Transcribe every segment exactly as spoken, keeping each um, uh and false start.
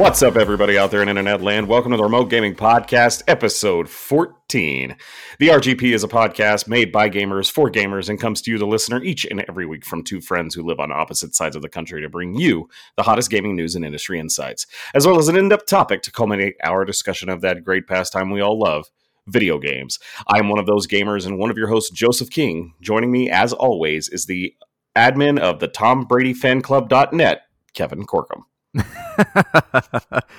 What's up, everybody out there in internet land? Welcome to the Remote Gaming Podcast, episode fourteen. The R G P is a podcast made by gamers for gamers and comes to you, the listener, each and every week from two friends who live on opposite sides of the country to bring you the hottest gaming news and industry insights, as well as an in-depth topic to culminate our discussion of that great pastime we all love, video games. I'm one of those gamers and one of your hosts, Joseph King. Joining me, as always, is the admin of the Tom Brady Fan Club dot net, Kevin Corkum.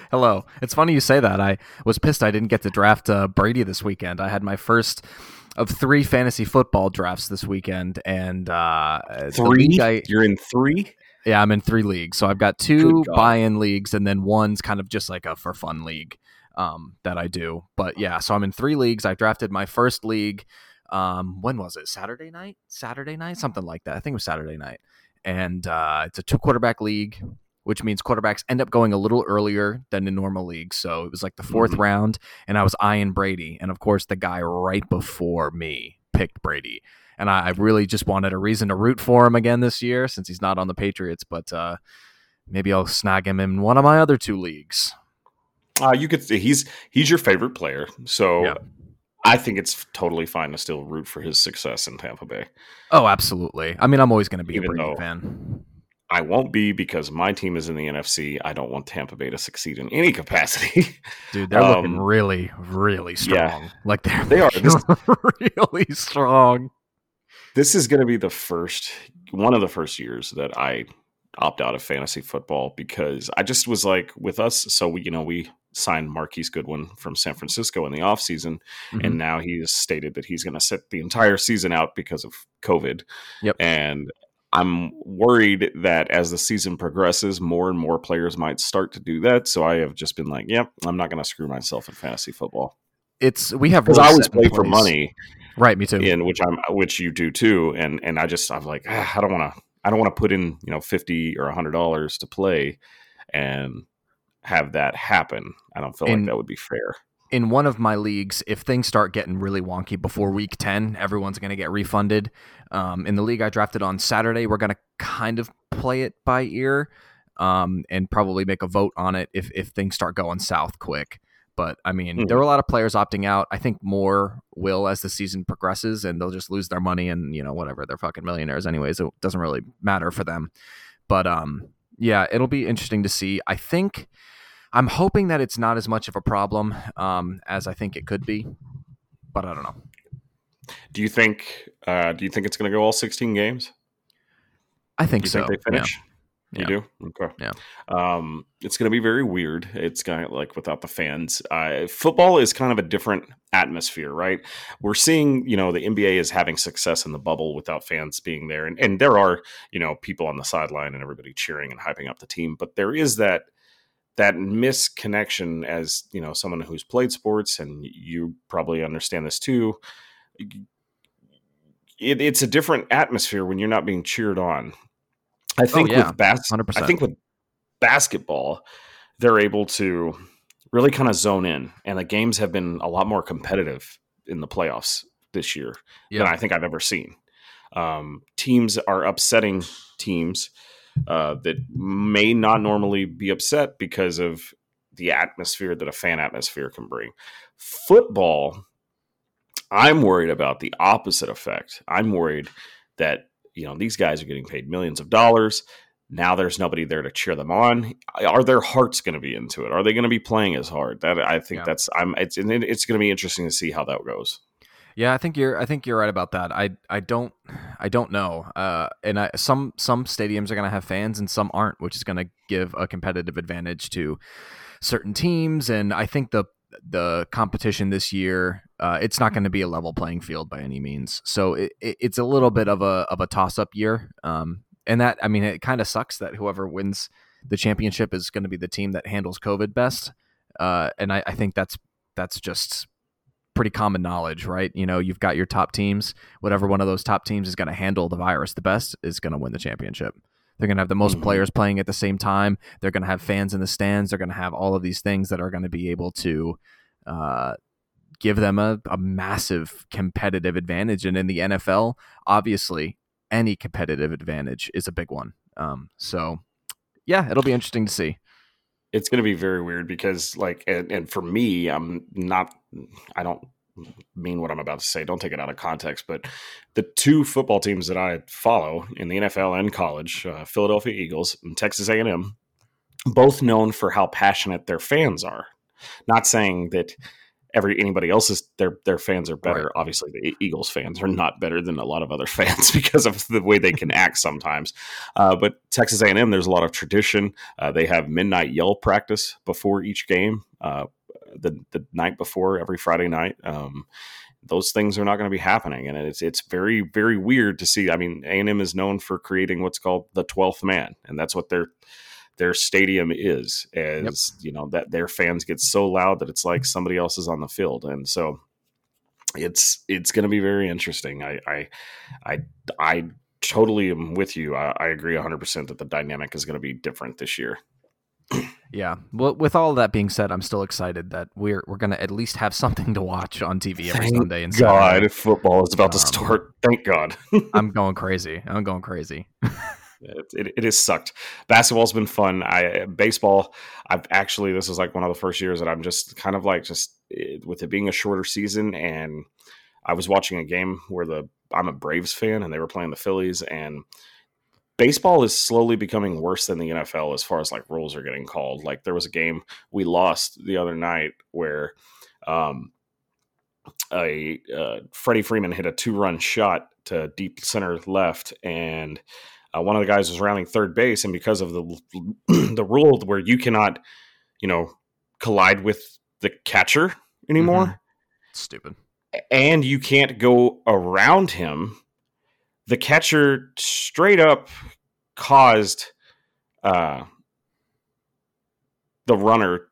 Hello. It's funny you say that. I was pissed I didn't get to draft uh, Brady this weekend. I had my first of three fantasy football drafts this weekend, and uh, three. I, You're in three. Yeah, I'm in three leagues. So I've got two buy-in leagues, and then one's kind of just like a for fun league um, that I do. But yeah, so I'm in three leagues. I drafted my first league. Um, when was it? Saturday night. Saturday night, something like that. I think it was Saturday night, and uh, it's a two quarterback league, which means quarterbacks end up going a little earlier than the normal league. So it was like the fourth mm-hmm. round, and I was eyeing Brady. And, of course, the guy right before me picked Brady. And I, I really just wanted a reason to root for him again this year since he's not on the Patriots. But uh, maybe I'll snag him in one of my other two leagues. Uh, you could. He's he's your favorite player. So yeah. I think it's totally fine to still root for his success in Tampa Bay. Oh, absolutely. I mean, I'm always going to be Even a Brady though- fan. I won't be because my team is in the N F C. I don't want Tampa Bay to succeed in any capacity. Dude, they're um, looking really, really strong. Yeah, like they're they are this, really strong. This is going to be the first, one of the first years that I opt out of fantasy football because I just was like with us. So we, you know, we signed Marquise Goodwin from San Francisco in the offseason. Mm-hmm. And now he has stated that he's going to sit the entire season out because of COVID. Yep. And I'm worried that as the season progresses, more and more players might start to do that. So I have just been like, yep, I'm not going to screw myself in fantasy football. It's we have because I always play for money, right? Me too. And which I'm, which you do too. And and I just I'm like, ah, I don't want to, I don't want to put in you know fifty or a hundred dollars to play and have that happen. I don't feel and, like that would be fair. In one of my leagues, if things start getting really wonky before week ten, everyone's going to get refunded. Um, in the league I drafted on Saturday, we're going to kind of play it by ear um, and probably make a vote on it if, if things start going south quick. But, I mean, mm. there were a lot of players opting out. I think more will as the season progresses, and they'll just lose their money and, you know, whatever. They're fucking millionaires anyways. It doesn't really matter for them. But, um, yeah, it'll be interesting to see. I think... I'm hoping that it's not as much of a problem um, as I think it could be, but I don't know. Do you think? Uh, do you think it's going to go all sixteen games? I think do you so. Think they finish? Yeah. You yeah. do? Okay. Yeah. Um, it's going to be very weird. It's kind of like without the fans. Uh, football is kind of a different atmosphere, right? We're seeing, you know, the N B A is having success in the bubble without fans being there, and and there are, you know, people on the sideline and everybody cheering and hyping up the team, but there is that. That misconnection as, you know, someone who's played sports, and you probably understand this too. It, it's a different atmosphere when you're not being cheered on. I think oh, yeah. with bas- I think with basketball, they're able to really kind of zone in, and the games have been a lot more competitive in the playoffs this year yep. than I think I've ever seen. Um, teams are upsetting teams. Uh, that may not normally be upset because of the atmosphere that a fan atmosphere can bring. Football, I'm worried about the opposite effect. I'm worried that, you know, these guys are getting paid millions of dollars. Now there's nobody there to cheer them on. Are their hearts going to be into it? Are they going to be playing as hard? That I think yeah. that's I'm. It's it's going to be interesting to see how that goes. Yeah, I think you're. I think you're right about that. I. I don't. I don't know. Uh, and I, some some stadiums are going to have fans, and some aren't, which is going to give a competitive advantage to certain teams. And I think the the competition this year, uh, it's not going to be a level playing field by any means. So it, it, it's a little bit of a of a toss up year. Um, and that I mean, it kind of sucks that whoever wins the championship is going to be the team that handles COVID best. Uh, and I, I think that's that's just. pretty common knowledge, right? You know, you've got your top teams, whatever one of those top teams is going to handle the virus the best is going to win the championship. They're going to have the most mm-hmm. players playing at the same time. They're going to have fans in the stands. They're going to have all of these things that are going to be able to uh, give them a, a massive competitive advantage. And in the N F L, obviously any competitive advantage is a big one. Um, so yeah, it'll be interesting to see. it's going to be very weird because, like, and, and for me, I'm not, I don't mean what I'm about to say. Don't take it out of context. But the two football teams that I follow in the N F L and college, uh, Philadelphia Eagles and Texas A and M, both known for how passionate their fans are. Not saying that every anybody else's their their fans are better. Right. Obviously, the Eagles fans are not better than a lot of other fans because of the way they can act sometimes. Uh, but Texas A and M, there's a lot of tradition. Uh, they have midnight yell practice before each game, uh, the the night before every Friday night. Um, those things are not going to be happening, and it's it's very very weird to see. I mean, A and M is known for creating what's called the twelfth man, and that's what they're. Their stadium is, as yep. you know, that their fans get so loud that it's like somebody else is on the field. And so it's, it's going to be very interesting. I, I, I, I totally am with you. I, I agree a hundred percent that the dynamic is going to be different this year. Yeah. Well, with all that being said, I'm still excited that we're we're going to at least have something to watch on T V every Thank Sunday. And God, if football is about um, to start. Thank God. I'm going crazy. I'm going crazy. It, it it has sucked. Basketball's been fun. I baseball. I've actually this is like one of the first years that I'm just kind of like just with it being a shorter season. And I was watching a game where the I'm a Braves fan and they were playing the Phillies. And baseball is slowly becoming worse than the N F L as far as like rules are getting called. Like there was a game we lost the other night where um, a uh, Freddie Freeman hit a two run shot to deep center left and. Uh, one of the guys was rounding third base, and because of the the rule where you cannot, you know, collide with the catcher anymore, mm-hmm. Stupid, and you can't go around him, the catcher straight up caused uh, the runner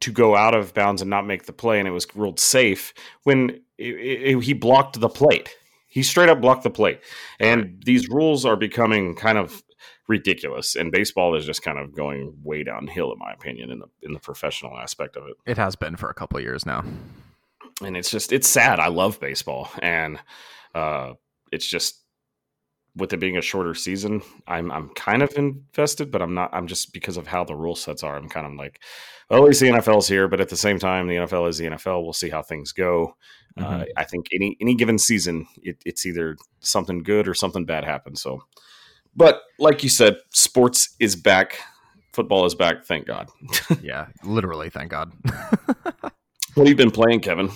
to go out of bounds and not make the play, and it was ruled safe when it, it, he blocked the plate. He straight up blocked the plate. And these rules are becoming kind of ridiculous. And baseball is just kind of going way downhill, in my opinion, in the in the professional aspect of it. It has been for a couple of years now. And it's just, it's sad. I love baseball. And uh, it's just, with it being a shorter season, I'm I'm kind of invested, but I'm not, I'm just because of how the rule sets are, I'm kind of like, well, at least the N F L's here, but at the same time, the N F L is the N F L. We'll see how things go. Mm-hmm. Uh, I think any, any given season, it, it's either something good or something bad happens. So, but like you said, sports is back. Football is back. Thank God. Yeah, literally. Thank God. What have you been playing, Kevin?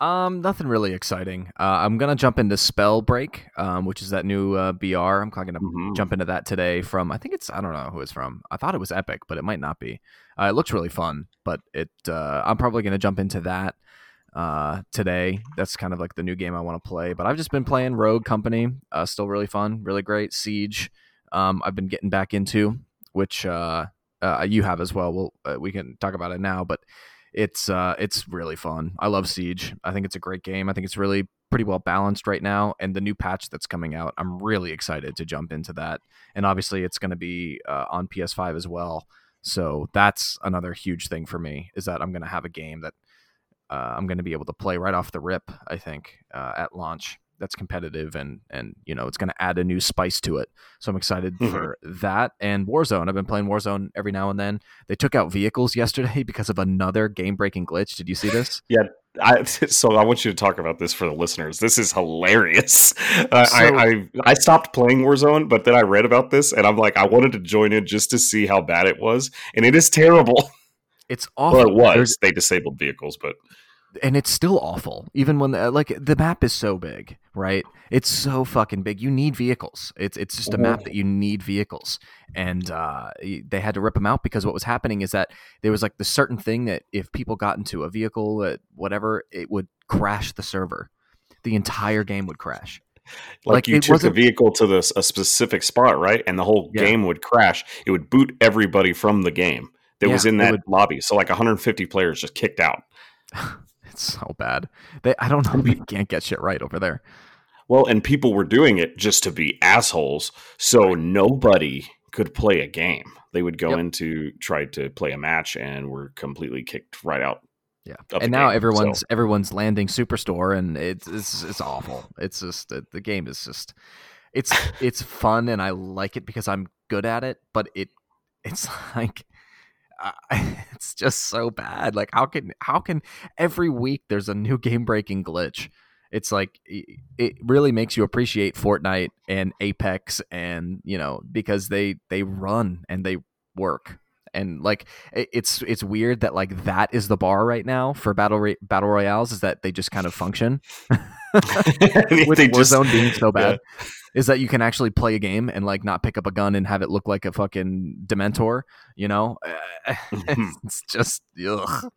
Um, nothing really exciting. Uh, I'm going to jump into Spell Break, um, which is that new uh, B R. I'm going to mm-hmm. jump into that today from, I think it's, I don't know who it's from. I thought it was Epic, but it might not be. Uh, it looks really fun, but it. Uh, I'm probably going to jump into that uh, today. That's kind of like the new game I want to play, but I've just been playing Rogue Company. Uh, still really fun, really great. Siege, um, I've been getting back into, which uh, uh, you have as well. We'll uh, we can talk about it now, but It's uh, it's really fun. I love Siege. I think it's a great game. I think it's really pretty well balanced right now. And the new patch that's coming out, I'm really excited to jump into that. And obviously, it's going to be uh, on P S five as well. So that's another huge thing for me is that I'm going to have a game that uh, I'm going to be able to play right off the rip, I think, uh, at launch. That's competitive and, and you know, it's going to add a new spice to it. So I'm excited mm-hmm. for that. And Warzone. I've been playing Warzone every now and then. They took out vehicles yesterday because of another game-breaking glitch. Did you see this? Yeah. I, so I want you to talk about this for the listeners. This is hilarious. Uh, so, I, I I stopped playing Warzone, but then I read about this, and I'm like, I wanted to join in just to see how bad it was. And it is terrible. It's awful. Well, it was. There's... They disabled vehicles, but... And it's still awful, even when the, like the map is so big, right? It's so fucking big. You need vehicles. It's it's just a map that you need vehicles, and uh, they had to rip them out because what was happening is that there was like the certain thing that if people got into a vehicle, at whatever, it would crash the server. The entire game would crash. Like, like you took the vehicle to this a specific spot, right? And the whole yeah. game would crash. It would boot everybody from the game that yeah, was in that would, lobby. So like one hundred fifty players just kicked out. So bad. They, I don't know. You can't get shit right over there. Well, and people were doing it just to be assholes. So right. Nobody could play a game. They would go yep. into try to play a match and were completely kicked right out. Yeah. And now game, everyone's so. everyone's landing Superstore, and it's it's, it's awful. It's just it, the game is just it's it's fun, and I like it because I'm good at it. But it it's like I, it's just so bad. Like, how can how can every week there's a new game breaking glitch? It's like, it really makes you appreciate Fortnite and Apex, and, you know, because they they run and they work. And like, it's it's weird that like that is the bar right now for battle ro- battle royales, is that they just kind of function. With Warzone just, being so bad, yeah. Is that you can actually play a game and like not pick up a gun and have it look like a fucking Dementor, you know? Mm-hmm. It's just ugh.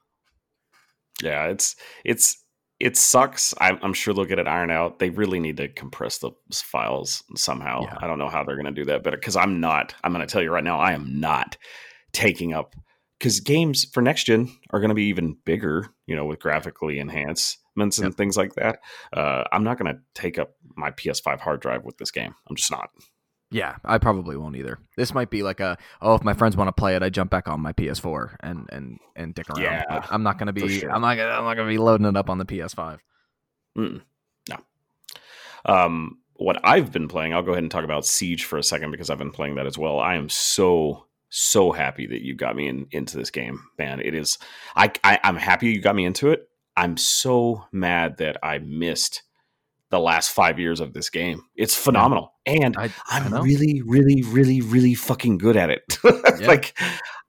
Yeah, it's it's it sucks. I'm, I'm sure they'll get it ironed out. They really need to compress the files somehow. Yeah. I don't know how they're going to do that better, because I'm not. I'm going to tell you right now, I am not taking up, because games for next gen are going to be even bigger, you know, with graphically enhancements and yep. things like that. Uh, I'm not going to take up my P S five hard drive with this game. I'm just not. Yeah, I probably won't either. This might be like a, oh, if my friends want to play it, I jump back on my P S four and and and dick around. Yeah, like, I'm not going to be, sure. I'm not, I'm not going to be loading it up on the P S five. Mm-mm, no. Um, what I've been playing, I'll go ahead and talk about Siege for a second, because I've been playing that as well. I am so. So happy that you got me in, into this game, man. It is, I, I, I'm happy you got me into it. I'm so mad that I missed the last five years of this game. It's phenomenal. And I, I'm I really, really, really, really fucking good at it. Yeah. Like,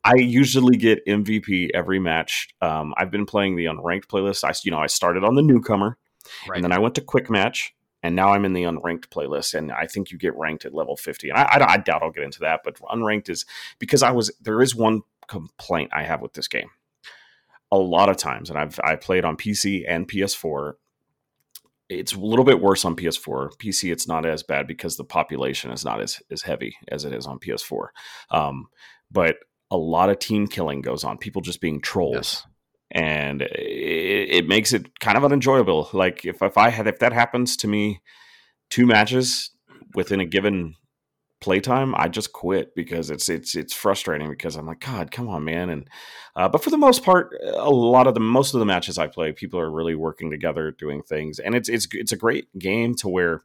I usually get M V P every match. Um, I've been playing the unranked playlist. I, you know, I started on the newcomer, right. And then I went to quick match. And now I'm in the unranked playlist, and I think you get ranked at level fifty. And I, I, I doubt I'll get into that, but unranked is because I was. There is one complaint I have with this game. A lot of times, and I've I played on P C and P S four. It's a little bit worse on P S four. P C, it's not as bad because the population is not as, as heavy as it is on P S four. Um, but a lot of team killing goes on. People just being trolls. Yes. And it, it makes it kind of unenjoyable. Like if, if I had, if that happens to me two matches within a given playtime, I just quit, because it's, it's, it's frustrating, because I'm like, God, come on, man. And, uh, but for the most part, a lot of the, most of the matches I play, people are really working together, doing things. And it's, it's, it's a great game to where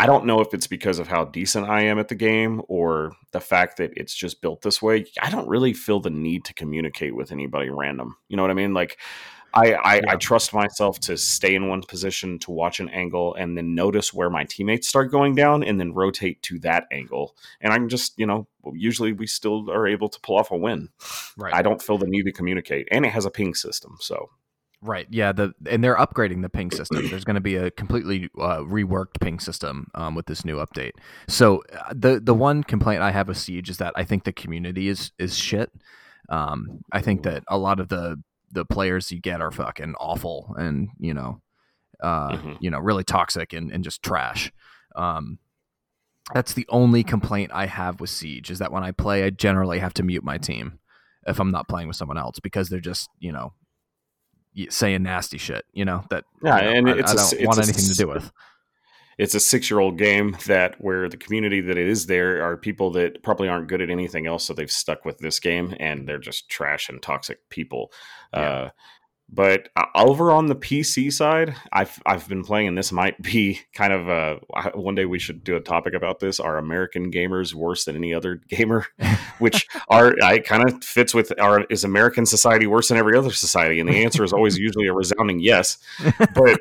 I don't know if it's because of how decent I am at the game or the fact that it's just built this way. I don't really feel the need to communicate with anybody random. You know what I mean? Like I, I, yeah. I trust myself to stay in one position, to watch an angle, and then notice where my teammates start going down and then rotate to that angle. And I'm just, you know, usually we still are able to pull off a win. Right. I don't feel the need to communicate, and it has a ping system. So. Right. Yeah. The and they're upgrading the ping system. There's going to be a completely uh, reworked ping system um, with this new update. So uh, the the one complaint I have with Siege is that I think the community is is shit. Um, I think that a lot of the the players you get are fucking awful, and you know, uh, mm-hmm. you know, really toxic and, and just trash. Um, that's the only complaint I have with Siege, is that when I play, I generally have to mute my team if I'm not playing with someone else, because they're just, you know, saying nasty shit, you know, that yeah, you know, and it's I, a, I don't it's want a, anything to do with. It's a six-year-old game that where the community that is there are people that probably aren't good at anything else, so they've stuck with this game, and they're just trash and toxic people. Yeah. Uh, but over on the P C side, I've I've been playing, and this might be kind of a one day we should do a topic about this. Are American gamers worse than any other gamer? Which are I kind of fits with our is American society worse than every other society? And the answer is always usually a resounding yes. But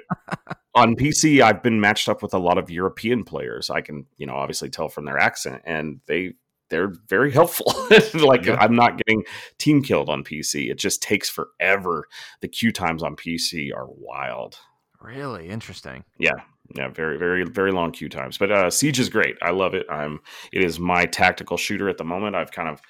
on P C, I've been matched up with a lot of European players. I can you know obviously tell from their accent, and they. They're very helpful. Like yeah. I'm not getting team killed on P C. It just takes forever. The queue times on P C are wild. Really interesting. Yeah. Yeah. Very, very, very long queue times, but uh, Siege is great. I love it. I'm, it is my tactical shooter at the moment. I've kind of,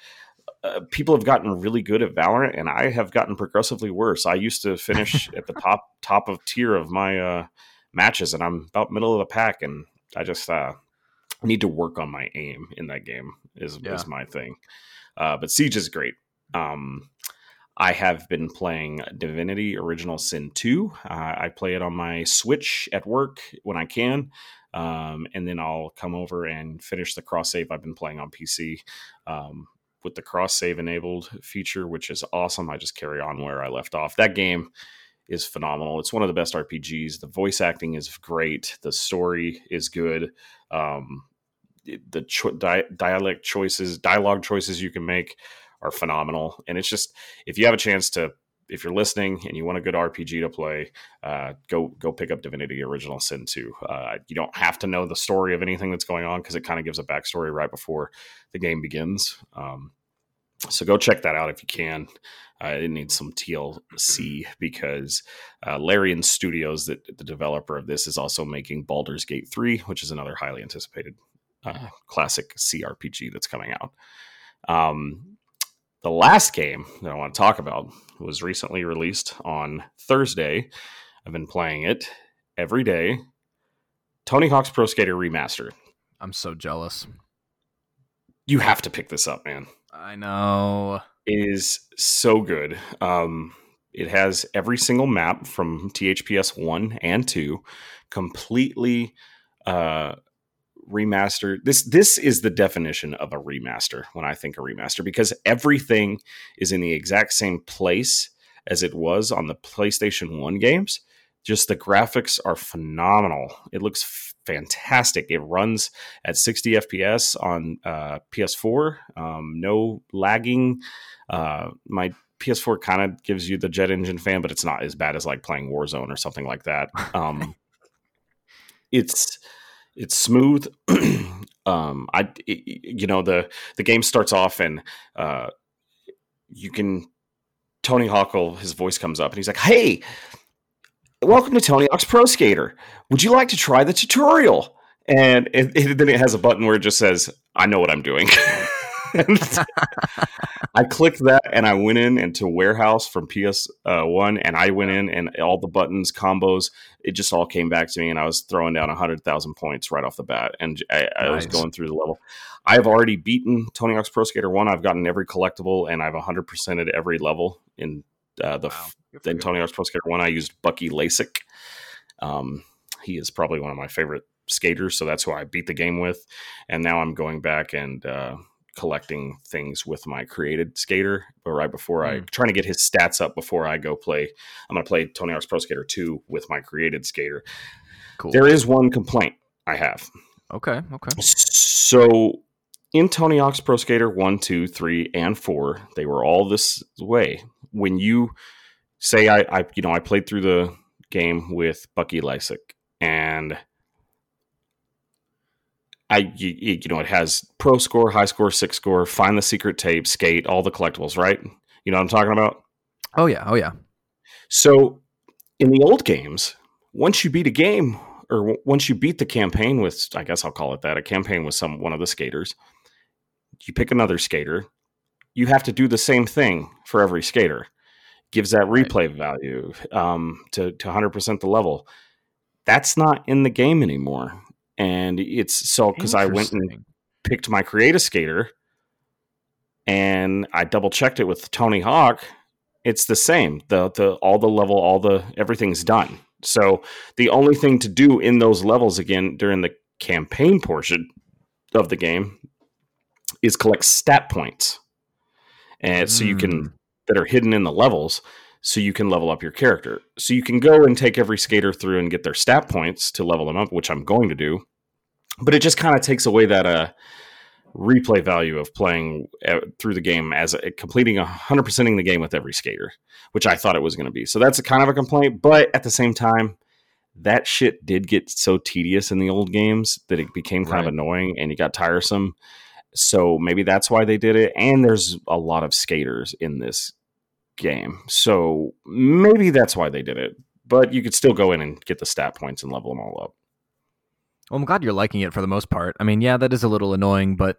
uh, people have gotten really good at Valorant, and I have gotten progressively worse. I used to finish at the top, top of tier of my uh, matches, and I'm about middle of the pack. And I just, uh, need to work on my aim in that game is, yeah. is my thing. Uh, but Siege is great. Um, I have been playing Divinity Original Sin two. Uh, I play it on my Switch at work when I can. Um, and then I'll come over and finish the cross save I've been playing on P C um, with the cross save enabled feature, which is awesome. I just carry on where I left off. That game is phenomenal. It's one of the best R P Gs. The voice acting is great. The story is good. Um, the cho- di- dialect choices, dialogue choices you can make are phenomenal. And it's just, if you have a chance to, if you're listening and you want a good R P G to play, uh, go go pick up Divinity Original Sin two. Uh, you don't have to know the story of anything that's going on because it kind of gives a backstory right before the game begins. Um, so go check that out if you can. Uh, it needs some T L C because uh, Larian Studios, that the developer of this, is also making Baldur's Gate three, which is another highly anticipated uh, classic C R P G that's coming out. Um, the last game that I want to talk about was recently released on Thursday. I've been playing it every day. Tony Hawk's Pro Skater Remastered. I'm so jealous. You have to pick this up, man. I know. It is so good. Um, it has every single map from T H P S one and two completely uh, remastered. This this is the definition of a remaster when I think a remaster, because everything is in the exact same place as it was on the PlayStation one games. Just the graphics are phenomenal. It looks f- fantastic. It runs at sixty F P S on uh, P S four. Um, no lagging. Uh, my P S four kind of gives you the jet engine fan, but it's not as bad as like playing Warzone or something like that. Um, it's it's smooth. um, I it, you know the the game starts off and uh, you can Tony Hawk, his voice comes up and he's like, "Hey. Welcome to Tony Hawk's Pro Skater. Would you like to try the tutorial?" And it, it, then it has a button where it just says, "I know what I'm doing." I clicked that and I went in into Warehouse from P S one and I went in and all the buttons, combos, it just all came back to me and I was throwing down one hundred thousand points right off the bat. And I, I nice. was going through the level. I've already beaten Tony Hawk's Pro Skater one. I've gotten every collectible and I've one hundred percented every level in uh, the... Wow. Then Tony Hawk's Pro Skater one, I used Bucky Lasek. Um, he is probably one of my favorite skaters, so that's who I beat the game with. And now I'm going back and uh, collecting things with my created skater. But right before mm. I... Trying to get his stats up before I go play... I'm going to play Tony Hawk's Pro Skater two with my created skater. Cool. There is one complaint I have. Okay, okay. So... In Tony Hawk's Pro Skater one, two, three, and four, they were all this way. When you... Say I, I, you know, I played through the game with Bucky Lasek, and I, you, you know, it has pro score, high score, six score, find the secret tape, skate, all the collectibles, right? You know what I'm talking about? Oh yeah, oh yeah. So in the old games, once you beat a game, or w- once you beat the campaign with, I guess I'll call it that, a campaign with some one of the skaters, you pick another skater, you have to do the same thing for every skater. Gives that replay value um, to, to one hundred percent the level. That's not in the game anymore. And it's so because I went and picked my creative skater and I double checked it with Tony Hawk. It's the same. The the all the level, all the everything's done. So the only thing to do in those levels again during the campaign portion of the game is collect stat points. And mm. so you can that are hidden in the levels, so you can level up your character. So you can go and take every skater through and get their stat points to level them up, which I'm going to do. But it just kind of takes away that uh, replay value of playing uh, through the game as a, completing one hundred percent the game with every skater, which I thought it was going to be. So that's a kind of a complaint. But at the same time, that shit did get so tedious in the old games that it became kind right. of annoying and it got tiresome. So maybe that's why they did it. And there's a lot of skaters in this game, so maybe that's why they did it, but you could still go in and get the stat points and level them all up. Well, I'm glad you're liking it for the most part. I mean, yeah, that is a little annoying, but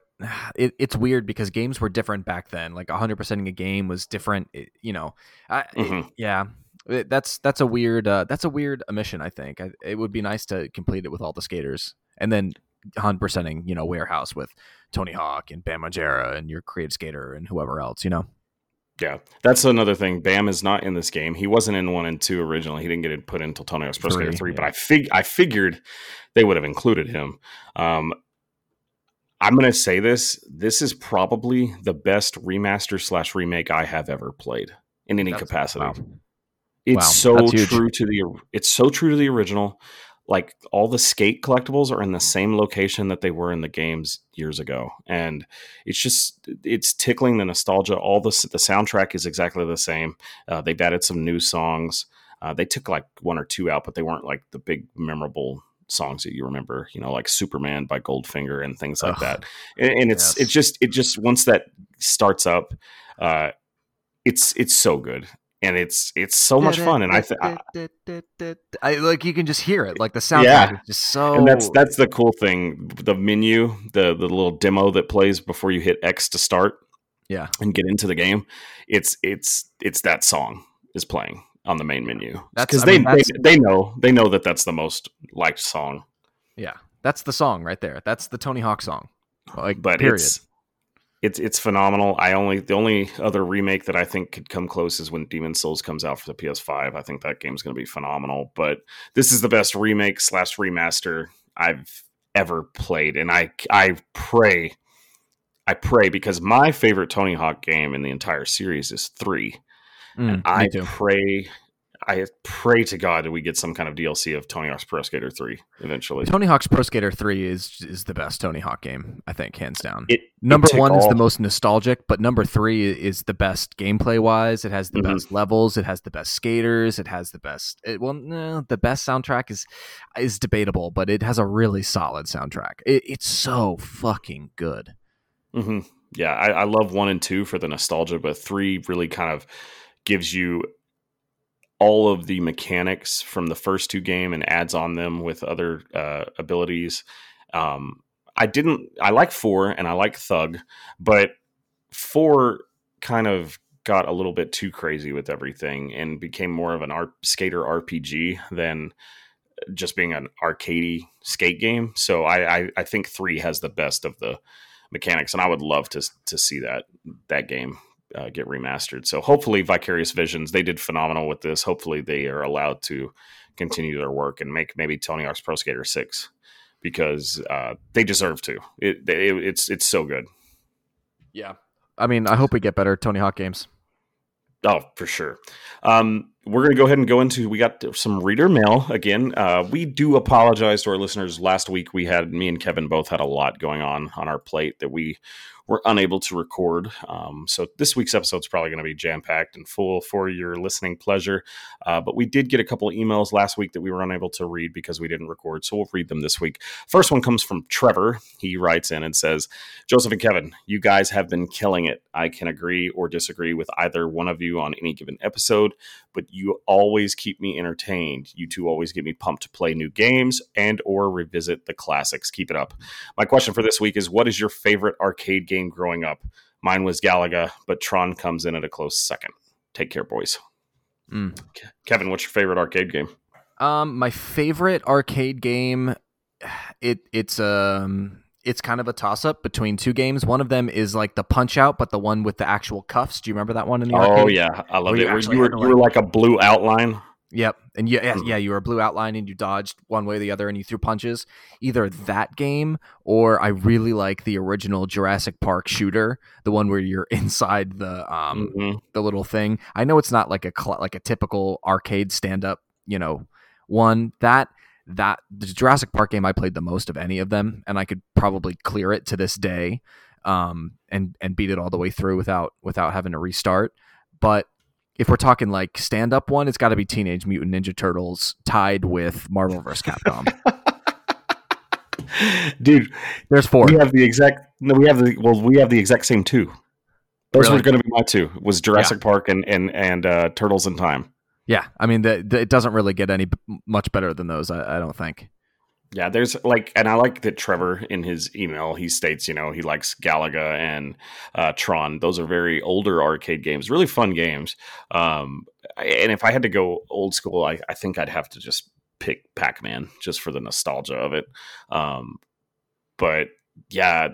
it, it's weird because games were different back then. Like one hundred percent a game was different, it, you know. I, mm-hmm. it, yeah, it, that's that's a weird uh, that's a weird omission. I think I, it would be nice to complete it with all the skaters and then one hundred percent, you know, Warehouse with Tony Hawk and Bam Margera and your creative skater and whoever else, you know. Yeah, that's another thing. Bam is not in this game. He wasn't in one and two originally. He didn't get it put into Tony Hawk's Pro Skater three, yeah. But I fig I figured they would have included him. Um, I'm going to say this. This is probably the best remaster slash remake I have ever played in any that's, capacity. Wow. It's wow, so true to the. It's so true to the original. like all the skate collectibles are in the same location that they were in the games years ago. And it's just, it's tickling the nostalgia. All the, the soundtrack is exactly the same. Uh, they've added some new songs. Uh, they took like one or two out, but they weren't like the big memorable songs that you remember, you know, like Superman by Goldfinger and things like Ugh. that. And, and it's, yes. it's just, it just, once that starts up, uh, it's, it's so good. And it's it's so much fun, and I, th- I, I like you can just hear it, like the sound. Yeah, is just so. And that's that's the cool thing. The menu, the the little demo that plays before you hit X to start. Yeah, and get into the game. It's it's it's that song is playing on the main menu because they, they they know they know that that's the most liked song. Yeah, that's the song right there. That's the Tony Hawk song. Like, but period. It's, It's it's phenomenal. I only the only other remake that I think could come close is when Demon's Souls comes out for the P S five. I think that game's going to be phenomenal. But this is the best remake slash remaster I've ever played, and I I pray, I pray because my favorite Tony Hawk game in the entire series is three, mm, and I too. pray. I pray to God that we get some kind of D L C of Tony Hawk's Pro Skater three eventually. Tony Hawk's Pro Skater three is is the best Tony Hawk game, I think, hands down. It, number it one all... is the most nostalgic, but number three is the best gameplay-wise. It has the mm-hmm. best levels. It has the best skaters. It has the best... It, well, no, the best soundtrack is is debatable, but it has a really solid soundtrack. It, it's so fucking good. Mm-hmm. Yeah, I, I love one and two for the nostalgia, but three really kind of gives you... all of the mechanics from the first two game and adds on them with other uh, abilities. Um, I didn't, I like four and I like Thug, but four kind of got a little bit too crazy with everything and became more of an art skater R P G than just being an arcadey skate game. So I, I, I think three has the best of the mechanics and I would love to, to see that, that game. Uh, get remastered. So hopefully Vicarious Visions, they did phenomenal with this. Hopefully they are allowed to continue their work and make maybe Tony Hawk's Pro Skater six because uh, they deserve to. It, it it's it's so good. Yeah. I mean, I hope we get better Tony Hawk games. Oh, for sure. Um, we're going to go ahead and go into, we got some reader mail again. Uh, we do apologize to our listeners. Last week we had, me and Kevin both had a lot going on on our plate that we were unable to record. Um, so this week's episode is probably going to be jam-packed and full for your listening pleasure. Uh, but we did get a couple of emails last week that we were unable to read because we didn't record. So we'll read them this week. First one comes from Trevor. He writes in and says, Joseph and Kevin, you guys have been killing it. I can agree or disagree with either one of you on any given episode, but you always keep me entertained. You two always get me pumped to play new games and or revisit the classics. Keep it up. My question for this week is, what is your favorite arcade game growing up? Mine was Galaga, but Tron comes in at a close second. Take care, boys. Mm. Kevin, what's your favorite arcade game? Um, my favorite arcade game, it it's um it's kind of a toss-up between two games. One of them is like the Punch-Out, but the one with the actual cuffs. Do you remember that one in the arcade? Oh yeah, I loved it. You, you, were, you were like a blue outline. Yep, and you, yeah, yeah, you were a blue outline, and you dodged one way or the other, and you threw punches. Either that game, or I really like the original Jurassic Park shooter, the one where you're inside the um mm-hmm. the little thing. I know it's not like a like a typical arcade stand up, you know, one that that the Jurassic Park game I played the most of any of them, and I could probably clear it to this day, um, and and beat it all the way through without without having to restart, but. If we're talking like stand-up one, it's got to be Teenage Mutant Ninja Turtles tied with Marvel versus. Capcom. Dude, there's four. We have the exact. No, we have the. Well, we have the exact same two. Those really? were going to be my two. Was Jurassic yeah. Park and and and uh, Turtles in Time. Yeah, I mean, the, the, it doesn't really get any much better than those. I, I don't think. Yeah, there's like, and I like that Trevor in his email, he states, you know, he likes Galaga and uh, Tron. Those are very older arcade games, really fun games. Um, and if I had to go old school, I, I think I'd have to just pick Pac-Man just for the nostalgia of it. Um, but yeah,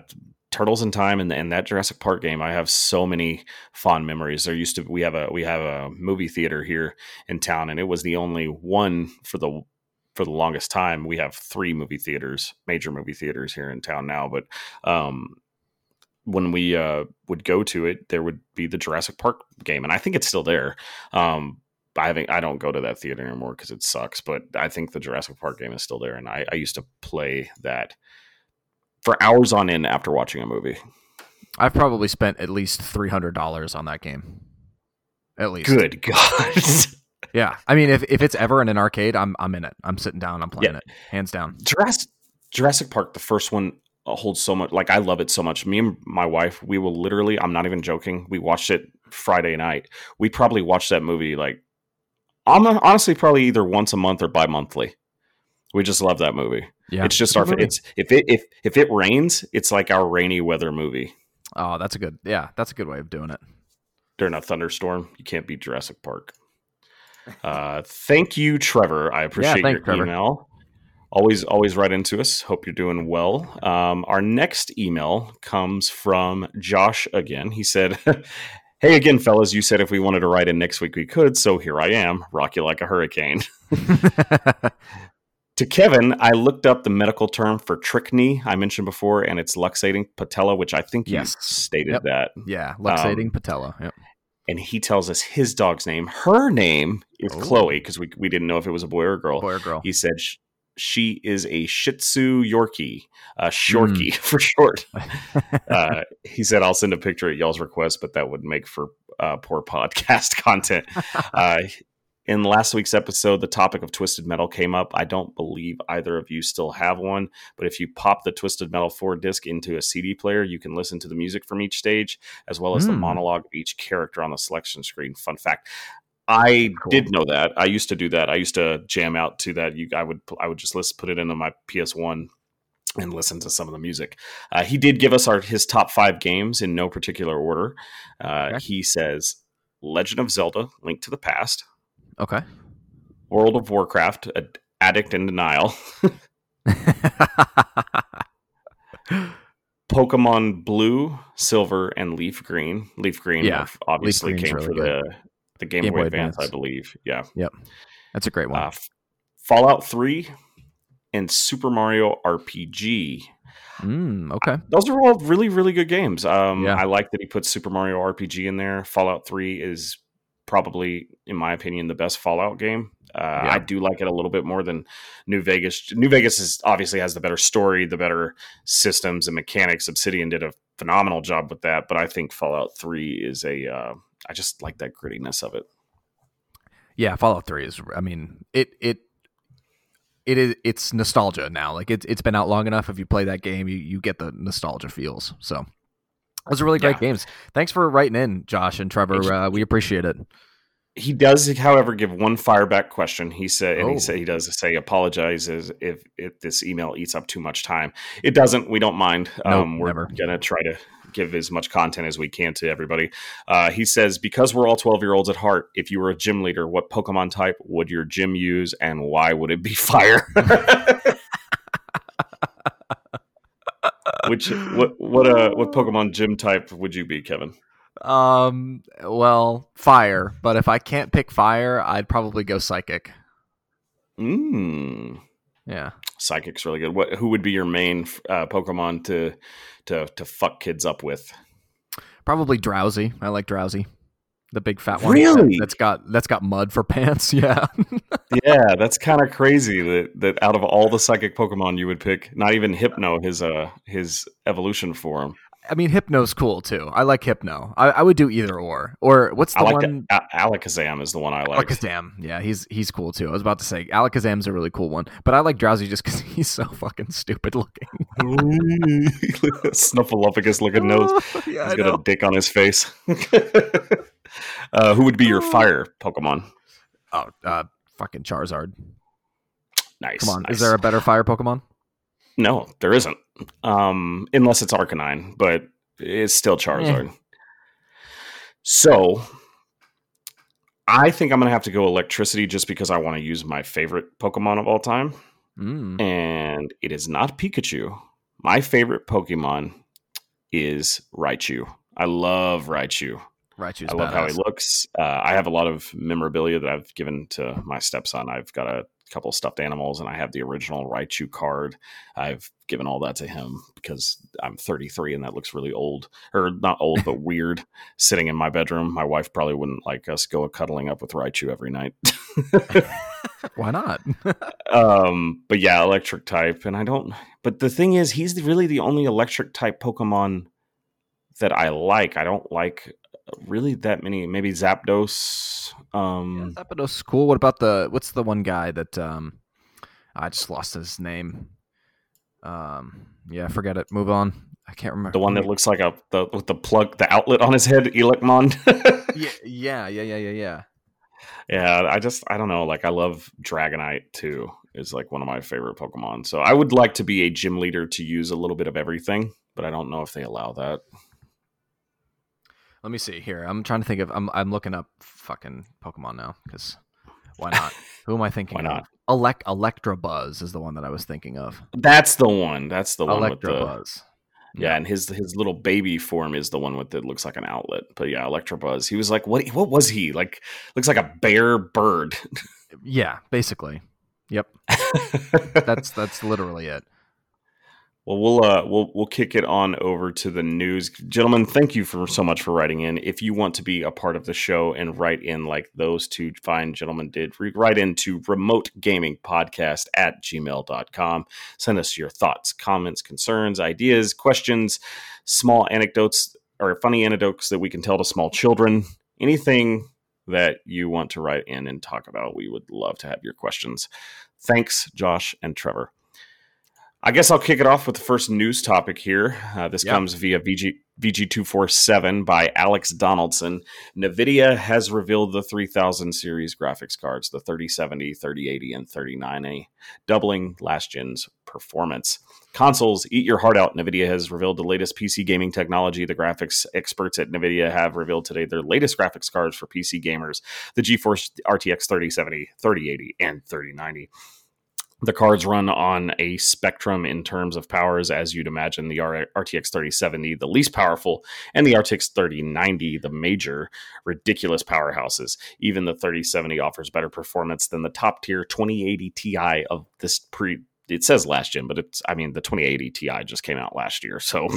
Turtles in Time and, and that Jurassic Park game, I have so many fond memories. There used to we have a we have a movie theater here in town, and it was the only one for the. For the longest time, we have three movie theaters, major movie theaters here in town now. But um, when we uh, would go to it, there would be the Jurassic Park game. And I think it's still there. Um, I haven't, I don't go to that theater anymore because it sucks, but I think the Jurassic Park game is still there, and I, I used to play that for hours on end after watching a movie. I've probably spent at least three hundred dollars on that game. At least. Good God. Yeah. I mean, if, if it's ever in an arcade, I'm I'm in it. I'm sitting down. I'm playing yeah. it. Hands down. Jurassic, Jurassic Park, the first one, holds so much. Like, I love it so much. Me and my wife, we will literally, I'm not even joking, we watched it Friday night. We probably watched that movie like, I'm honestly probably either once a month or bi-monthly. We just love that movie. Yeah. It's just our, it's, if it, if, if it rains, it's like our rainy weather movie. Oh, that's a good, yeah, that's a good way of doing it. During a thunderstorm, you can't beat Jurassic Park. Uh, thank you, Trevor. I appreciate yeah, thanks, your Trevor. email. Always, always write into us. Hope you're doing well. Um, our next email comes from Josh again. He said, hey again, fellas, you said if we wanted to write in next week, we could. So here I am, rock you like a hurricane. To Kevin, I looked up the medical term for trichne I mentioned before, and it's luxating patella, which I think yes. you stated yep. that. Yeah, luxating um, patella. Yep. And he tells us his dog's name. Her name is Ooh. Chloe, because we, we didn't know if it was a boy or a girl. Boy or girl. He said she, she is a Shih Tzu Yorkie, uh, Shorkie mm. for short. uh, he said, I'll send a picture at y'all's request, but that would make for uh, poor podcast content. Uh In last week's episode, the topic of Twisted Metal came up. I don't believe either of you still have one, but if you pop the Twisted Metal four disc into a C D player, you can listen to the music from each stage, as well as mm. the monologue of each character on the selection screen. Fun fact. I cool. did know that. I used to do that. I used to jam out to that. You, I would I would just list, put it into my P S one and listen to some of the music. Uh, he did give us our his top five games in no particular order. Uh, okay. He says, Legend of Zelda, Link to the Past. Okay. World of Warcraft, Addict in Denial. Pokemon Blue, Silver, and Leaf Green. Leaf Green yeah. obviously Leaf came really for good. the the Game, Game Boy, Boy Advance, Advance, I believe. Yeah. Yep. That's a great one. Uh, Fallout three and Super Mario R P G. Mm, okay. I, those are all really, really good games. Um, yeah. I like that he put Super Mario R P G in there. Fallout three is probably, in my opinion, the best Fallout game. Uh, yeah. I do like it a little bit more than New Vegas. New Vegas is obviously has the better story, the better systems and mechanics. Obsidian did a phenomenal job with that, but I think Fallout three is a, uh, I just like that grittiness of it. Yeah, Fallout three is, I mean, it, it, it is, it's nostalgia now. Like it's, it's been out long enough. If you play that game, you, you get the nostalgia feels. So those are really great yeah. games. Thanks for writing in, Josh and Trevor. Uh, we appreciate it. He does, however, give one fireback question. He said, and oh. he said he does say apologizes if, if this email eats up too much time. It doesn't. We don't mind. Nope, um, we're going to try to give as much content as we can to everybody. Uh, he says, because we're all twelve-year-olds at heart, if you were a gym leader, what Pokemon type would your gym use, and why would it be fire? Which what what uh what Pokemon gym type would you be, Kevin? Um, well, fire. But if I can't pick fire, I'd probably go psychic. Mm. Yeah, psychic's really good. What who would be your main uh, Pokemon to to to fuck kids up with? Probably Drowsy. I like Drowsy, the big fat one. Really? That's got that's got mud for pants. Yeah. Yeah, that's kind of crazy that, that out of all the psychic Pokemon you would pick, not even Hypno, his uh his evolution form. I mean, Hypno's cool too. I like Hypno. I, I would do either or. Or what's the I like one? The, a- Alakazam is the one I like. Alakazam, yeah, he's he's cool too. I was about to say Alakazam's a really cool one, but I like Drowsy just because he's so fucking stupid looking. Snuffleupagus looking nose. Yeah, he's I got know. a dick on his face. Uh, who would be your fire Pokemon? Oh, uh, fucking Charizard. Nice. Come on, nice. Is there a better fire Pokemon? No, there isn't. Um, unless it's Arcanine, but it's still Charizard. Eh. So I think I'm going to have to go electricity just because I want to use my favorite Pokemon of all time. Mm. And it is not Pikachu. My favorite Pokemon is Raichu. I love Raichu. Raichu's I love badass. How he looks. Uh, I have a lot of memorabilia that I've given to my stepson. I've got a couple of stuffed animals, and I have the original Raichu card. I've given all that to him because I'm thirty-three, and that looks really old, or not old, but weird, sitting in my bedroom. My wife probably wouldn't like us go cuddling up with Raichu every night. Why not? um, but yeah, electric type. And I don't, but the thing is, he's really the only electric type Pokemon that I like. I don't like really that many, maybe Zapdos. Um, yeah, Zapdos is cool. What about the, what's the one guy that, um, I just lost his name. Um, yeah, forget it. Move on. I can't remember. The one that looks like a, the, with the plug, the outlet on his head, Elecmond. yeah, yeah, yeah, yeah, yeah, yeah. Yeah, I just, I don't know. Like, I love Dragonite, too, is like one of my favorite Pokemon. So I would like to be a gym leader to use a little bit of everything, but I don't know if they allow that. Let me see here. I'm trying to think of, I'm I'm looking up fucking Pokemon now, because why not? Who am I thinking Why not? Of? Elec- Electabuzz is the one that I was thinking of. That's the one. That's the one with the... Electabuzz. Yeah, and his his little baby form is the one with that looks like an outlet. But yeah, Electabuzz. He was like, what? What was he like? Looks like a bear bird. Yeah, basically. Yep. that's that's literally it. Well, we'll uh, we'll we'll kick it on over to the news, gentlemen. Thank you for so much for writing in. If you want to be a part of the show and write in like those two fine gentlemen did, write into Remote Gaming Podcast at gmail dot com. Send us your thoughts, comments, concerns, ideas, questions, small anecdotes or funny anecdotes that we can tell to small children. Anything that you want to write in and talk about, we would love to have your questions. Thanks, Josh and Trevor. I guess I'll kick it off with the first news topic here. Uh, this yep. comes via V G two forty-seven by Alex Donaldson. NVIDIA has revealed the three thousand series graphics cards, the thirty seventy, thirty eighty, and thirty ninety, doubling last gen's performance. Consoles, eat your heart out. NVIDIA has revealed the latest P C gaming technology. The graphics experts at NVIDIA have revealed today their latest graphics cards for P C gamers, the GeForce R T X thirty seventy, thirty eighty, and thirty ninety. The cards run on a spectrum in terms of powers, as you'd imagine. The R T X thirty seventy, the least powerful, and the R T X thirty ninety, the major, ridiculous powerhouses. Even the thirty seventy offers better performance than the top-tier twenty eighty Ti of this pre... It says last gen, but it's, I mean, the twenty eighty Ti just came out last year. So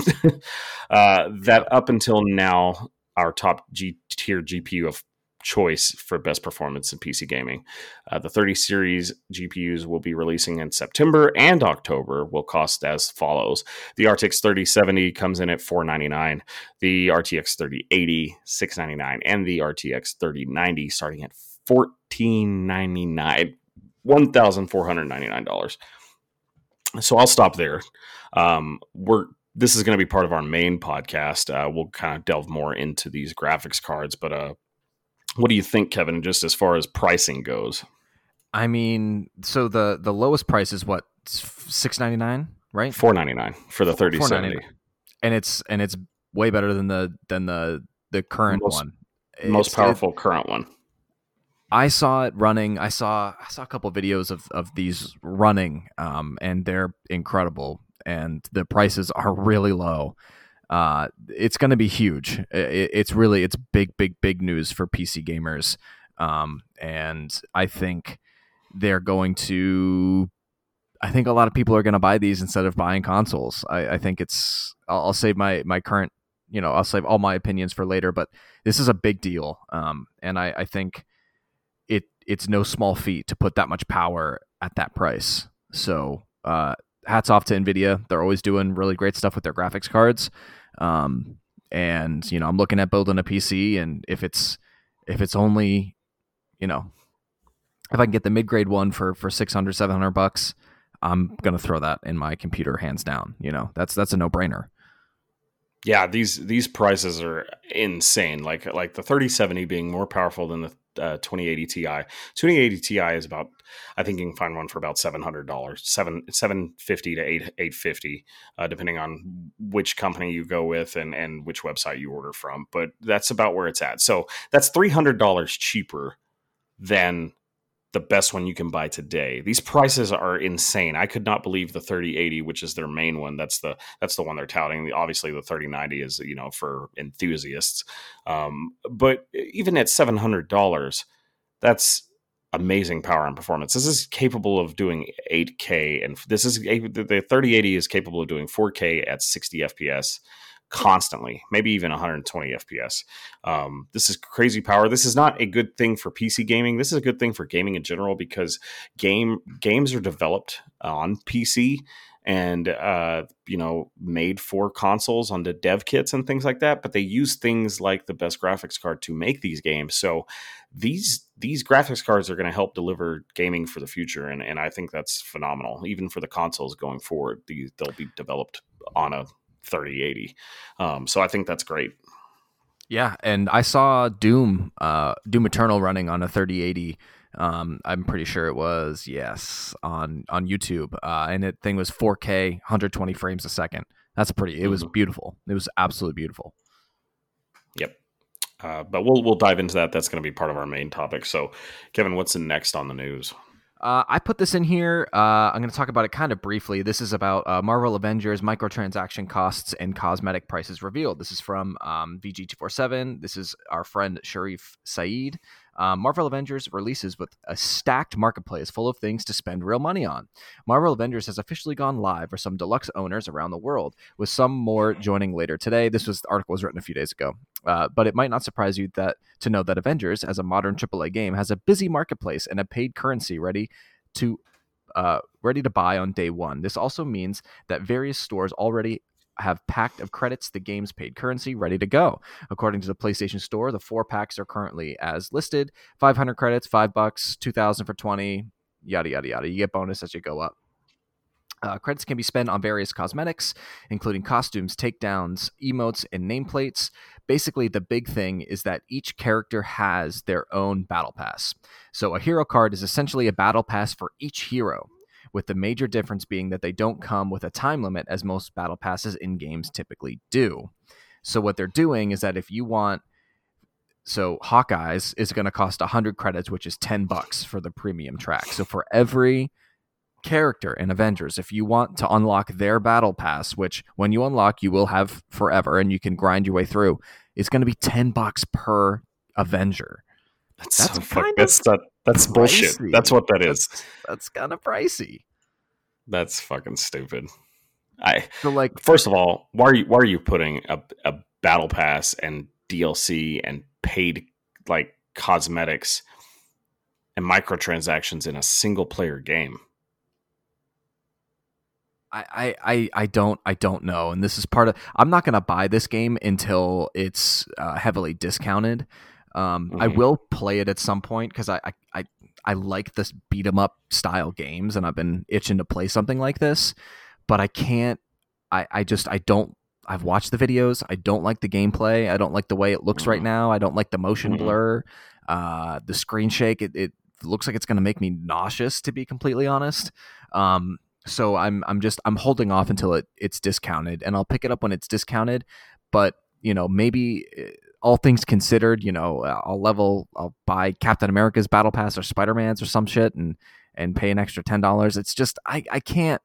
uh, that up until now, our top G-tier G P U of choice for best performance in P C gaming. Uh, the thirty series G P Us will be releasing in September and October will cost as follows. The R T X thirty seventy comes in at four hundred ninety-nine dollars, the R T X thirty eighty, six hundred ninety-nine dollars, and the R T X thirty ninety starting at one thousand four hundred ninety-nine dollars. one thousand four hundred ninety-nine dollars. So I'll stop there. Um, we're this is going to be part of our main podcast. Uh, we'll kind of delve more into these graphics cards, but uh what do you think, Kevin, just as far as pricing goes? I mean, so the, the lowest price is what, six hundred ninety-nine dollars, right? four hundred ninety-nine dollars for the thirty seventy. And it's and it's way better than the than the, the current most, one. Most it's, powerful it, current one. I saw it running. I saw I saw a couple of videos of, of these running, um, and they're incredible. And the prices are really low. Uh, it's going to be huge. It, it's really, it's big, big, big news for P C gamers. Um, and I think they're going to, I think a lot of people are going to buy these instead of buying consoles. I, I think it's, I'll, I'll save my, my current, you know, I'll save all my opinions for later, but this is a big deal. Um, and I, I think it, it's no small feat to put that much power at that price. So, uh, hats off to NVIDIA. They're always doing really great stuff with their graphics cards. Um, and, you know, I'm looking at building a P C, and if it's, if it's only, you know, if I can get the mid-grade one for, for six hundred, seven hundred bucks, I'm going to throw that in my computer hands down. You know, that's, that's a no brainer. Yeah. These, these prices are insane. Like, like the thirty seventy being more powerful than the Uh, twenty eighty Ti. twenty eighty Ti is about, I think you can find one for about seven hundred dollars, seven seven fifty to eight eight fifty, uh, depending on which company you go with and and which website you order from. But that's about where it's at. So that's three hundred dollars cheaper than the best one you can buy today. These prices are insane. I could not believe the thirty eighty, which is their main one. That's the that's the one they're touting. Obviously, the thirty ninety is, you know, for enthusiasts. Um, but even at seven hundred dollars, that's amazing power and performance. This is capable of doing eight K, and this is the thirty eighty is capable of doing four K at sixty F P S. Constantly, maybe even one hundred twenty F P S. Um, this is crazy power. This is not a good thing for P C gaming. This is a good thing for gaming in general, because game games are developed on P C and uh, you know, made for consoles on the dev kits and things like that. But they use things like the best graphics card to make these games. So these these graphics cards are going to help deliver gaming for the future, and and I think that's phenomenal. Even for the consoles going forward, these they'll be developed on a thirty eighty. Um, so I think that's great. Yeah, and I saw Doom, uh, Doom Eternal running on a thirty eighty. Um, I'm pretty sure it was, yes, on on YouTube. Uh, and that thing was four K, one hundred twenty frames a second. That's pretty. It was beautiful. It was absolutely beautiful. Yep. Uh, but we'll we'll dive into that. That's going to be part of our main topic. So, Kevin, what's next on the news? Uh, I put this in here. Uh, I'm going to talk about it kind of briefly. This is about uh, Marvel Avengers microtransaction costs and cosmetic prices revealed. This is from um, V G two forty-seven. This is our friend Sharif Saeed. Uh, Marvel Avengers releases with a stacked marketplace full of things to spend real money on. Marvel Avengers has officially gone live for some deluxe owners around the world, with some more joining later today. This was the article was written a few days ago. Uh, but it might not surprise you that to know that Avengers, as a modern triple A game, has a busy marketplace and a paid currency ready to uh, ready to buy on day one. This also means that various stores already have packed of credits, the game's paid currency, ready to go. According to the PlayStation Store, the four packs are currently as listed: five hundred credits, five bucks, two thousand for twenty, yada, yada, yada. You get bonus as you go up. Uh, credits can be spent on various cosmetics, including costumes, takedowns, emotes, and nameplates. Basically, the big thing is that each character has their own battle pass. So a hero card is essentially a battle pass for each hero, with the major difference being that they don't come with a time limit as most battle passes in games typically do. So what they're doing is that if you want, so Hawkeye's is going to cost one hundred credits, which is ten bucks for the premium track. So for every character in Avengers, if you want to unlock their battle pass, which when you unlock, you will have forever and you can grind your way through, it's going to be ten bucks per Avenger. That's, that's so fuck. That's not, that's pricey. Bullshit. That's what that is. That's, that's kind of pricey. That's fucking stupid. I so like. First of all, why are you why are you putting a a battle pass and D L C and paid like cosmetics and microtransactions in a single player game? I, I, I don't I don't know, and this is part of. I'm not going to buy this game until it's uh, heavily discounted. Um, mm-hmm. I will play it at some point because I, I, I, I like this beat 'em up style games, and I've been itching to play something like this, but I can't. I, I just I don't. I've watched the videos. I don't like the gameplay. I don't like the way it looks right now. I don't like the motion mm-hmm. blur, uh, the screen shake. It, it looks like it's going to make me nauseous, to be completely honest. Um, so I'm I'm just I'm holding off until it, it's discounted, and I'll pick it up when it's discounted. But you know, maybe. It, all things considered, you know, I'll level, I'll buy Captain America's Battle Pass or Spider-Man's or some shit and, and pay an extra ten dollars. It's just, I, I can't,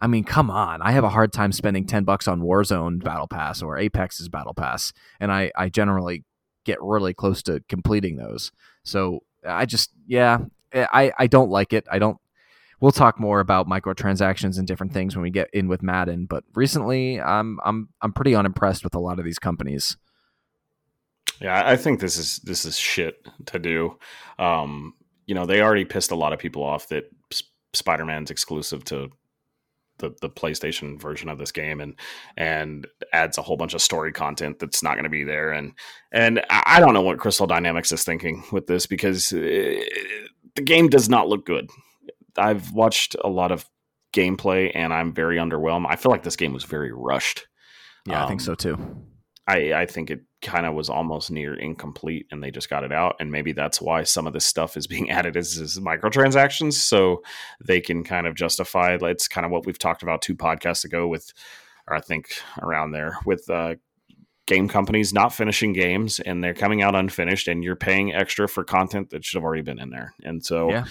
I mean, come on. I have a hard time spending ten bucks on Warzone Battle Pass or Apex's Battle Pass. And I, I generally get really close to completing those. So I just, yeah, I, I don't like it. I don't, we'll talk more about microtransactions and different things when we get in with Madden. But recently I'm, I'm, I'm pretty unimpressed with a lot of these companies. Yeah, I think this is this is shit to do. Um, you know, they already pissed a lot of people off that S- Spider-Man's exclusive to the the PlayStation version of this game, and and adds a whole bunch of story content that's not going to be there. And and I don't know what Crystal Dynamics is thinking with this, because it, the game does not look good. I've watched a lot of gameplay, and I'm very underwhelmed. I feel like this game was very rushed. Yeah, um, I think so too. I, I think it kind of was almost near incomplete, and they just got it out. And maybe that's why some of this stuff is being added as, as microtransactions, so they can kind of justify. It's kind of what we've talked about two podcasts ago with, or I think around there with uh, game companies not finishing games, and they're coming out unfinished, and you're paying extra for content that should have already been in there. And so yeah.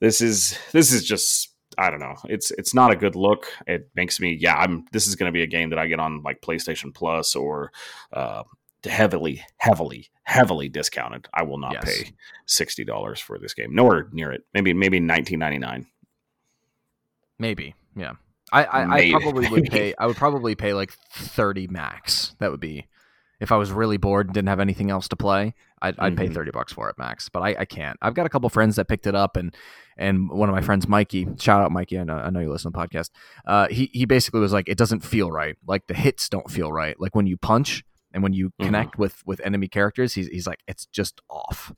this is this is just, I don't know. It's it's not a good look. It makes me, yeah, I'm. This is going to be a game that I get on like PlayStation Plus or uh, heavily, heavily, heavily discounted. I will not yes. pay sixty dollars for this game. Nowhere near it. Maybe maybe nineteen ninety-nine. Maybe, yeah. I, I, I probably would pay. I would probably pay like thirty max. That would be if I was really bored and didn't have anything else to play. I'd, mm-hmm. I'd pay thirty bucks for it max. But I, I can't. I've got a couple friends that picked it up, and and one of my friends, Mikey, shout out Mikey. I know, I know you listen to the podcast. Uh, he he basically was like, it doesn't feel right. Like the hits don't feel right. Like when you punch and when you connect mm-hmm. with with enemy characters, he's he's like, it's just off.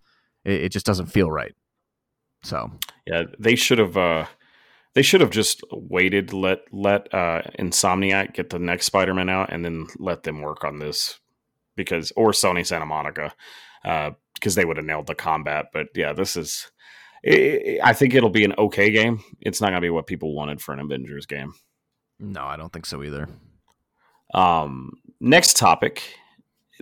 It, it just doesn't feel right. So yeah, they should have. Uh... They should have just waited, let let uh, Insomniac get the next Spider-Man out, and then let them work on this, because or Sony Santa Monica, uh, because they would have nailed the combat. But yeah, this is. It, I think it'll be an okay game. It's not going to be what people wanted for an Avengers game. No, I don't think so either. Um, next topic.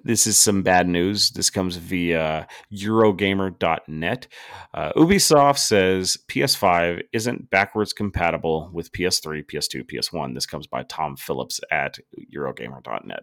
This is some bad news. This comes via Eurogamer dot net. Uh, Ubisoft says P S five isn't backwards compatible with P S three, P S two, P S one. This comes by Tom Phillips at Eurogamer dot net.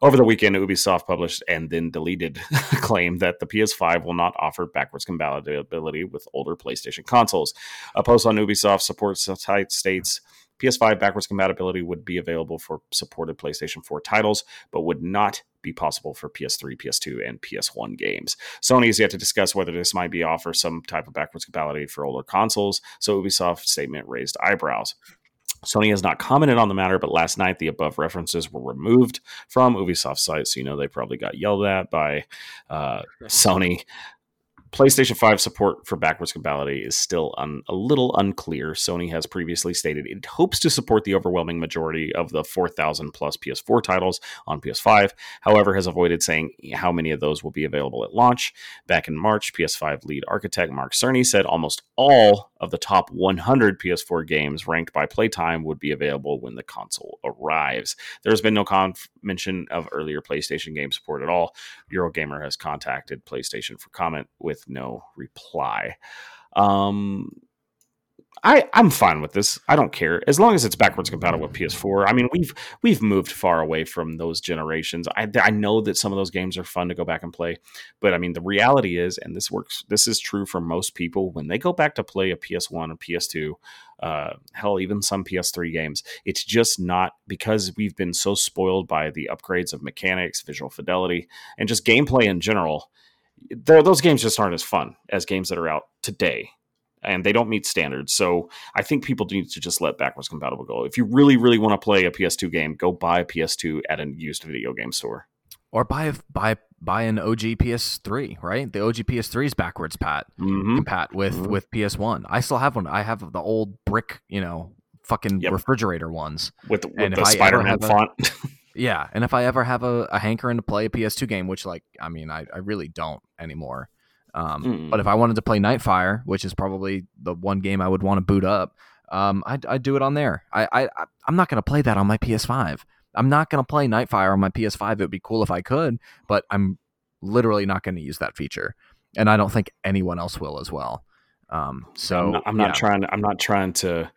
Over the weekend, Ubisoft published and then deleted a claim that the P S five will not offer backwards compatibility with older PlayStation consoles. A post on Ubisoft support site states, P S five backwards compatibility would be available for supported PlayStation four titles, but would not be possible for P S three, P S two, and P S one games. Sony has yet to discuss whether this might be offer some type of backwards compatibility for older consoles, so Ubisoft's statement raised eyebrows. Sony has not commented on the matter, but last night the above references were removed from Ubisoft's site, so you know they probably got yelled at by uh, Sony. PlayStation five support for backwards compatibility is still un, a little unclear. Sony has previously stated it hopes to support the overwhelming majority of the four thousand plus P S four titles on P S five, however, has avoided saying how many of those will be available at launch. Back in March, P S five lead architect Mark Cerny said almost all of the top one hundred P S four games ranked by playtime would be available when the console arrives. There's been no conf- mention of earlier PlayStation game support at all. Eurogamer has contacted PlayStation for comment with no reply. Um, I I'm fine with this. I don't care as long as it's backwards compatible with P S four. I mean, we've we've moved far away from those generations. I I know that some of those games are fun to go back and play, but I mean, the reality is, and this works. This is true for most people when they go back to play a P S one or P S two. Uh, hell, even some P S three games. It's just not because we've been so spoiled by the upgrades of mechanics, visual fidelity, and just gameplay in general. Those games just aren't as fun as games that are out today, and they don't meet standards. So I think people need to just let backwards compatible go. If you really, really want to play a P S two game, go buy a P S two at a used video game store, or buy a, buy buy an O G P S three. Right, the O G P S three is backwards pat mm-hmm. pat with mm-hmm. with P S one. I still have one. I have the old brick, you know, fucking yep. refrigerator ones with the, with the Spider-Man font. A, Yeah, and if I ever have a, a hankering to play a P S two game, which, like, I mean, I, I really don't anymore. Um, mm. But if I wanted to play Nightfire, which is probably the one game I would want to boot up, um, I'd, I'd do it on there. I, I, I'm not going to play that on my P S five. I'm not going to play Nightfire on my P S five. It would be cool if I could, but I'm literally not going to use that feature. And I don't think anyone else will as well. Um, so I'm not, I'm not yeah. trying to, I'm not trying to...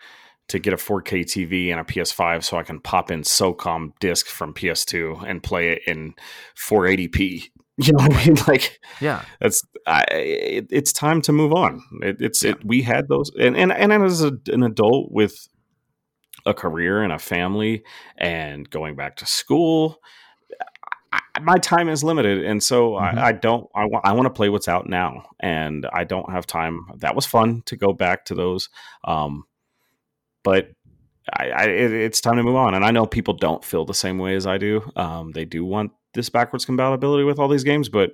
to get a four K T V and a P S five so I can pop in SOCOM disc from P S two and play it in four eighty p. You know what I mean? Like, yeah, that's, I, it, it's time to move on. It, it's, yeah. it, we had those and, and, and as a, an adult with a career and a family and going back to school, I, my time is limited. And so mm-hmm. I, I don't, I want, I want to play what's out now, and I don't have time. That was fun to go back to those. Um, But I, I, it, it's time to move on. And I know people don't feel the same way as I do. Um, they do want this backwards compatibility with all these games, but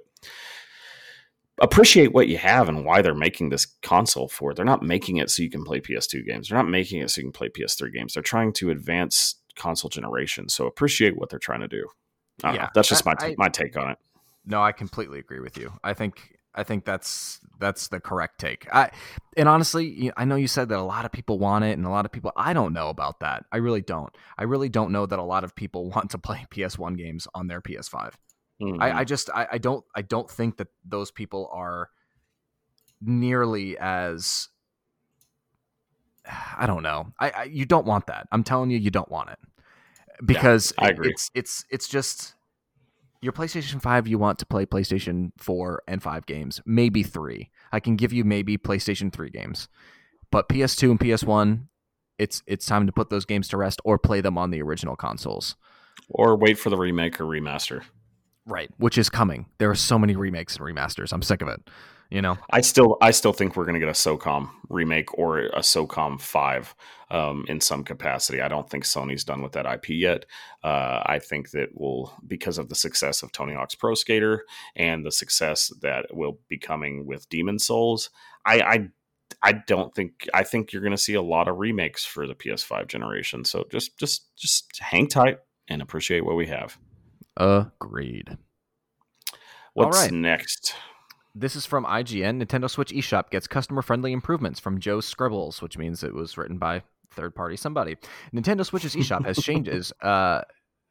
appreciate what you have and why they're making this console for it. They're not making it so you can play P S two games. They're not making it so you can play P S three games. They're trying to advance console generation. So appreciate what they're trying to do. I don't yeah, know. That's just I, my, t- I, my take on it. No, I completely agree with you. I think I think that's that's the correct take. I and honestly, I know you said that a lot of people want it, and a lot of people, I don't know about that. I really don't. I really don't know that a lot of people want to play P S one games on their P S five. Mm-hmm. I, I just I, I don't I don't think that those people are nearly as, I don't know. I, I you don't want that. I'm telling you, you don't want it, because yeah, I agree. It's it's it's just. Your PlayStation five, you want to play PlayStation four and five games, maybe three. I can give you maybe PlayStation three games. But P S two and P S one, it's it's time to put those games to rest or play them on the original consoles. Or wait for the remake or remaster. Right, which is coming. There are so many remakes and remasters. I'm sick of it. You know, I still I still think we're going to get a SOCOM remake or a SOCOM five um, in some capacity. I don't think Sony's done with that I P yet. Uh, I think that will, because of the success of Tony Hawk's Pro Skater and the success that will be coming with Demon's Souls, I, I I don't think I think you're going to see a lot of remakes for the P S five generation. So just just just hang tight and appreciate what we have. Agreed. What's right. next? This is from I G N. Nintendo Switch eShop gets customer-friendly improvements from Joe Scribbles, which means it was written by third-party somebody. Nintendo Switch's eShop has changes, uh,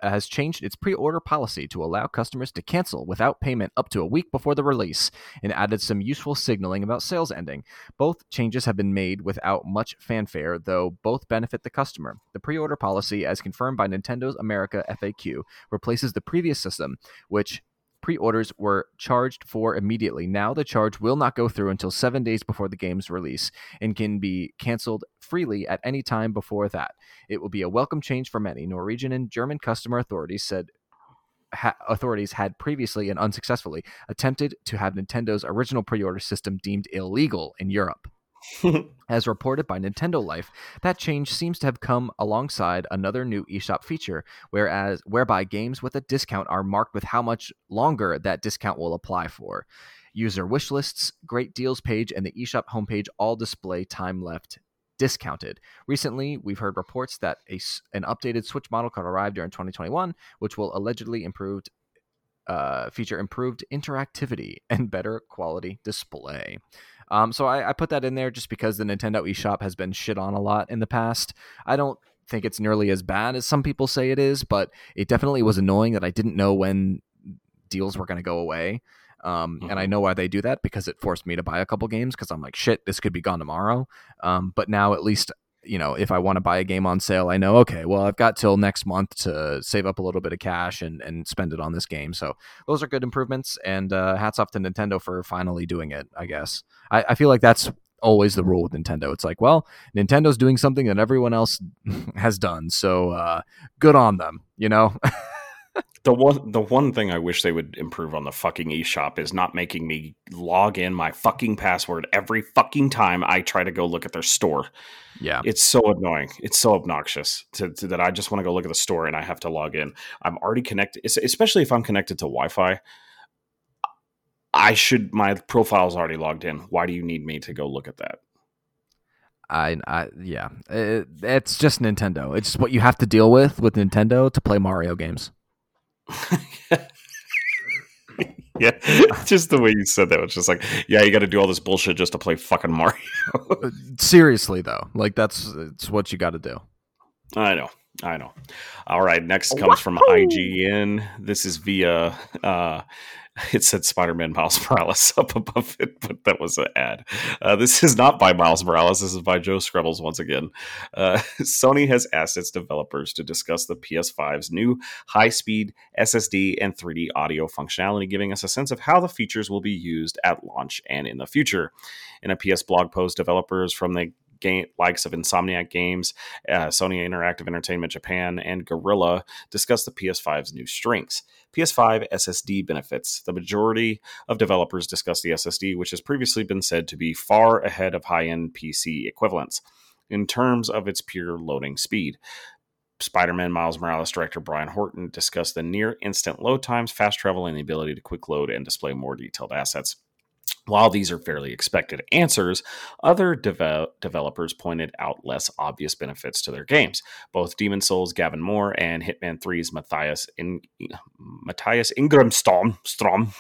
has changed its pre-order policy to allow customers to cancel without payment up to a week before the release, and added some useful signaling about sales ending. Both changes have been made without much fanfare, though both benefit the customer. The pre-order policy, as confirmed by Nintendo's America F A Q, replaces the previous system, which pre-orders were charged for immediately. Now the charge will not go through until seven days before the game's release and can be canceled freely at any time before that. It will be a welcome change for many. Norwegian and German customer authorities said ha- authorities had previously and unsuccessfully attempted to have Nintendo's original pre-order system deemed illegal in Europe. As reported by Nintendo Life, that change seems to have come alongside another new eShop feature, whereas whereby games with a discount are marked with how much longer that discount will apply for. User wishlists, great deals page, and the eShop homepage all display time left discounted. Recently, we've heard reports that a, an updated Switch model could arrive during twenty twenty-one, which will allegedly improve uh, feature improved interactivity and better quality display. Um, so I, I put that in there just because the Nintendo eShop has been shit on a lot in the past. I don't think it's nearly as bad as some people say it is, but it definitely was annoying that I didn't know when deals were going to go away. Um, mm-hmm. And I know why they do that, because it forced me to buy a couple games, because I'm like, shit, this could be gone tomorrow. Um, but now at least, you know, if I want to buy a game on sale, I know, okay, well, I've got till next month to save up a little bit of cash and, and spend it on this game. So those are good improvements, and uh, hats off to Nintendo for finally doing it, I guess. I, I feel like that's always the rule with Nintendo. It's like, well, Nintendo's doing something that everyone else has done, so uh, good on them, you know? The one the one thing I wish they would improve on the fucking eShop is not making me log in my fucking password every fucking time I try to go look at their store. Yeah. It's so annoying. It's so obnoxious to, to that I just want to go look at the store and I have to log in. I'm already connected, especially if I'm connected to Wi-Fi. I should, my profile's already logged in. Why do you need me to go look at that? I, I yeah. It, it's just Nintendo. It's what you have to deal with with Nintendo to play Mario games. Yeah, just the way you said that was just like, yeah, you got to do all this bullshit just to play fucking Mario. Seriously though, like that's it's what you got to do. I know, I know. All right, next comes Whoa! from I G N. This is via. Uh, It said Spider-Man Miles Morales up above it, but that was an ad. Uh, this is not by Miles Morales. This is by Joe Scribbles once again. Uh, Sony has asked its developers to discuss the P S five's new high-speed S S D and three D audio functionality, giving us a sense of how the features will be used at launch and in the future. In a P S blog post, developers from the Game, likes of Insomniac Games, uh, Sony Interactive Entertainment Japan, and Guerrilla discuss the P S five's new strengths. P S five S S D benefits. The majority of developers discuss the S S D, which has previously been said to be far ahead of high-end P C equivalents in terms of its pure loading speed. Spider-Man Miles Morales director Brian Horton discussed the near-instant load times, fast travel, and the ability to quick load and display more detailed assets. While these are fairly expected answers, other dev- developers pointed out less obvious benefits to their games. Both Demon's Souls' Gavin Moore and Hitman three's Matthias, In- Matthias Ingramstrom Strom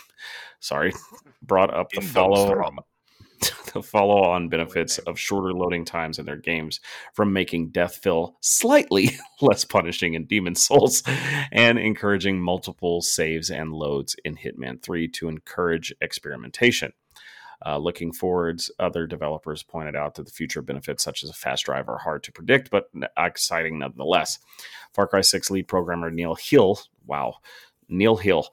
sorry, brought up the follow the follow on benefits of shorter loading times in their games from making death feel slightly less punishing in Demon's Souls and encouraging multiple saves and loads in Hitman three to encourage experimentation. Uh, looking forwards, other developers pointed out that the future benefits such as a fast drive are hard to predict, but exciting nonetheless. Far Cry six lead programmer Neil Hill, wow, Neil Hill,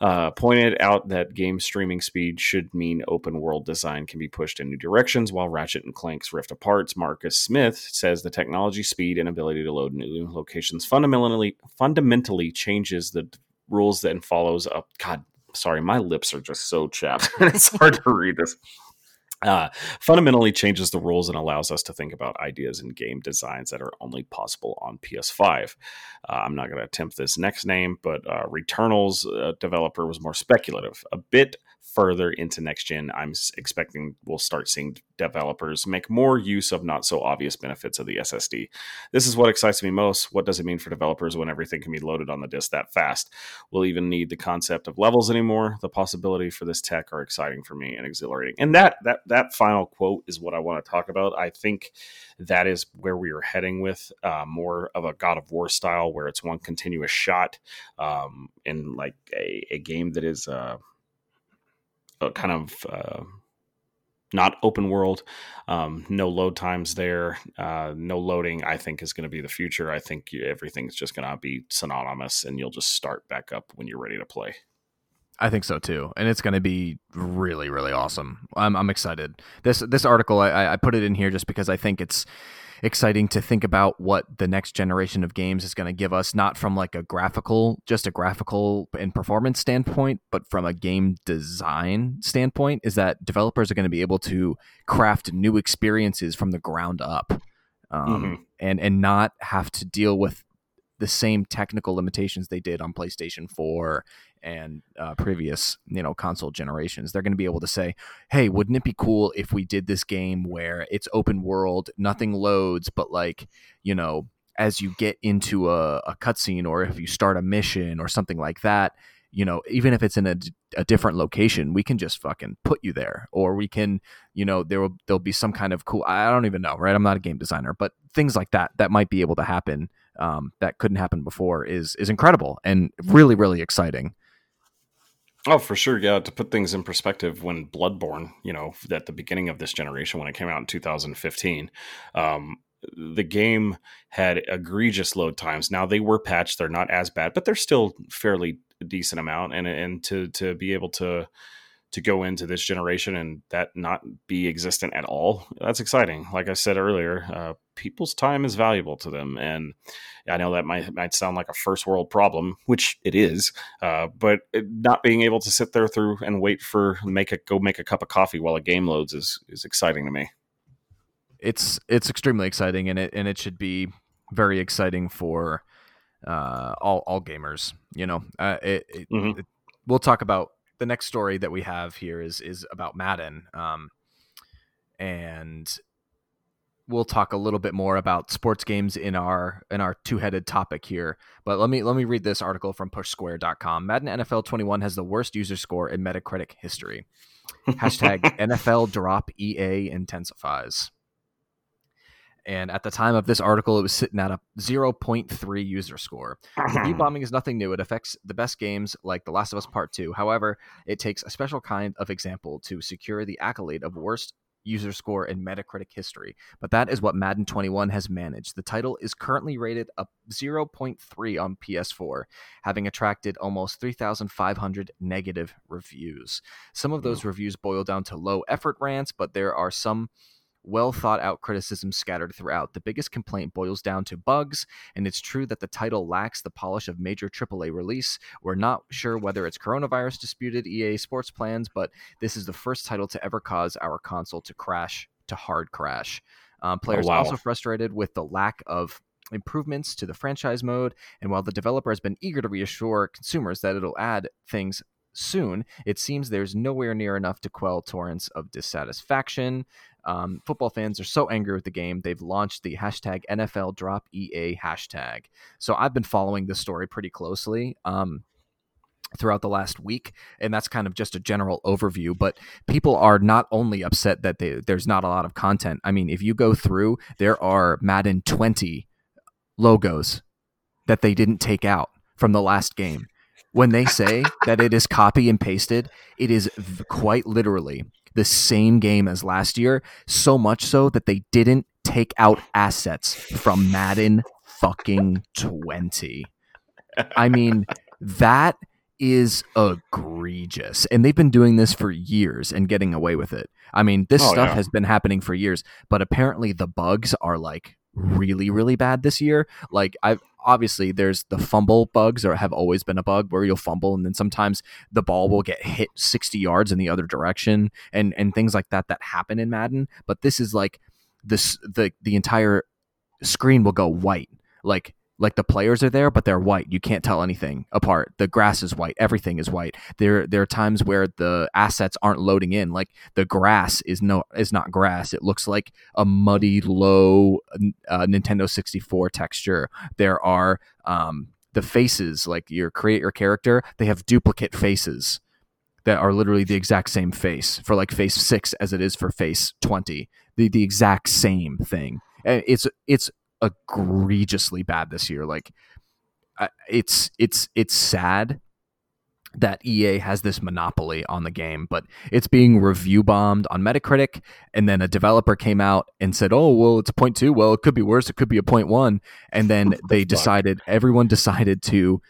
uh, pointed out that game streaming speed should mean open world design can be pushed in new directions, while Ratchet and Clank's Rift Apart's Marcus Smith says the technology, speed, and ability to load new locations fundamentally fundamentally changes the rules that and follows up. God. Sorry, my lips are just so chapped. It's hard to read this. Uh, fundamentally changes the rules and allows us to think about ideas and game designs that are only possible on P S five. Uh, I'm not going to attempt this next name, but uh, Returnal's uh, developer was more speculative. A bit further into next gen, I'm expecting we'll start seeing developers make more use of not so obvious benefits of the S S D. This is what excites me most. What does it mean for developers when everything can be loaded on the disc that fast? We'll even need the concept of levels anymore. The possibility for this tech are exciting for me and exhilarating. And that that that final quote is what I want to talk about. I think that is where we are heading with uh, more of a God of War style, where it's one continuous shot um, in like a, a game that is. Uh, kind of uh, not open world, um, no load times there, uh, no loading, I think is going to be the future. I think you, everything's just going to be synonymous and you'll just start back up when you're ready to play. I think so too. And it's going to be really, really awesome. I'm, I'm excited. This, this article, I, I put it in here just because I think it's exciting to think about what the next generation of games is going to give us, not from like a graphical, just a graphical and performance standpoint, but from a game design standpoint, is that developers are going to be able to craft new experiences from the ground up, um, mm-hmm. and, and not have to deal with the same technical limitations they did on PlayStation four and uh, previous, you know, console generations. They're going to be able to say, "Hey, wouldn't it be cool if we did this game where it's open world, nothing loads, but like, you know, as you get into a, a cutscene or if you start a mission or something like that, you know, even if it's in a, a different location, we can just fucking put you there, or we can, you know, there will there'll be some kind of cool. I don't even know, right? I'm not a game designer, but things like that that might be able to happen." Um, that couldn't happen before is is incredible and really, really exciting. Oh, for sure. Yeah. To put things in perspective, when Bloodborne, you know, at the beginning of this generation, when it came out in two thousand fifteen, um, the game had egregious load times. Now they were patched. They're not as bad, but they're still fairly decent amount. And, and to, to be able to, to go into this generation and that not be existent at all, that's exciting. Like I said earlier, uh, people's time is valuable to them. And I know that might, might sound like a first world problem, which it is, uh, but not being able to sit there through and wait for make a, go make a cup of coffee while a game loads is, is exciting to me. It's, it's extremely exciting, and it, and it should be very exciting for uh, all, all gamers, you know. uh, it, it, mm-hmm. it, we'll talk about, the next story that we have here is is about Madden, um, and we'll talk a little bit more about sports games in our in our two-headed topic here. But let me let me read this article from push square dot com. Madden N F L twenty-one has the worst user score in Metacritic history. Hashtag N F L drop, E A intensifies. And at the time of this article, it was sitting at a zero point three user score. View bombing is nothing new. It affects the best games like The Last of Us Part Two. However, it takes a special kind of example to secure the accolade of worst user score in Metacritic history. But that is what Madden twenty-one has managed. The title is currently rated a zero point three on P S four, having attracted almost three thousand five hundred negative reviews. Some of those reviews boil down to low effort rants, but there are some well-thought-out criticism scattered throughout. The biggest complaint boils down to bugs, and it's true that the title lacks the polish of major triple A release. We're not sure whether it's coronavirus disputed E A sports plans, but this is the first title to ever cause our console to crash, to hard crash. Um, players oh, wow. are also frustrated with the lack of improvements to the franchise mode, and while the developer has been eager to reassure consumers that it'll add things soon, it seems there's nowhere near enough to quell torrents of dissatisfaction. Um, football fans are so angry with the game, they've launched the hashtag N F L drop E A hashtag. So I've been following this story pretty closely. Um, throughout the last week, and that's kind of just a general overview. But people are not only upset that they, there's not a lot of content. I mean, if you go through, there are Madden twenty logos that they didn't take out from the last game. When they say that it is copy and pasted, it is v- quite literally the same game as last year, so much so that they didn't take out assets from Madden fucking twenty. I mean, that is egregious, and they've been doing this for years and getting away with it. I mean, this oh, stuff yeah. has been happening for years, but apparently the bugs are like really, really bad this year. Like, I've obviously there's the fumble bugs, or have always been a bug where you'll fumble and then sometimes the ball will get hit sixty yards in the other direction, and and things like that that happen in Madden. But this is like this the the entire screen will go white, like. Like the players are there, but they're white. You can't tell anything apart. The grass is white. Everything is white. There, there are times where the assets aren't loading in. Like the grass is no, is not grass. It looks like a muddy, low uh, Nintendo sixty-four texture. There are um, the faces. Like your create your character, they have duplicate faces that are literally the exact same face for like face six as it is for face twenty. The the exact same thing. It's it's. egregiously bad this year. Like uh, it's it's it's sad that E A has this monopoly on the game, but it's being review bombed on Metacritic, and then a developer came out and said, oh well, it's point two, well it could be worse, it could be a point one, and then they decided everyone decided to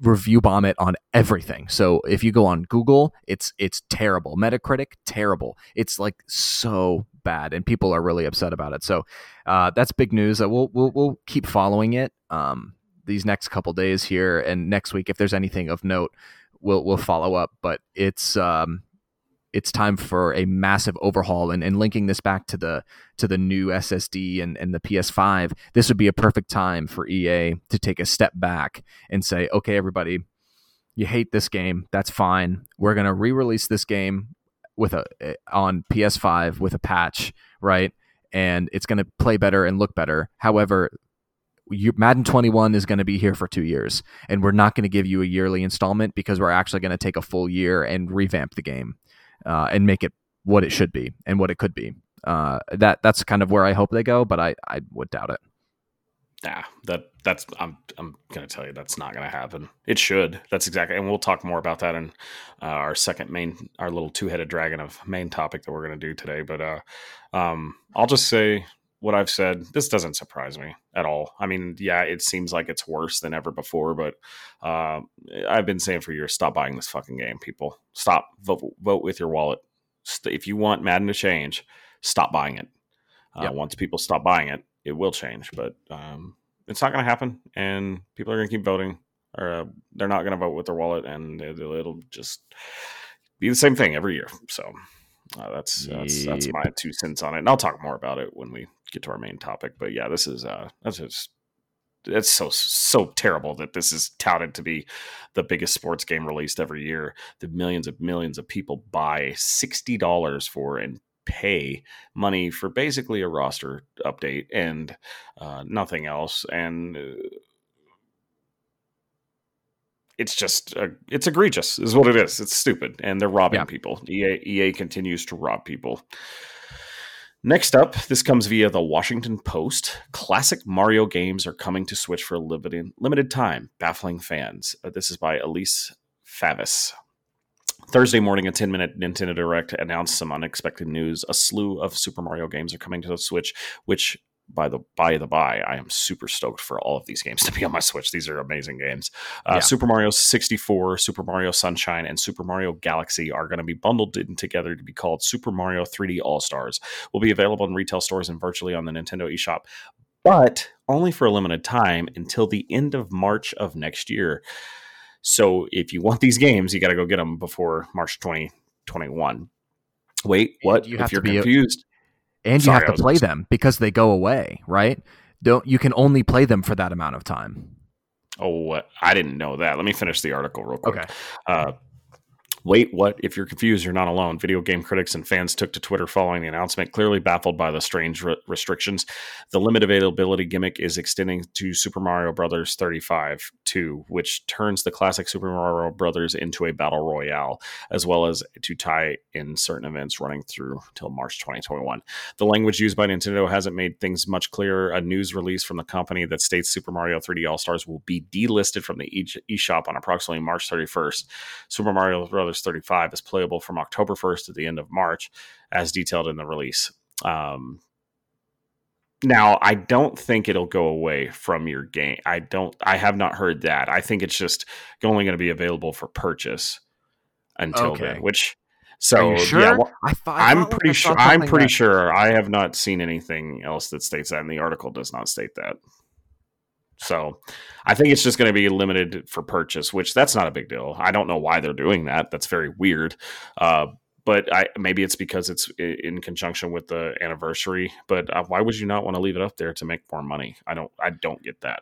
review bomb it on everything. So if you go on Google, it's it's terrible. Metacritic, terrible. It's like so bad, and people are really upset about it. So uh, that's big news. Uh, we'll, we'll we'll keep following it um, these next couple days here, and next week if there's anything of note, we'll we'll follow up. But it's um, it's time for a massive overhaul, and, and linking this back to the to the new S S D and, and the P S five. This would be a perfect time for E A to take a step back and say, okay, everybody, you hate this game. That's fine. We're gonna re-release this game with a on P S five with a patch, right? And it's going to play better and look better. However, you, Madden twenty-one is going to be here for two years, and we're not going to give you a yearly installment because we're actually going to take a full year and revamp the game uh, and make it what it should be and what it could be. Uh, that that's kind of where I hope they go, but I, I would doubt it. Nah, that that's I'm I'm gonna tell you that's not gonna happen. It should. That's exactly, and we'll talk more about that in uh, our second main, our little two-headed dragon of main topic that we're gonna do today. But uh, um, I'll just say what I've said. This doesn't surprise me at all. I mean, yeah, it seems like it's worse than ever before, but uh, I've been saying for years, stop buying this fucking game, people. Stop. Vote, vote with your wallet. If you want Madden to change, stop buying it. Uh, yeah. Once people stop buying it, it will change, but um, it's not going to happen. And people are going to keep voting, or uh, they're not going to vote with their wallet, and it'll, it'll just be the same thing every year. So uh, that's, yep. that's that's my two cents on it. And I'll talk more about it when we get to our main topic. But yeah, this is uh, that's just that's so so terrible that this is touted to be the biggest sports game released every year. The millions of millions of people buy sixty dollars for and pay money for basically a roster update and uh, nothing else. And uh, it's just, uh, it's egregious is what it is. It's stupid. And they're robbing yeah. people. E A, E A continues to rob people. Next up, this comes via the Washington Post. Classic Mario games are coming to Switch for a limited, limited time, baffling fans. Uh, this is by Elise Favis. Thursday morning, a ten-minute Nintendo Direct announced some unexpected news. A slew of Super Mario games are coming to the Switch, which, by the by, the by, I am super stoked for all of these games to be on my Switch. These are amazing games. Uh, yeah. Super Mario sixty-four, Super Mario Sunshine, and Super Mario Galaxy are going to be bundled in together to be called Super Mario three D All-Stars. Will be available in retail stores and virtually on the Nintendo eShop, but only for a limited time until the end of March of next year. So if you want these games, you got to go get them before March twenty twenty-one. Wait, what? You if you're confused. A, and sorry, you have to play them because they go away, right? Don't you can only play them for that amount of time. Oh, I didn't know that. Let me finish the article real quick. Okay. Uh, Wait, what? If you're confused, you're not alone. Video game critics and fans took to Twitter following the announcement, clearly baffled by the strange re- restrictions. The limit availability gimmick is extending to Super Mario Brothers thirty-five too, which turns the classic Super Mario Brothers into a battle royale, as well as to tie in certain events running through till March twenty twenty-one. The language used by Nintendo hasn't made things much clearer. A news release from the company that states Super Mario three D All-Stars will be delisted from the e- eShop on approximately March thirty-first. Super Mario Brothers thirty-five is playable from October first to the end of March, as detailed in the release. Um, now, I don't think it'll go away from your game. I don't. I have not heard that. I think it's just only going to be available for purchase until okay. then. Which, so sure? yeah, well, I thought, I I'm pretty sure. I'm pretty that... sure. I have not seen anything else that states that, and the article does not state that. So I think it's just going to be limited for purchase, which that's not a big deal. I don't know why they're doing that. That's very weird. Uh, but I, maybe it's because it's in conjunction with the anniversary. But uh, why would you not want to leave it up there to make more money? I don't I don't get that.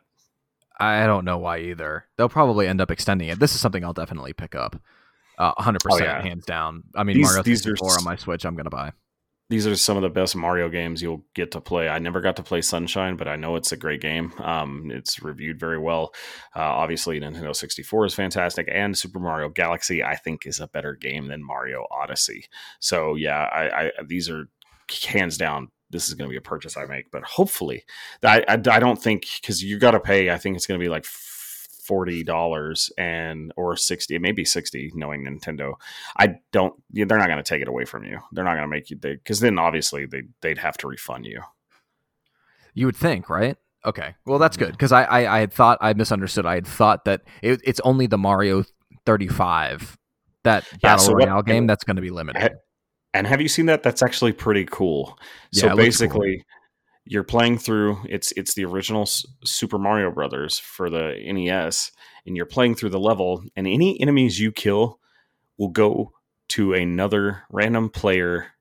I don't know why either. They'll probably end up extending it. This is something I'll definitely pick up. Uh, one hundred percent, oh, yeah. hands down. I mean, these, Mario sixty-four are... on my Switch, I'm going to buy. These are some of the best Mario games you'll get to play. I never got to play Sunshine, but I know it's a great game. Um, it's reviewed very well. Uh, obviously, Nintendo sixty-four is fantastic, and Super Mario Galaxy, I think, is a better game than Mario Odyssey. So, yeah, I, I these are hands down. This is going to be a purchase I make, but hopefully, I, I, I don't think because you got to pay. I think it's going to be like forty dollars and or sixty, maybe sixty, knowing Nintendo. I don't, they're not going to take it away from you. They're not going to make you, because then obviously they, they'd have to refund you. You would think, right? Okay. Well, that's good. Because I, I, I had thought, I misunderstood. I had thought that it, it's only the Mario thirty-five, that yeah, Battle so Royale what, game, and that's going to be limited. Ha, and have you seen that? That's actually pretty cool. Yeah, so basically... Cool. You're playing through, it's it's the original Super Mario Brothers for the N E S, and you're playing through the level, and any enemies you kill will go to another random player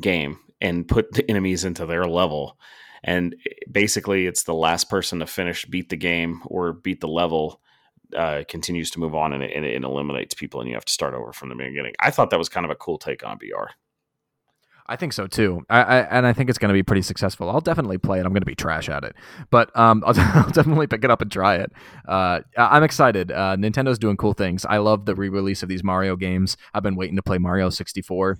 game and put the enemies into their level. And basically, it's the last person to finish, beat the game, or beat the level, uh, continues to move on, and it, and it eliminates people, and you have to start over from the beginning. I thought that was kind of a cool take on B R. I think so too, I, I and I think it's going to be pretty successful. I'll definitely play it. I'm going to be trash at it, but um, I'll, I'll definitely pick it up and try it. Uh, I'm excited. Uh, Nintendo's doing cool things. I love the re-release of these Mario games. I've been waiting to play Mario sixty-four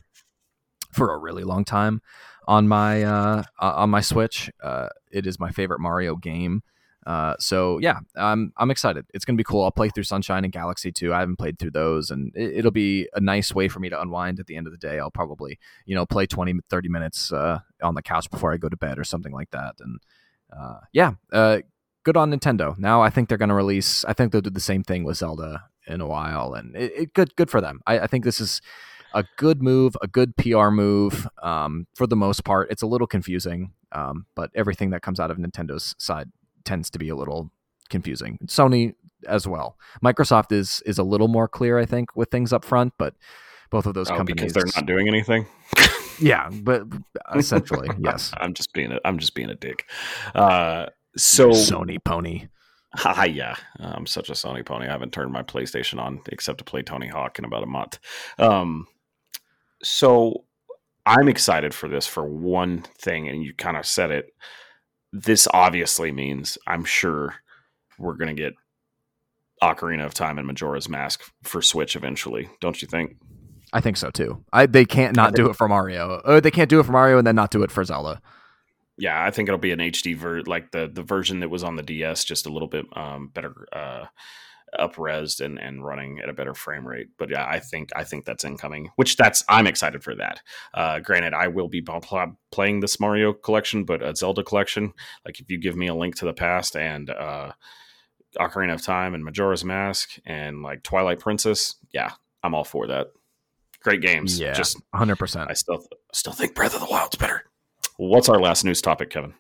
for a really long time on my uh, on my Switch. Uh, it is my favorite Mario game. Uh, so yeah, I'm I'm excited. It's going to be cool. I'll play through Sunshine and Galaxy too. I haven't played through those, and it, it'll be a nice way for me to unwind at the end of the day. I'll probably, you know, play twenty, thirty minutes uh, on the couch before I go to bed or something like that. And uh, yeah, uh, good on Nintendo. Now I think they're going to release, I think they'll do the same thing with Zelda in a while, and it, it good, good for them. I, I think this is a good move, a good P R move. Um, for the most part, it's a little confusing, um, but everything that comes out of Nintendo's side tends to be a little confusing. Sony as well. Microsoft is is a little more clear, I think, with things up front, but both of those oh, companies, because they're not doing anything. Yeah, but essentially, yes. I'm just being a, I'm just being a dick. Uh, so Sony pony. Ah, yeah, I'm such a Sony pony. I haven't turned my PlayStation on except to play Tony Hawk in about a month. Um, so I'm excited for this for one thing, and you kind of said it. This obviously means, I'm sure, we're going to get Ocarina of Time and Majora's Mask for Switch eventually, don't you think? I think so, too. I They can't not do it for Mario. Oh, they can't do it for Mario and then not do it for Zelda. Yeah, I think it'll be an H D ver- like the, the version that was on the D S, just a little bit um, better uh, up-resed and, and running at a better frame rate. But yeah, I think I think that's incoming, which that's I'm excited for that. Uh, granted, I will be pl- playing this Mario collection, but a Zelda collection, like if you give me a Link to the Past and uh, Ocarina of Time and Majora's Mask and like Twilight Princess, yeah, I'm all for that. Great games. Yeah, just one hundred percent. I still, still think Breath of the Wild's better. What's our last news topic, Kevin?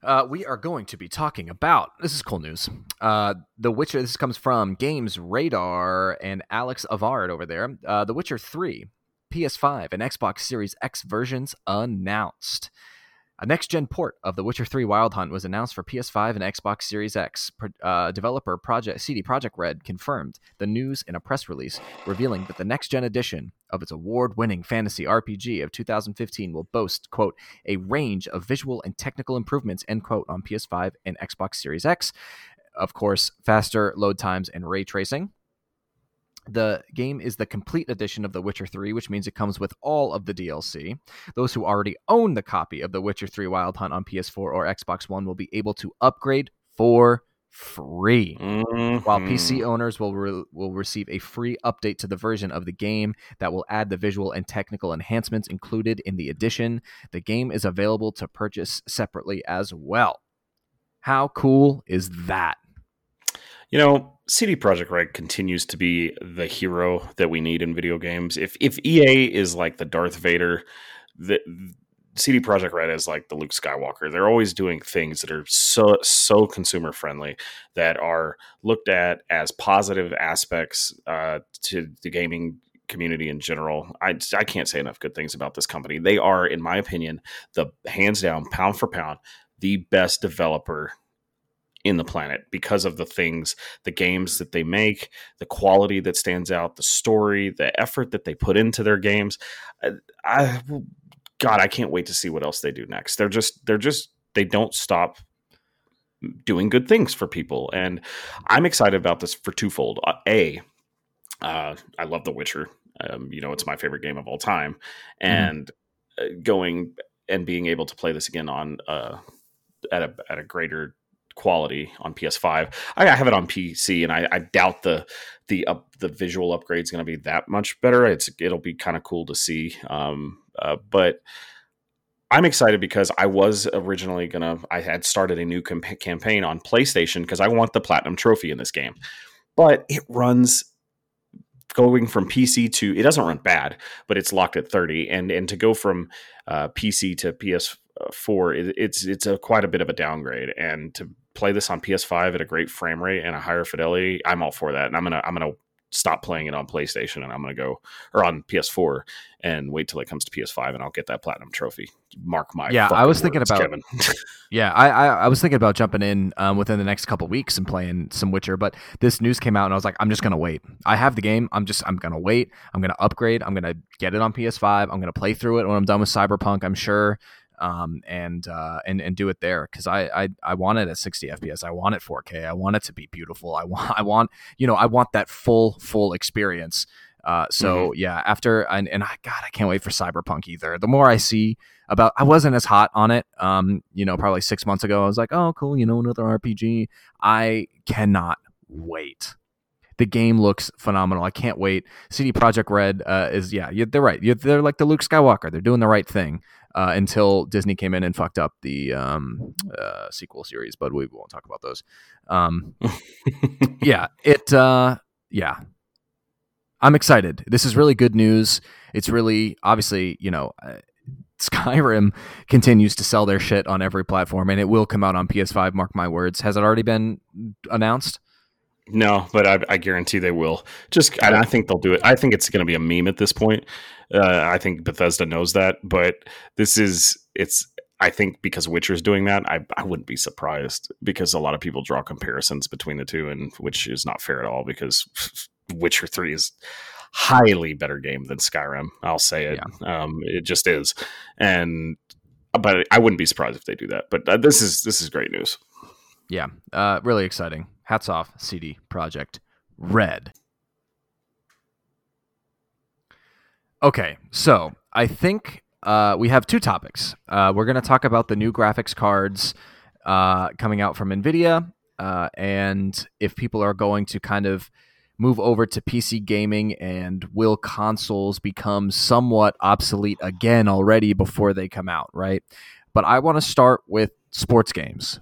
Uh, we are going to be talking about, this is cool news, uh, The Witcher, this comes from Games Radar and Alex Avard over there, uh, The Witcher three, P S five, and Xbox Series X versions announced. A next-gen port of The Witcher three Wild Hunt was announced for P S five and Xbox Series X. Uh, developer Project C D Projekt Red confirmed the news in a press release, revealing that the next-gen edition of its award-winning fantasy R P G of two thousand fifteen will boast, quote, a range of visual and technical improvements, end quote, on P S five and Xbox Series X. Of course, faster load times and ray tracing. The game is the complete edition of The Witcher three, which means it comes with all of the D L C. Those who already own the copy of The Witcher three Wild Hunt on P S four or Xbox One will be able to upgrade for free, mm-hmm. while P C owners will re- will receive a free update to the version of the game that will add the visual and technical enhancements included in the edition. The game is available to purchase separately as well. How cool is that? You know, C D Projekt Red continues to be the hero that we need in video games. If if E A is like the Darth Vader, the C D Projekt Red is like the Luke Skywalker. They're always doing things that are so so consumer friendly, that are looked at as positive aspects uh, to the gaming community in general. I, I can't say enough good things about this company. They are, in my opinion, the hands down, pound for pound, the best developer in the planet, because of the things, the games that they make, the quality that stands out, the story, the effort that they put into their games. I, I God, I can't wait to see what else they do next. They're just, they're just, they don't stop doing good things for people. And I'm excited about this for twofold. A, uh, I love The Witcher. Um, you know, it's my favorite game of all time. And mm. going and being able to play this again on uh, at a at a greater quality on P S five. I have it on P C, and I, I doubt the the up, the visual upgrade is going to be that much better. It's it'll be kind of cool to see, um, uh, but I'm excited because I was originally gonna I had started a new comp- campaign on PlayStation because I want the platinum trophy in this game, but it runs. Going from P C to, it doesn't run bad, but it's locked at thirty, and and to go from uh, P C to P S four, it, it's it's a quite a bit of a downgrade. And to play this on P S five at a great frame rate and a higher fidelity, I'm all for that. And I'm gonna I'm gonna stop playing it on PlayStation, and I'm gonna go or on P S four and wait till it comes to P S five, and I'll get that platinum trophy. Mark my yeah. I was words, thinking about Kevin. yeah. I, I I was thinking about jumping in um, within the next couple of weeks and playing some Witcher, but this news came out, and I was like, I'm just gonna wait. I have the game. I'm just I'm gonna wait. I'm gonna upgrade. I'm gonna get it on P S five. I'm gonna play through it when I'm done with Cyberpunk, I'm sure, um, and uh, and and do it there, because I, I I want it at sixty F P S. I want it four K. I want it to be beautiful. I want I want you know I want that full full experience. Uh, so mm-hmm. yeah, after and, and I God, I can't wait for Cyberpunk either. The more I see about, I wasn't as hot on it. Um, you know, probably six months ago, I was like, oh, cool, you know, another R P G. I cannot wait. The game looks phenomenal. I can't wait. C D Projekt Red uh, is yeah, they're right. They're like the Luke Skywalker. They're doing the right thing uh, until Disney came in and fucked up the um, uh, sequel series. But we won't talk about those. Um, yeah, it uh, yeah. I'm excited. This is really good news. It's really, obviously, you know, Skyrim continues to sell their shit on every platform, and it will come out on P S five, mark my words. Has it already been announced? No, but I, I guarantee they will. Just, and I think they'll do it. I think it's going to be a meme at this point. Uh, I think Bethesda knows that, but this is, it's, I think because Witcher's doing that, I, I wouldn't be surprised, because a lot of people draw comparisons between the two, and which is not fair at all, because Witcher three is highly better game than Skyrim. I'll say it. Yeah. Um, it just is. And but I wouldn't be surprised if they do that. But this is this is great news. Yeah, uh, really exciting. Hats off, C D Projekt Red. Okay, so I think uh, we have two topics. Uh, we're going to talk about the new graphics cards uh, coming out from NVIDIA, uh, and if people are going to kind of move over to P C gaming, and will consoles become somewhat obsolete again already before they come out, right? But I want to start with sports games,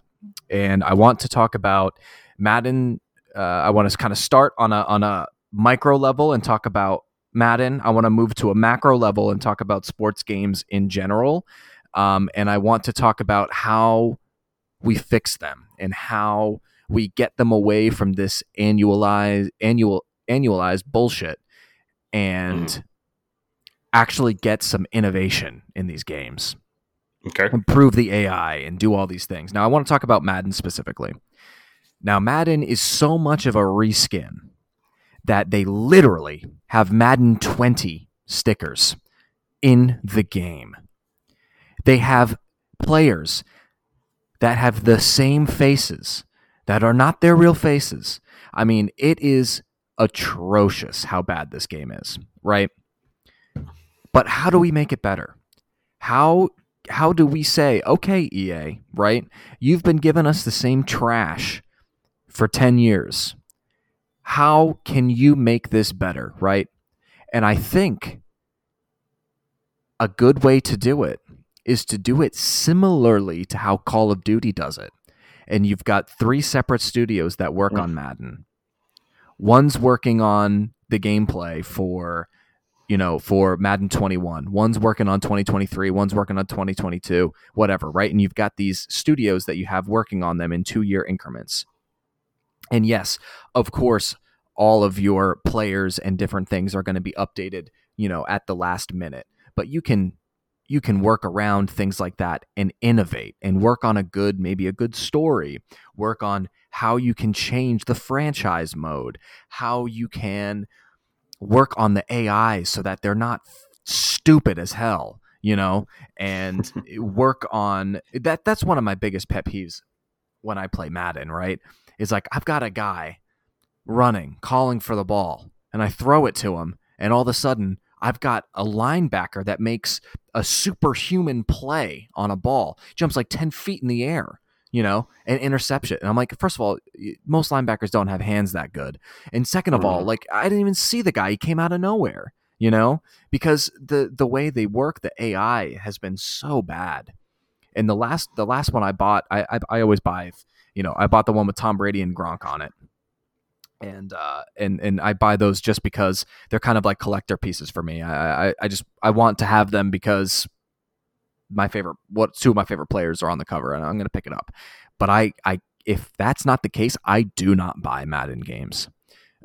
and I want to talk about Madden. Uh, I want to kind of start on a on a micro level and talk about Madden. I want to move to a macro level and talk about sports games in general, um, and I want to talk about how we fix them and how we get them away from this annualized annual annualized bullshit, and mm. actually get some innovation in these games. Okay. Improve the A I and do all these things. Now, I want to talk about Madden specifically. Now, Madden is so much of a reskin that they literally have Madden twenty stickers in the game. They have players that have the same faces that are not their real faces. I mean, it is atrocious how bad this game is, right? But how do we make it better? How how do we say, okay, E A, right? You've been giving us the same trash for ten years. How can you make this better, right? And I think a good way to do it is to do it similarly to how Call of Duty does it. And you've got three separate studios that work on Madden. One's working on the gameplay for, you know, for Madden twenty-one. One's working on twenty twenty-three. One's working on twenty twenty-two, whatever, right? And you've got these studios that you have working on them in two-year increments. And yes, of course, all of your players and different things are going to be updated, you know, at the last minute. But you can... you can work around things like that and innovate and work on a good, maybe a good story, work on how you can change the franchise mode, how you can work on the A I so that they're not stupid as hell, you know, and work on that. That's one of my biggest pet peeves when I play Madden, right? It's like, I've got a guy running, calling for the ball, and I throw it to him, and all of a sudden I've got a linebacker that makes a superhuman play on a ball, jumps like ten feet in the air, you know, and intercepts it. And I'm like, first of all, most linebackers don't have hands that good. And second of all, like, I didn't even see the guy. He came out of nowhere, you know, because the, the way they work, the A I has been so bad. And the last, the last one I bought, I, I, I always buy, you know, I bought the one with Tom Brady and Gronk on it. And uh, and and I buy those just because they're kind of like collector pieces for me. I, I I just I want to have them because my favorite what two of my favorite players are on the cover, and I'm gonna pick it up. But I, I if that's not the case, I do not buy Madden games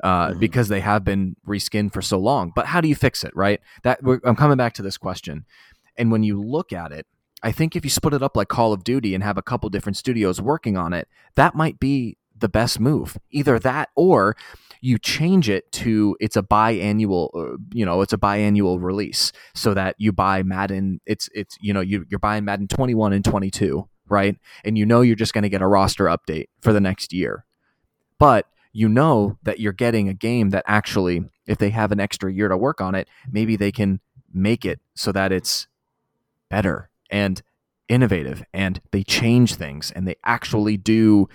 uh, mm-hmm. because they have been reskinned for so long. But how do you fix it, right? That we're, I'm coming back to this question. And when you look at it, I think if you split it up like Call of Duty and have a couple different studios working on it, that might be the best move. Either that, or you change it to it's a biannual, you know, it's a biannual release, so that you buy Madden. It's it's you know you you're buying Madden twenty-one and twenty-two, right? And you know you're just going to get a roster update for the next year, but you know that you're getting a game that actually, if they have an extra year to work on it, maybe they can make it so that it's better and innovative, and they change things and they actually do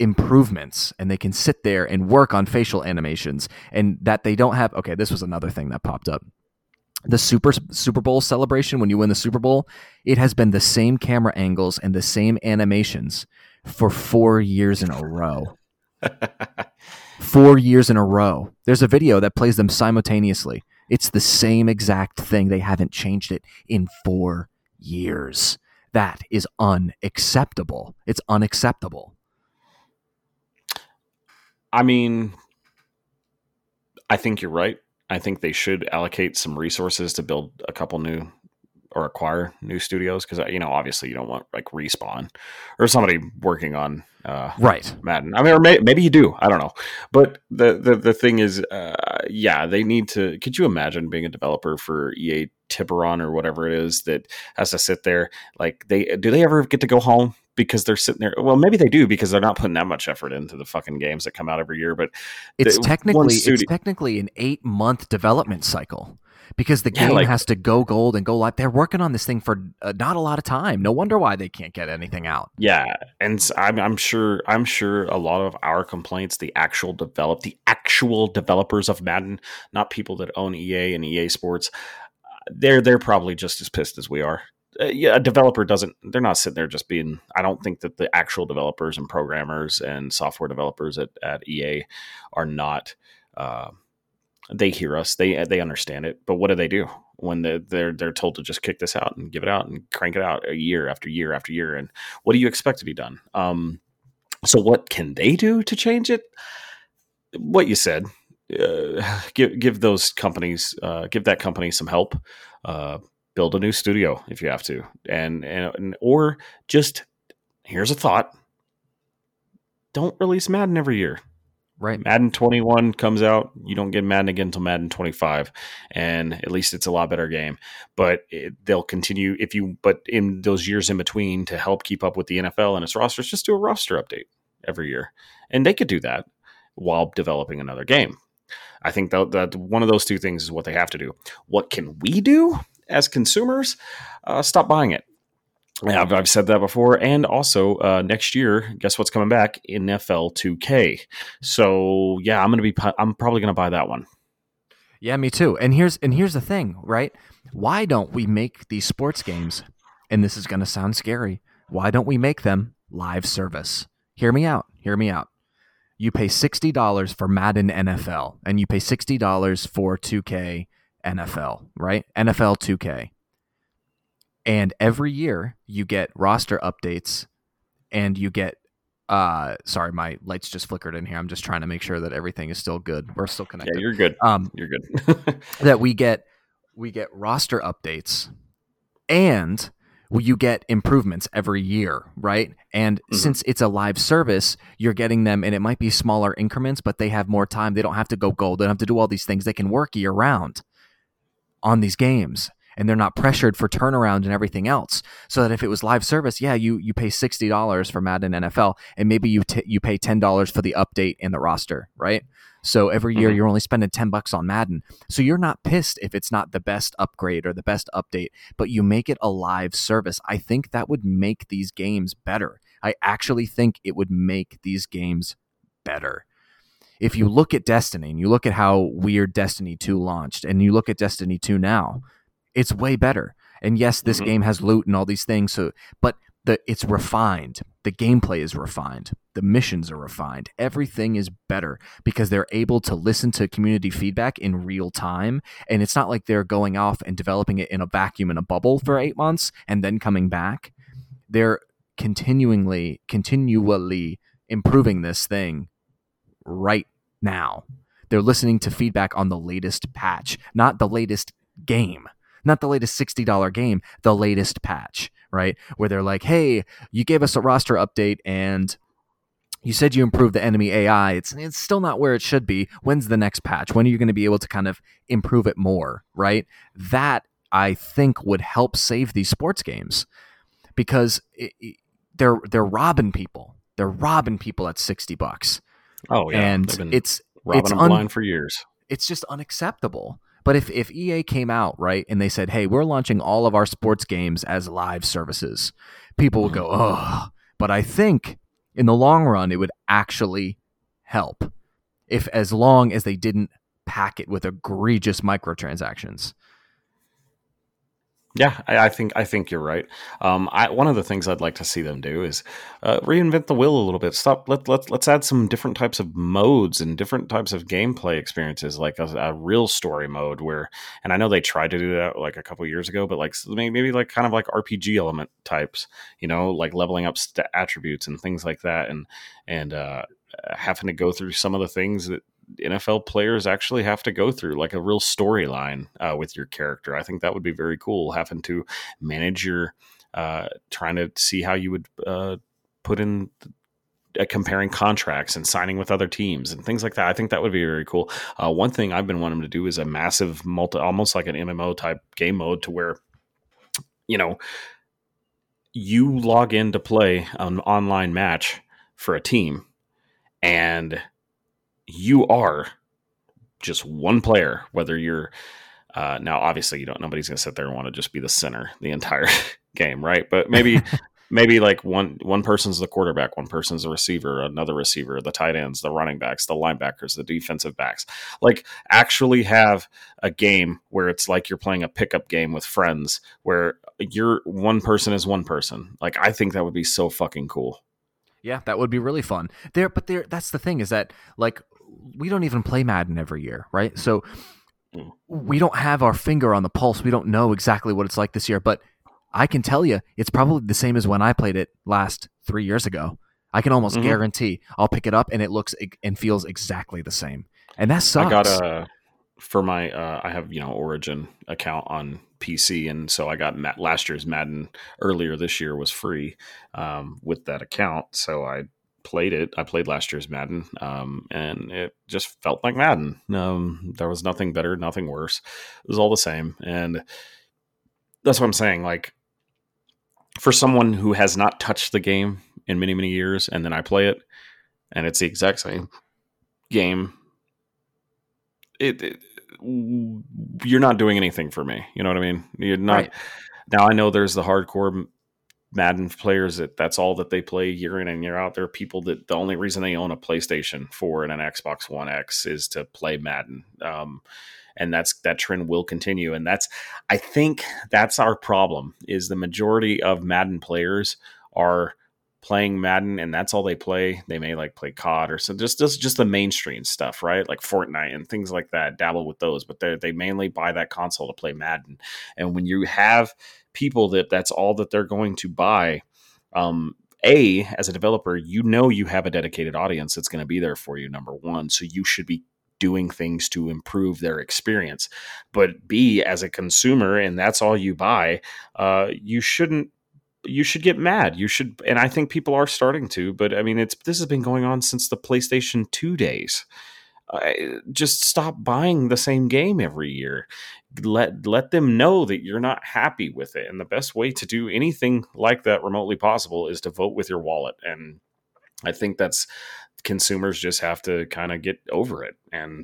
improvements, and they can sit there and work on facial animations, and that they don't have. Okay, this was another thing that popped up. The Super Super Bowl celebration, when you win the Super Bowl, it has been the same camera angles and the same animations for four years in a row. Four years in a row. There's a video that plays them simultaneously. It's the same exact thing. They haven't changed it in four years. That is unacceptable. It's unacceptable. I mean, I think you're right. I think they should allocate some resources to build a couple new or acquire new studios. Cause you know, obviously you don't want like Respawn or somebody working on, uh, right. Madden. I mean, or may, maybe you do, I don't know. But the, the, the thing is, uh, yeah, they need to, could you imagine being a developer for E A Tiburon or whatever it is that has to sit there? Like they, do they ever get to go home? Because they're sitting there. Well, maybe they do because they're not putting that much effort into the fucking games that come out every year. But it's the, technically studio- it's technically an eight month development cycle because the yeah, game like, has to go gold and go live. They're working on this thing for uh, not a lot of time. No wonder why they can't get anything out. Yeah, and I'm, I'm sure I'm sure a lot of our complaints, the actual develop the actual developers of Madden, not people that own E A and E A Sports, they're they're probably just as pissed as we are. Uh, yeah, a developer doesn't, they're not sitting there just being, I don't think that the actual developers and programmers and software developers at, at E A are not, uh, they hear us, they, they understand it, but what do they do when they're, they're, they're told to just kick this out and give it out and crank it out a year after year after year? And what do you expect to be done? Um, so what can they do to change it? What you said, uh, give, give those companies, uh, give that company some help, uh, build a new studio if you have to. And, and or just, here's a thought. Don't release Madden every year. Right. Madden twenty-one comes out. You don't get Madden again until Madden twenty-five. And at least it's a lot better game. But it, they'll continue if you, but in those years in between to help keep up with the N F L and its rosters, just do a roster update every year. And they could do that while developing another game. I think that, that one of those two things is what they have to do. What can we do as consumers? Uh, stop buying it. Yeah, I've, I've said that before. And also uh, next year, guess what's coming back? N F L two K. So yeah, I'm going to be, I'm probably going to buy that one. Yeah, me too. And here's, and here's the thing, right? Why don't we make these sports games? And this is going to sound scary. Why don't we make them live service? Hear me out. Hear me out. You pay sixty dollars for Madden N F L and you pay sixty dollars for two K N F L, right? N F L two K. And every year you get roster updates and you get, uh, sorry, my lights just flickered in here. I'm just trying to make sure that everything is still good. We're still connected. Yeah, you're good. Um, you're good. That we get, we get roster updates and you get improvements every year, right? And mm-hmm. since it's a live service, you're getting them, and it might be smaller increments, but they have more time. They don't have to go gold. They don't have to do all these things. They can work year round on these games. And they're not pressured for turnaround and everything else. So that if it was live service, yeah, you you pay sixty dollars for Madden N F L, and maybe you t- you pay ten dollars for the update and the roster, right? So every year mm-hmm. you're only spending ten bucks on Madden. So you're not pissed if it's not the best upgrade or the best update, but you make it a live service. I think that would make these games better. I actually think it would make these games better. If you look at Destiny and you look at how weird Destiny two launched, and you look at Destiny two now, it's way better. And yes, this mm-hmm. game has loot and all these things. So, but the it's refined. The gameplay is refined. The missions are refined. Everything is better because they're able to listen to community feedback in real time. And it's not like they're going off and developing it in a vacuum in a bubble for eight months and then coming back. They're continually, continually improving this thing right now. They're listening to feedback on the latest patch, not the latest game. Not the latest sixty dollars game, the latest patch, right? Where they're like, hey, you gave us a roster update and you said you improved the enemy A I. It's it's still not where it should be. When's the next patch? When are you going to be able to kind of improve it more, right? That, I think, would help save these sports games because it, it, they're they're robbing people. They're robbing people at sixty bucks. Oh, yeah. And They've been it's robbing it's them un- blind for years. It's just unacceptable. But if, if E A came out, right, and they said, hey, we're launching all of our sports games as live services, people would go, oh. But I think in the long run, it would actually help if as long as they didn't pack it with egregious microtransactions. Yeah, I, I think I think you're right. Um, I, one of the things I'd like to see them do is uh, reinvent the wheel a little bit. Stop. Let let let's add some different types of modes and different types of gameplay experiences, like a, a real story mode where. And I know they tried to do that like a couple years ago, but like maybe like kind of like R P G element types, you know, like leveling up st- attributes and things like that, and and uh, having to go through some of the things that N F L players actually have to go through, like a real storyline uh, with your character. I think that would be very cool, having to manage your uh, trying to see how you would uh, put in uh, comparing contracts and signing with other teams and things like that. I think that would be very cool. Uh, one thing I've been wanting to do is a massive multi, almost like an M M O type game mode to where, you know, you log in to play an online match for a team and you are just one player, whether you're uh, now, obviously you don't, nobody's going to sit there and want to just be the center the entire game. Right. But maybe, maybe like one, one person's the quarterback, one person's a receiver, another receiver, the tight ends, the running backs, the linebackers, the defensive backs, like actually have a game where it's like you're playing a pickup game with friends where you're one person is one person. Like, I think that would be so fucking cool. Yeah, that would be really fun there. But there, that's the thing is that like, we don't even play Madden every year, right? So we don't have our finger on the pulse. We don't know exactly what it's like this year, but I can tell you it's probably the same as when I played it last three years ago. I can almost mm-hmm. guarantee I'll pick it up and it looks and feels exactly the same. And that sucks. I got a, for my, uh, I have, you know, Origin account on P C, and so I got Matt, last year's Madden earlier this year was free um, with that account, so I played it. I played last year's Madden, um, and it just felt like Madden. Um, there was nothing better, nothing worse. It was all the same, and that's what I'm saying. Like, for someone who has not touched the game in many, many years, and then I play it, and it's the exact same game. It, it you're not doing anything for me. You know what I mean? You're not. Right. Now, I know there's the hardcore Madden players that that's all that they play year in and year out. There are people that the only reason they own a PlayStation four and an Xbox One X is to play Madden. Um, and that's, that trend will continue. And that's, I think that's our problem, is the majority of Madden players are playing Madden, and that's all they play. They may like play C O D or so, just just just the mainstream stuff, right? Like Fortnite and things like that, dabble with those, but they they mainly buy that console to play Madden. And when you have people that that's all that they're going to buy, um a as a developer, you know, you have a dedicated audience that's going to be there for you, number one, so you should be doing things to improve their experience. But b, as a consumer, and that's all you buy, uh you shouldn't You should get mad. You should, and I think people are starting to. But I mean, it's this has been going on since the PlayStation two days. I, just stop buying the same game every year. Let let them know that you're not happy with it. And the best way to do anything like that remotely possible is to vote with your wallet. And I think that's consumers just have to kind of get over it and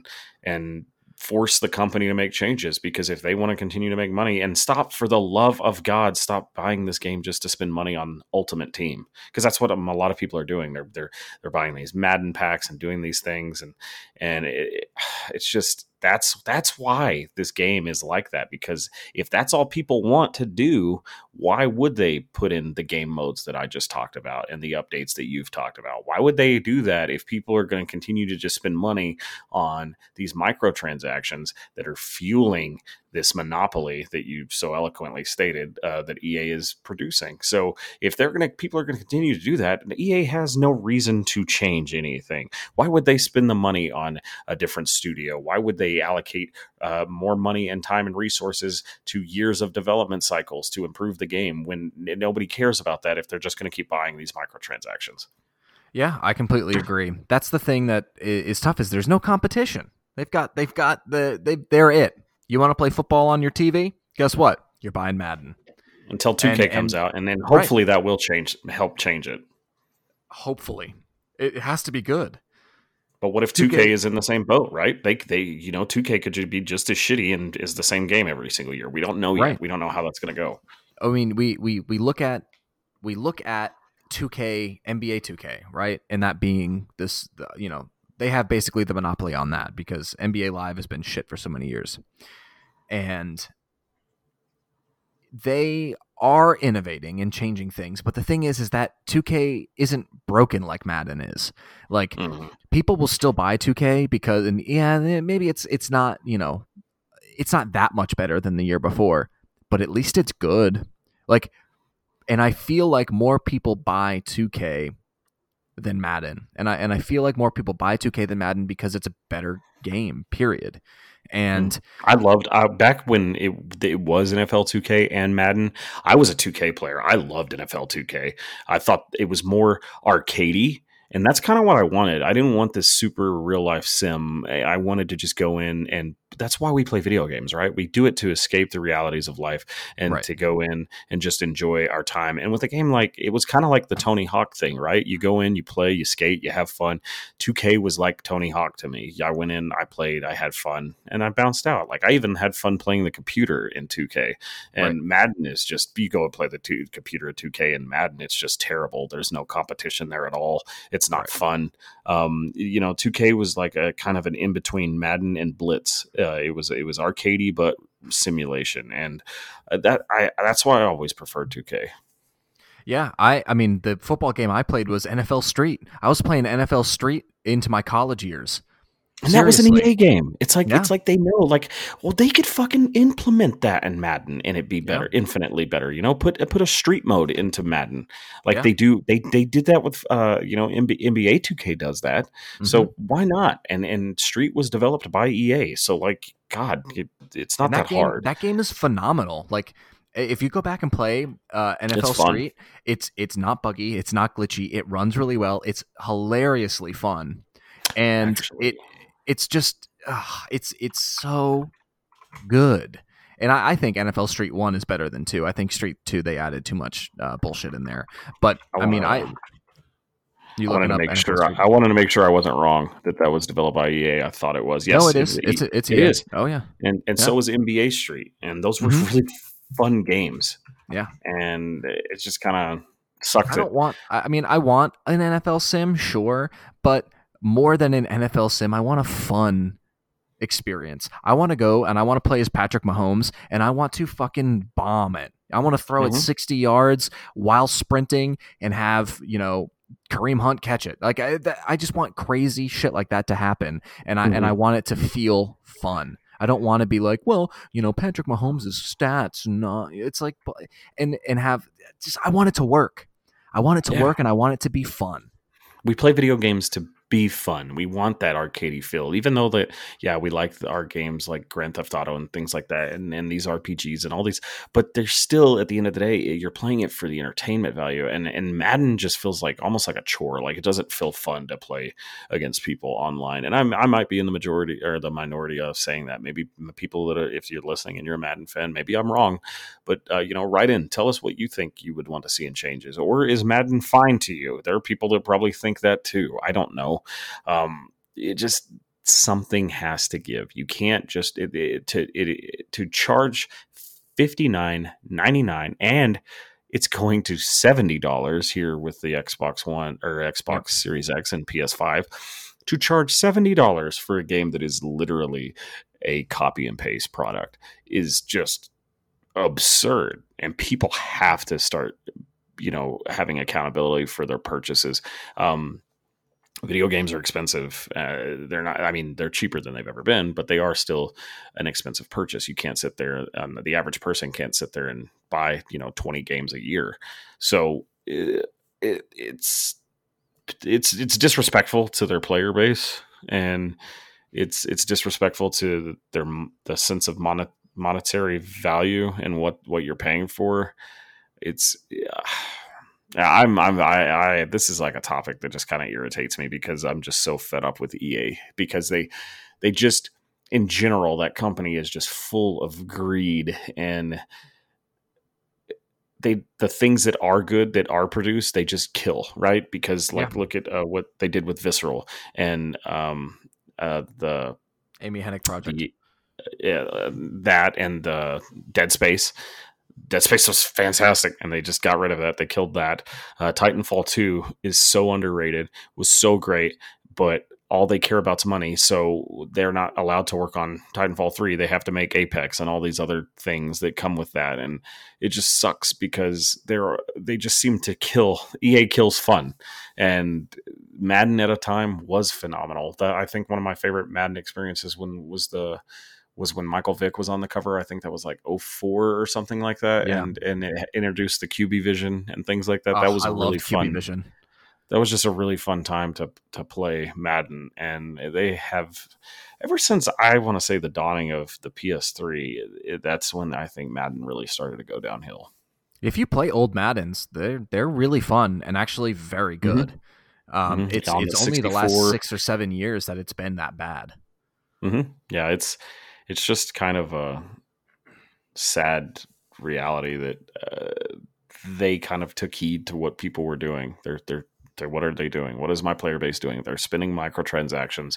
and. force the company to make changes, because if they want to continue to make money, and stop, for the love of God, stop buying this game just to spend money on Ultimate Team, because that's what a lot of people are doing. They're they're they're buying these Madden packs and doing these things, and and it, it's just that's that's why this game is like that. Because if that's all people want to do, why would they put in the game modes that I just talked about and the updates that you've talked about? Why would they do that if people are going to continue to just spend money on these microtransactions that are fueling this monopoly that you so eloquently stated uh, that E A is producing? So if they're going to, people are going to continue to do that, and E A has no reason to change anything. Why would they spend the money on a different studio? Why would they allocate uh, more money and time and resources to years of development cycles to improve the game when nobody cares about that if they're just going to keep buying these microtransactions? Yeah, I completely agree. That's the thing that is tough, is there's no competition. They've got, they've got the, they, they're it. You want to play football on your T V? Guess what? You're buying Madden. Until two K and, comes and, out, and then hopefully right. that will change, help change it. Hopefully. It has to be good. But what if two K, two K is in the same boat, right? They, they, you know, two K could be just as shitty and is the same game every single year. We don't know yet. Right. We don't know how that's going to go. I mean, we, we, we look at we look at two K, N B A two K, right? And that being this, you know, they have basically the monopoly on that because N B A Live has been shit for so many years. And they are innovating and changing things. But the thing is, is that two K isn't broken like Madden is. Like mm-hmm. people will still buy two K because, and yeah, maybe it's, it's not, you know, it's not that much better than the year before, but at least it's good. Like, and I feel like more people buy two K than Madden. And I, and I feel like more people buy two K than Madden because it's a better game, period. And I loved uh, back when it, it was N F L two K and Madden. I was a two K player. I loved N F L two K. I thought it was more arcadey, and that's kind of what I wanted. I didn't want this super real life sim. I wanted to just go in, and that's why we play video games, right? We do it to escape the realities of life and right. to go in and just enjoy our time. And with a game like, it was kind of like the Tony Hawk thing, right? You go in, you play, you skate, you have fun. two K was like Tony Hawk to me. I went in, I played, I had fun, and I bounced out. Like, I even had fun playing the computer in two K. And right. Madden is just, you go and play the two, computer at two K and Madden, it's just terrible. There's no competition there at all. It's not right. fun. Um, you know, two K was like a kind of an in-between Madden and Blitz. Uh, it was it was arcadey but simulation, and that I that's why I always preferred two K. Yeah, I I mean the football game I played was N F L Street. I was playing N F L Street into my college years. And Seriously. That was an E A game. It's like yeah. it's like they know, like, well, they could fucking implement that in Madden and it'd be better, yeah. infinitely better. You know, put put a street mode into Madden, like yeah. they do. They they did that with, uh, you know, N B A two K does that. Mm-hmm. So why not? And and Street was developed by E A. So like, God, it, it's not that, that game, hard. That game is phenomenal. Like. If you go back and play uh, N F L Street, it's it's not buggy, it's not glitchy, it runs really well, it's hilariously fun, and Actually. it it's just uh, it's it's so good. And I, I think N F L Street One is better than Two. I think Street Two they added too much uh, bullshit in there. But I, I mean, I you want to make N F L sure Street. I wanted to make sure I wasn't wrong that that was developed by E A. I thought it was. Yes, no, it is. It, it's it's it, it is. Oh yeah, and and yeah. so was N B A Street, and those were mm-hmm. really fun games, yeah, and it's just kind of sucks. I don't it. want. I mean, I want an N F L sim, sure, but more than an N F L sim, I want a fun experience. I want to go and I want to play as Patrick Mahomes, and I want to fucking bomb it. I want to throw mm-hmm. it sixty yards while sprinting and have, you know, Kareem Hunt catch it. Like I, I just want crazy shit like that to happen, and I mm-hmm. and I want it to feel fun. I don't want to be like, well, you know, Patrick Mahomes' stats. No, it's like, and and have just. I want it to work. I want it to yeah. work, and I want it to be fun. We play video games to be fun. We want that arcadey feel, even though that, yeah, we like the, our games like Grand Theft Auto and things like that, and, and these R P Gs and all these. But they're still, at the end of the day, you're playing it for the entertainment value. And and Madden just feels like almost like a chore. Like it doesn't feel fun to play against people online. And I'm I might be in the majority or the minority of saying that. Maybe people that are, if you're listening and you're a Madden fan, maybe I'm wrong. But uh, you know, write in, tell us what you think you would want to see in changes, or is Madden fine to you? There are people that probably think that too. I don't know. Um, it just something has to give. You can't just it, it, to it, it, to charge fifty-nine ninety-nine, and it's going to seventy dollars here with the Xbox One or Xbox Series X and P S five. To charge seventy dollars for a game that is literally a copy and paste product is just absurd, and people have to start, you know, having accountability for their purchases. Um, Video games are expensive. Uh, they're not, I mean, they're cheaper than they've ever been, but they are still an expensive purchase. You can't sit there. Um, the average person can't sit there and buy, you know, twenty games a year. So it, it, it's, it's, it's disrespectful to their player base, and it's, it's disrespectful to their, the sense of mon- monetary value and what, what you're paying for. It's, yeah. I'm, I'm, I, I, this is like a topic that just kind of irritates me, because I'm just so fed up with E A, because they, they just, in general, that company is just full of greed, and they, the things that are good that are produced, they just kill, right? Because like, yeah. look at uh, what they did with Visceral and, um, uh, the Amy Hennig project, the, uh, that and the Dead Space. Dead Space was fantastic, and they just got rid of that. They killed that. Uh, Titanfall two is so underrated, was so great, but all they care about is money, so they're not allowed to work on Titanfall three. They have to make Apex and all these other things that come with that, and it just sucks, because they're they just seem to kill. E A kills fun, and Madden at a time was phenomenal. That, I think one of my favorite Madden experiences when was the... was when Michael Vick was on the cover. I think that was like oh four or something like that. Yeah. And, and it introduced the Q B vision and things like that. Oh, that was I a really fun vision. That was just a really fun time to, to play Madden. And they have, ever since I want to say the dawning of the P S three, it, that's when I think Madden really started to go downhill. If you play old Maddens, they're, they're really fun and actually very good. Mm-hmm. Um, mm-hmm. It's, it's, it's only the last six or seven years that it's been that bad. Mm-hmm. Yeah. It's, It's just kind of a sad reality that uh, they kind of took heed to what people were doing. They're, they're, they're, what are they doing? What is my player base doing? They're spending microtransactions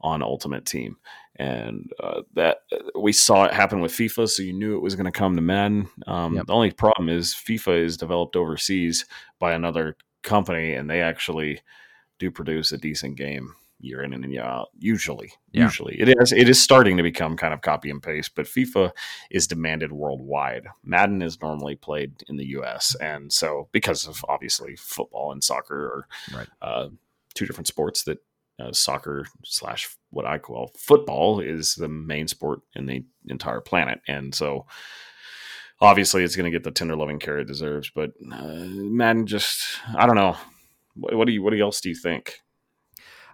on Ultimate Team. And uh, that we saw it happen with FIFA. So you knew it was going to come to Madden. Um, yep. The only problem is FIFA is developed overseas by another company, and they actually do produce a decent game year in and year out. Usually, yeah. usually it is. It is starting to become kind of copy and paste, but FIFA is demanded worldwide. Madden is normally played in the U S, and so because of obviously football and soccer are right. uh, two different sports that uh, soccer slash what I call football is the main sport in the entire planet. And so obviously it's going to get the tender loving care it deserves, but uh, Madden just, I don't know. What, what do you, what else do you think?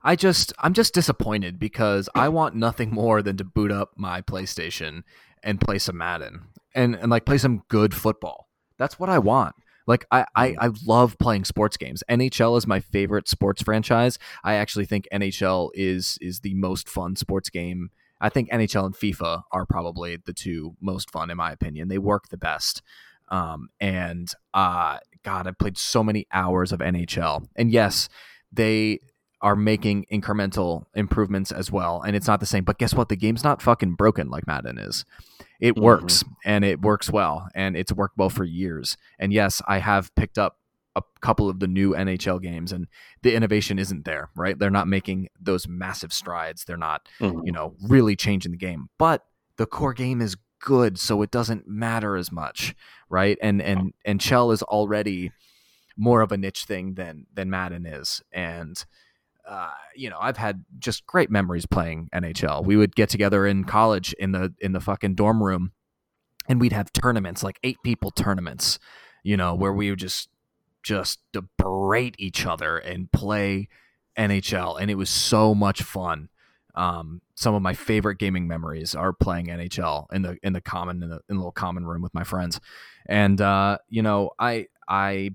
I just, I'm just disappointed because I want nothing more than to boot up my PlayStation and play some Madden and, and like play some good football. That's what I want. Like I, I, I love playing sports games. N H L is my favorite sports franchise. I actually think N H L is is the most fun sports game. I think N H L and FIFA are probably the two most fun, in my opinion. They work the best. Um, and uh, God, I've played so many hours of N H L. And yes, they are making incremental improvements as well. And it's not the same. But guess what? The game's not fucking broken like Madden is. It works mm-hmm. and it works well and it's worked well for years. And yes, I have picked up a couple of the new N H L games and the innovation isn't there, right? They're not making those massive strides. They're not, mm-hmm. you know, really changing the game, but the core game is good. So it doesn't matter as much. Right. And, and, and N H L is already more of a niche thing than, than Madden is. And, Uh, you know, I've had just great memories playing N H L. We would get together in college in the in the fucking dorm room, and we'd have tournaments, like eight people tournaments, you know, where we would just just berate each other and play N H L, and it was so much fun. Um, some of my favorite gaming memories are playing N H L in the in the common in the, in the little common room with my friends, and uh, you know, I I.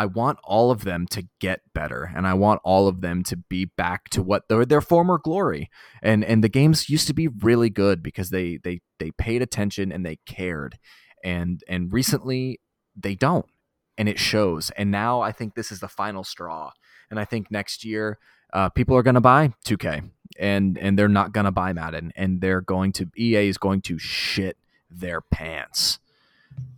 I want all of them to get better, and I want all of them to be back to what their, their former glory. And and the games used to be really good because they they they paid attention and they cared. And and recently they don't, and it shows. And now I think this is the final straw. And I think next year uh, people are going to buy two K, and and they're not going to buy Madden, and they're going to E A is going to shit their pants.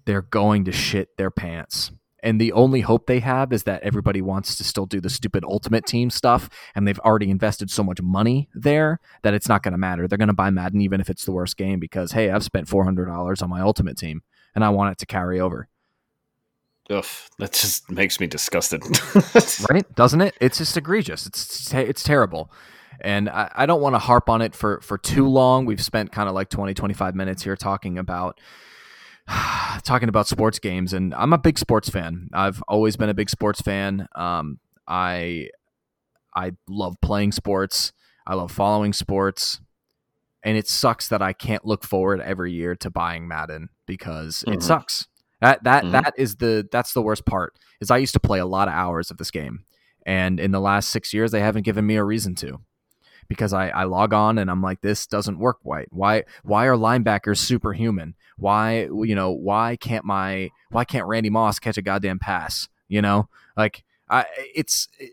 They're going to shit their pants. And the only hope they have is that everybody wants to still do the stupid Ultimate Team stuff, and they've already invested so much money there that it's not going to matter. They're going to buy Madden even if it's the worst game because, hey, I've spent four hundred dollars on my Ultimate Team, and I want it to carry over. Ugh, that just makes me disgusted. Right? Doesn't it? It's just egregious. It's it's terrible. And I, I don't want to harp on it for, for too long. We've spent kind of like twenty, twenty-five minutes here talking about... talking about sports games, and I'm a big sports fan. I've always been a big sports fan. Um, I I love playing sports. I love following sports. And it sucks that I can't look forward every year to buying Madden because mm-hmm. it sucks. That that mm-hmm. that is the that's the worst part. Is I used to play a lot of hours of this game. And in the last six years they haven't given me a reason to. Because I, I log on and I'm like, this doesn't work right. Why why are linebackers superhuman? Why you know why can't my why can't Randy Moss catch a goddamn pass? You know, like I it's it,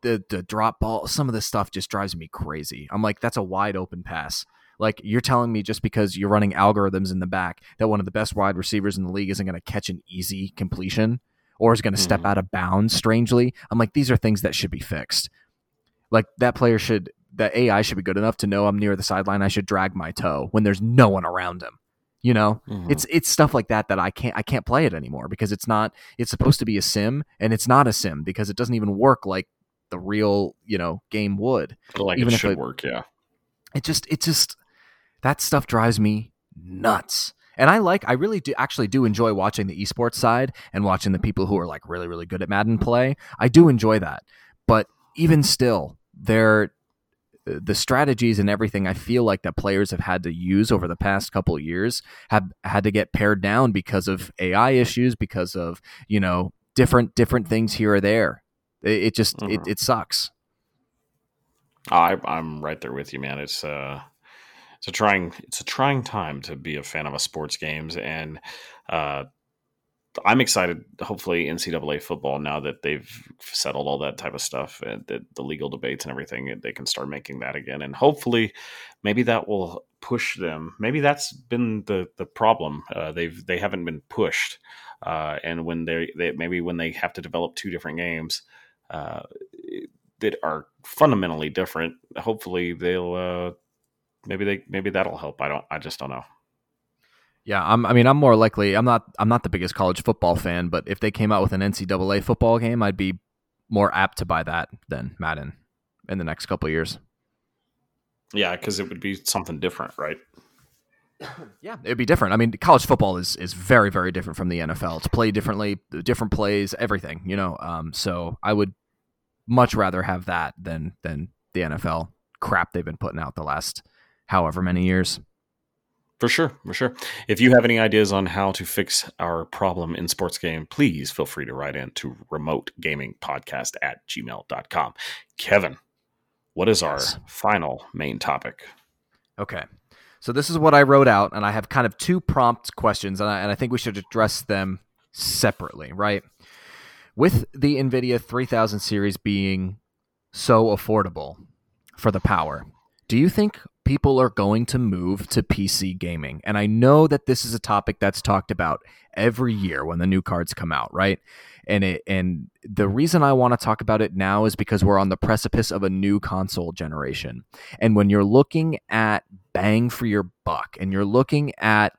the the drop ball. Some of this stuff just drives me crazy. I'm like, that's a wide open pass. Like you're telling me just because you're running algorithms in the back that one of the best wide receivers in the league isn't going to catch an easy completion or is going to mm-hmm. step out of bounds strangely. I'm like, these are things that should be fixed. Like that player should. That A I should be good enough to know I'm near the sideline. I should drag my toe when there's no one around him. You know, mm-hmm. it's, it's stuff like that, that I can't, I can't play it anymore because it's not, it's supposed to be a sim and it's not a sim because it doesn't even work like the real, you know, game would. Like even it if should it, work. Yeah. It just, it just, that stuff drives me nuts. And I like, I really do actually do enjoy watching the esports side and watching the people who are like really, really good at Madden play. I do enjoy that, but even still they're, the strategies and everything I feel like that players have had to use over the past couple of years have had to get pared down because of A I issues, because of, you know, different, different things here or there. It, it just, mm-hmm. it, it sucks. I I'm right there with you, man. It's uh it's a trying, it's a trying time to be a fan of a sports games. And, uh, I'm excited, hopefully, N C double A football, now that they've settled all that type of stuff, and the, the legal debates and everything, they can start making that again. And hopefully, maybe that will push them. Maybe that's been the, the problem. Uh, they've, they haven't been pushed. Uh, and when they, they maybe when they have to develop two different games uh, that are fundamentally different, hopefully they'll uh, maybe they maybe that'll help. I don't. I just don't know. Yeah, I'm, I mean, I'm more likely. I'm not. I'm not the biggest college football fan, but if they came out with an N C double A football game, I'd be more apt to buy that than Madden. in the next couple of years. Yeah, because it would be something different, right? Yeah, it'd be different. I mean, college football is, is very, very different from the N F L. It's played differently, different plays, everything, you know. Um, so I would much rather have that than than the N F L crap they've been putting out the last however many years. For sure, for sure. If you have any ideas on how to fix our problem in sports game, please feel free to write in to remote gaming podcast at gmail dot com. Kevin, what is yes. our final main topic? Okay. So this is what I wrote out, and I have kind of two prompt questions, and I, and I think we should address them separately, right? With the NVIDIA three thousand series being so affordable for the power, do you think people are going to move to P C gaming? And I know that this is a topic that's talked about every year when the new cards come out, right? And it, and the reason I want to talk about it now is because we're on the precipice of a new console generation. And when you're looking at bang for your buck and you're looking at,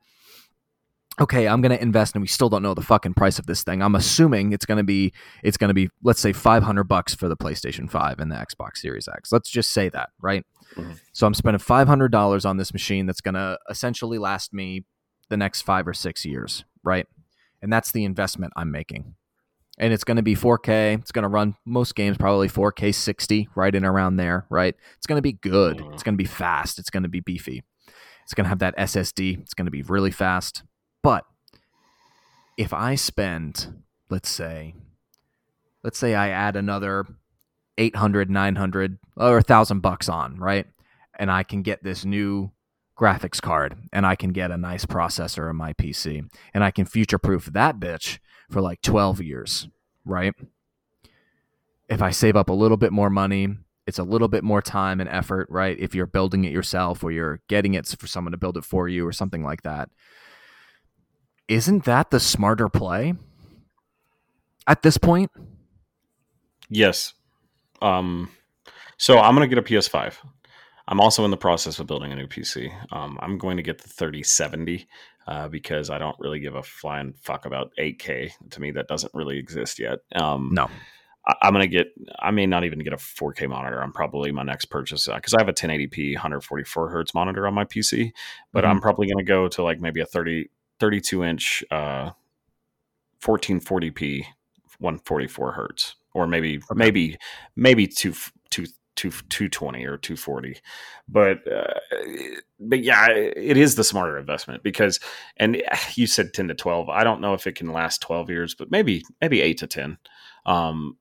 okay, I'm going to invest, and we still don't know the fucking price of this thing. I'm assuming it's going to be, it's going to be, let's say five hundred bucks for the PlayStation five and the Xbox Series X. Let's just say that, right? Mm-hmm. So I'm spending five hundred dollars on this machine that's going to essentially last me the next five or six years, right? And that's the investment I'm making. And it's going to be four K. It's going to run most games probably four K sixty, right in around there, right? It's going to be good. Mm-hmm. It's going to be fast. It's going to be beefy. It's going to have that S S D. It's going to be really fast. But if I spend, let's say, let's say I add another eight hundred, nine hundred, or one thousand bucks on, right? And I can get this new graphics card, and I can get a nice processor in my P C, and I can future-proof that bitch for like twelve years, right? If I save up a little bit more money, it's a little bit more time and effort, right? If you're building it yourself or you're getting it for someone to build it for you or something like that. Isn't that the smarter play at this point? Yes. Um, so I'm going to get a P S five. I'm also in the process of building a new P C. Um, I'm going to get the thirty seventy uh, because I don't really give a flying fuck about eight K. To me, that doesn't really exist yet. Um, no. I, I'm going to get, I may not even get a four K monitor. I'm probably my next purchase because uh, I have a ten eighty p one forty-four hertz monitor on my P C, but mm-hmm. I'm probably going to go to like maybe a thirty, thirty-two inch uh, fourteen forty p one forty-four hertz. Or maybe, okay. maybe, maybe two, two, two, two twenty or two forty, but, uh, but yeah, it is the smarter investment because, and you said ten to twelve, I don't know if it can last twelve years, but maybe, maybe eight to ten, um,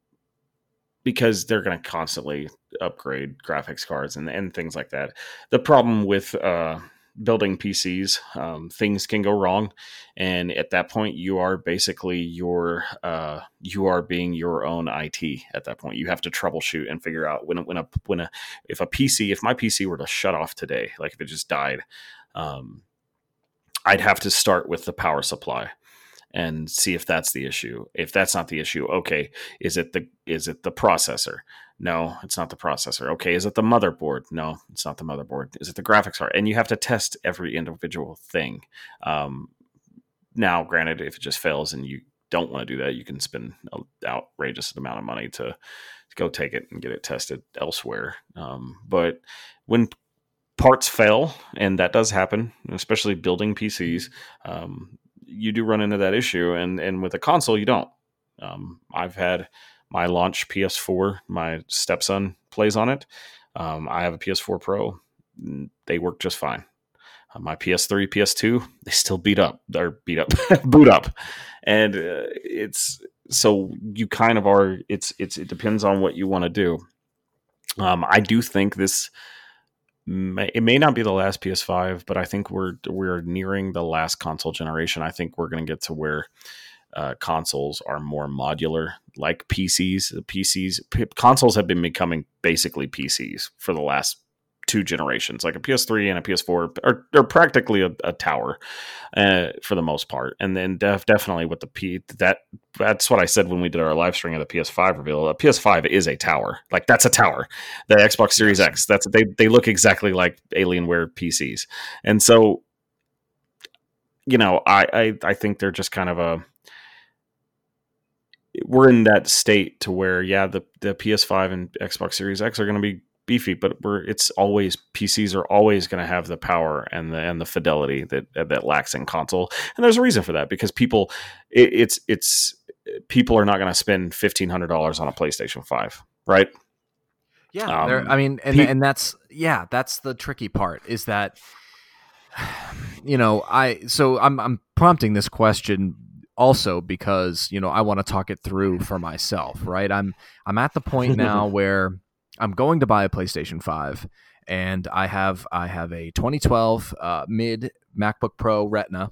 because they're going to constantly upgrade graphics cards and, and things like that. The problem with, uh, building P Cs, um, things can go wrong. And at that point you are basically your, uh, you are being your own I T at that point. You have to troubleshoot and figure out when, when a, when a, if a P C, if my P C were to shut off today, like if it just died, um, I'd have to start with the power supply and see if that's the issue. If that's not the issue, okay, is it the is it the processor? No, it's not the processor. Okay, is it the motherboard? No, it's not the motherboard. Is it the graphics card? And you have to test every individual thing. Um, now, granted, if it just fails and you don't want to do that, you can spend an outrageous amount of money to, to go take it and get it tested elsewhere. Um, but when parts fail, and that does happen, especially building P Cs, um, you do run into that issue. And, and with a console, you don't. Um, I've had my launch P S four, my stepson plays on it. Um, I have a P S four Pro. They work just fine. Uh, my P S three, P S two, they still beat up. They're beat up, boot up. And uh, it's, so you kind of are, it's, it's, it depends on what you want to do. Um, I do think this, it may not be the last P S five, but I think we're we're nearing the last console generation. I think we're going to get to where uh, consoles are more modular, like P Cs. The P Cs p- consoles have been becoming basically P Cs for the last two generations. Like a P S three and a P S four are they're practically a, a tower uh, for the most part. And then def- definitely with the P that that's what I said when we did our live stream of the P S five reveal. A P S five is a tower. Like that's a tower. The Xbox Series X, that's they they look exactly like Alienware P Cs. And so, you know, I I, I think they're just kind of a we're in that state to where, yeah, the, the P S five and Xbox Series X are going to be beefy, but we're it's always P Cs are always going to have the power and the and the fidelity that that lacks in console. And there's a reason for that, because people it, it's it's people are not going to spend fifteen hundred dollars on a PlayStation five, right? Yeah, um, I mean, and pe- and that's yeah, that's the tricky part, is that, you know, I so I'm I'm prompting this question also because, you know, I want to talk it through for myself, right? I'm I'm at the point now where I'm going to buy a PlayStation five, and I have I have a twenty twelve uh, mid MacBook Pro Retina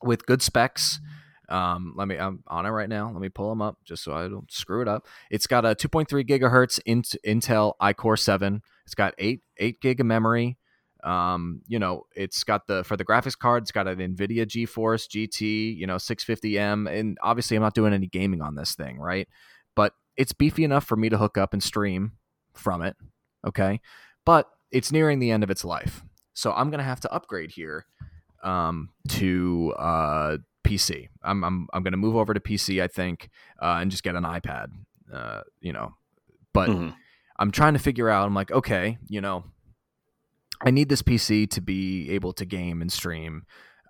with good specs. Um, let me I'm on it right now. Let me pull them up just so I don't screw it up. It's got a two point three gigahertz int- Intel i core seven. It's got eight eight gig of memory. Um, you know, it's got the for the graphics card, it's got an NVIDIA GeForce G T, you know, six fifty M, and obviously I'm not doing any gaming on this thing, right? But it's beefy enough for me to hook up and stream from it, okay? But it's nearing the end of its life, so I'm gonna have to upgrade here um, to uh, P C. I'm I'm I'm gonna move over to P C, I think, uh, and just get an iPad, uh, you know. But mm-hmm. I'm trying to figure out. I'm like, okay, you know, I need this P C to be able to game and stream,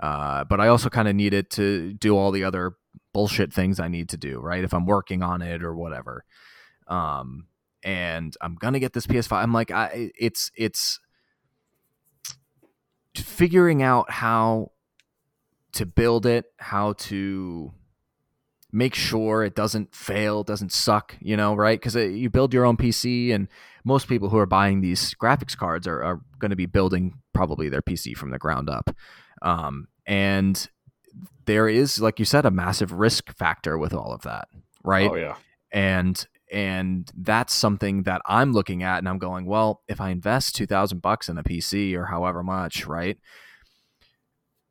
uh, but I also kind of need it to do all the other bullshit things I need to do, right? If I'm working on it or whatever. Um, and I'm going to get this P S five. I'm like, I, it's, it's figuring out how to build it, how to make sure it doesn't fail, doesn't suck, you know, right? Because you build your own P C, and most people who are buying these graphics cards are, are going to be building probably their P C from the ground up. Um, and there is, like you said, a massive risk factor with all of that, right? Oh, yeah. And and that's something that I'm looking at, and I'm going, well, if I invest two thousand bucks in a P C or however much, right?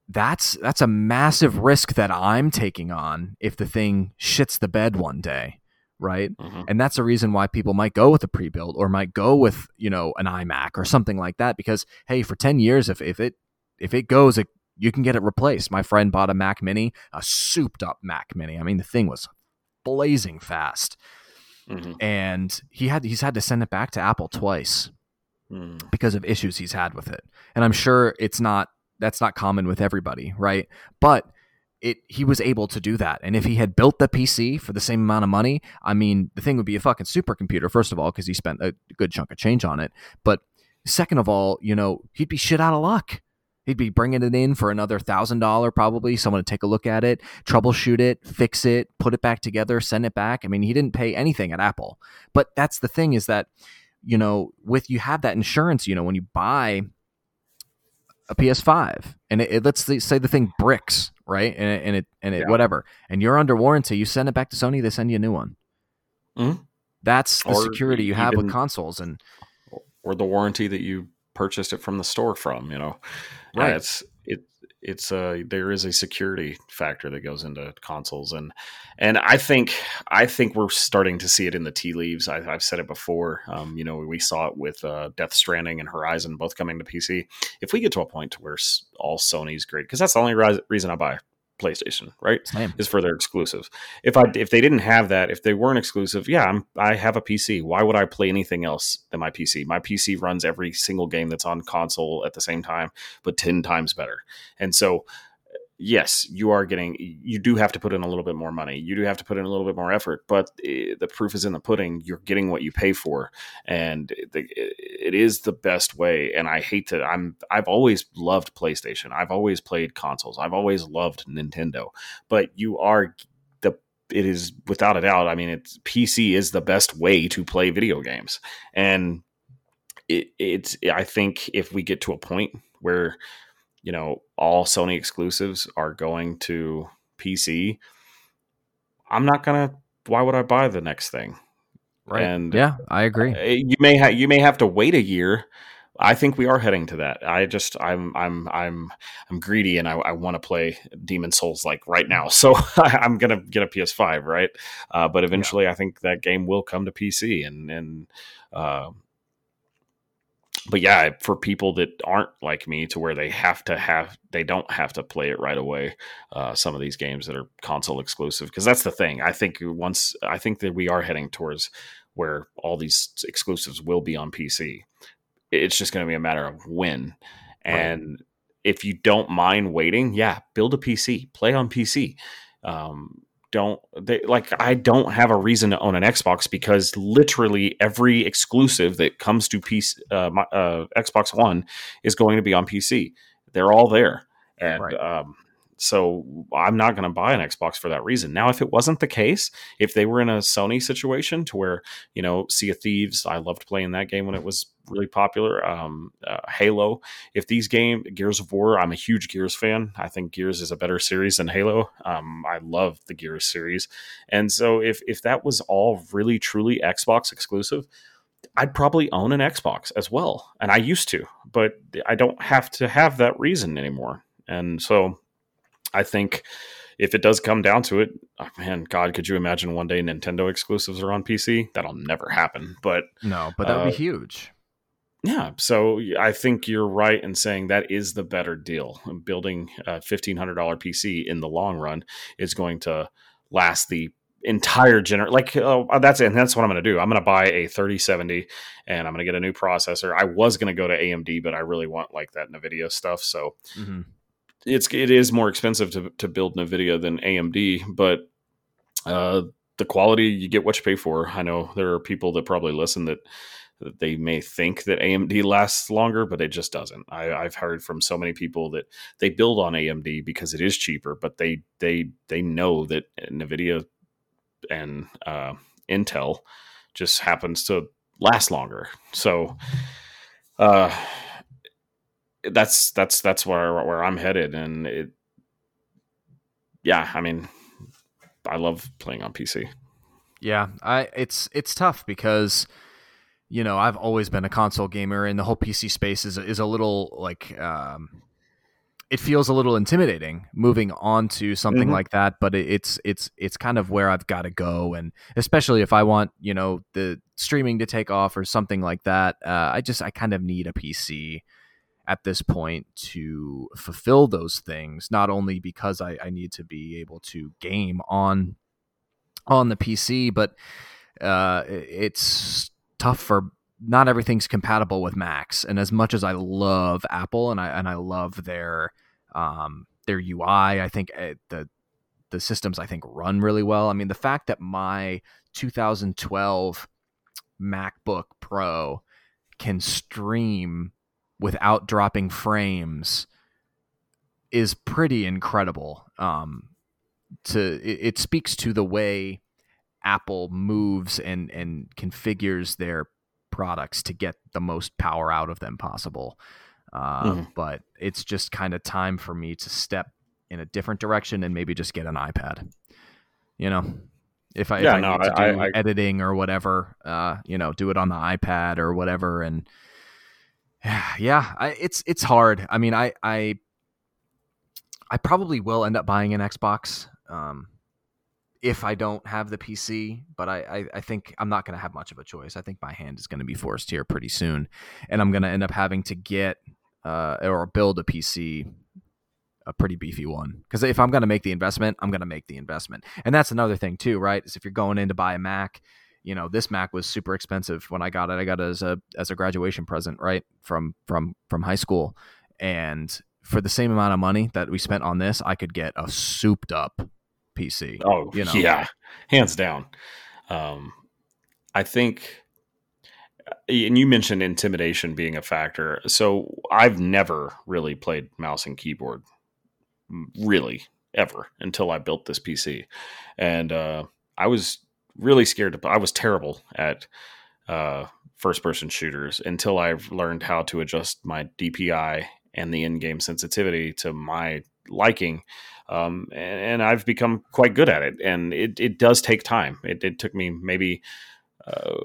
That's that's a massive risk that I'm taking on if the thing shits the bed one day, right? Mm-hmm. And that's a reason why people might go with a pre-built or might go with, you know, an iMac or something like that, because hey, for ten years, if if it if it goes, it you can get it replaced. My friend bought a Mac Mini, a souped up Mac Mini. I mean, the thing was blazing fast. Mm-hmm. And he had he's had to send it back to Apple twice mm. because of issues he's had with it. And I'm sure it's not that's not common with everybody, right? But it he was able to do that. And if he had built the P C for the same amount of money, I mean, the thing would be a fucking supercomputer, first of all, because he spent a good chunk of change on it. But second of all, you know, he'd be shit out of luck. He'd be bringing it in for another one thousand dollars probably, someone to take a look at it, troubleshoot it, fix it, put it back together, send it back. I mean, he didn't pay anything at Apple. But that's the thing, is that, you know, with you have that insurance, you know, when you buy a P S five and it, it let's say the thing bricks, right? And it, and it, and it yeah. whatever, and you're under warranty, you send it back to Sony, they send you a new one. Mm-hmm. That's the or security you have even, with consoles, and or the warranty that you purchased it from the store from, you know, right. Yeah, it's, it, it's a, there is a security factor that goes into consoles. And, and I think, I think we're starting to see it in the tea leaves. I, I've said it before. Um, you know, we saw it with uh, Death Stranding and Horizon, both coming to P C. If we get to a point to where all Sony's great, cause that's the only ri- reason I buy PlayStation, right? Same. Is for their exclusives. If I, if they didn't have that, if they weren't exclusive, yeah, I'm, I have a P C. Why would I play anything else than my P C? My P C runs every single game that's on console at the same time, but ten times better. And so, yes, you are getting, you do have to put in a little bit more money. You do have to put in a little bit more effort, but the proof is in the pudding. You're getting what you pay for, and the, it is the best way. And I hate to, I'm, I've always loved PlayStation. I've always played consoles. I've always loved Nintendo, but you are the, it is without a doubt. I mean, it's P C is the best way to play video games. And it, it's, I think if we get to a point where, you know, all Sony exclusives are going to P C, I'm not going to, why would I buy the next thing? Right. And yeah, I agree. You may have, you may have to wait a year. I think we are heading to that. I just, I'm, I'm, I'm, I'm greedy, and I, I want to play Demon's Souls like right now. So I'm going to get a P S five. Right. Uh, but eventually yeah. I think that game will come to P C, and, and, uh, But yeah, for people that aren't like me, to where they have to have, they don't have to play it right away. Uh, some of these games that are console exclusive, because that's the thing. I think once, I think that we are heading towards where all these exclusives will be on P C. It's just going to be a matter of when. And right. if you don't mind waiting, yeah, build a P C, play on P C. Um, don't they like I don't have a reason to own an Xbox, because literally every exclusive that comes to P C, uh, my, uh, Xbox One is going to be on P C. They're all there. And right. um, so I'm not going to buy an Xbox for that reason. Now, if it wasn't the case, if they were in a Sony situation to where, you know, Sea of Thieves, I loved playing that game when it was really popular. Um, uh, Halo, if these game Gears of War, I'm a huge Gears fan. I think Gears is a better series than Halo. Um, I love the Gears series. And so if, if that was all really, truly Xbox exclusive, I'd probably own an Xbox as well. And I used to, but I don't have to have that reason anymore. And so I think if it does come down to it, oh man, God, could you imagine one day Nintendo exclusives are on P C? That'll never happen, but no, but that would uh, be huge. Yeah, so I think you're right in saying that is the better deal. Building a fifteen hundred dollars P C in the long run is going to last the entire gener. Like oh, that's it. And that's what I'm going to do. I'm going to buy a thirty seventy and I'm going to get a new processor. I was going to go to A M D, but I really want like that NVIDIA stuff. So mm-hmm. it's it is more expensive to to build NVIDIA than A M D, but uh, the quality, you get what you pay for. I know there are people that probably listen that. That they may think that A M D lasts longer, but it just doesn't. I, I've heard from so many people that they build on A M D because it is cheaper, but they they they know that NVIDIA and uh, Intel just happens to last longer. So uh, that's that's that's where where I'm headed, and it. Yeah, I mean, I love playing on P C. Yeah, I it's it's tough because. You know, I've always been a console gamer, and the whole P C space is is a little like um, it feels a little intimidating moving on to something mm-hmm. like that. But it's it's it's kind of where I've got to go, and especially if I want you know the streaming to take off or something like that, uh, I just I kind of need a P C at this point to fulfill those things. Not only because I, I need to be able to game on on the P C, but uh, it's tough for not everything's compatible with Macs. And as much as I love Apple and I, and I love their, um, their U I, I think the, the systems I think run really well. I mean, the fact that my two thousand twelve MacBook Pro can stream without dropping frames is pretty incredible. Um, to, it, it speaks to the way Apple moves and, and configures their products to get the most power out of them possible. Uh, mm-hmm. But it's just kind of time for me to step in a different direction and maybe just get an iPad, you know, if I, yeah, if I no, need to I, do I, I, editing or whatever, uh, you know, do it on the iPad or whatever. And yeah, I, it's, it's hard. I mean, I, I, I probably will end up buying an Xbox, um, if I don't have the P C, but I, I, I think I'm not going to have much of a choice. I think my hand is going to be forced here pretty soon, and I'm going to end up having to get uh, or build a P C, a pretty beefy one. Because if I'm going to make the investment, I'm going to make the investment. And that's another thing too, right? Is if you're going in to buy a Mac, you know, this Mac was super expensive when I got it. I got it as a as a graduation present, right, from from from high school. And for the same amount of money that we spent on this, I could get a souped up P C. Oh, you know. Yeah, hands down. Um, I think, and you mentioned intimidation being a factor. So I've never really played mouse and keyboard, really, ever, until I built this P C. And uh, I was really scared to, I was terrible at uh, first-person shooters until I've learned how to adjust my D P I and the in-game sensitivity to my liking. Um, and, and I've become quite good at it, and it, it does take time. It, it took me maybe, uh,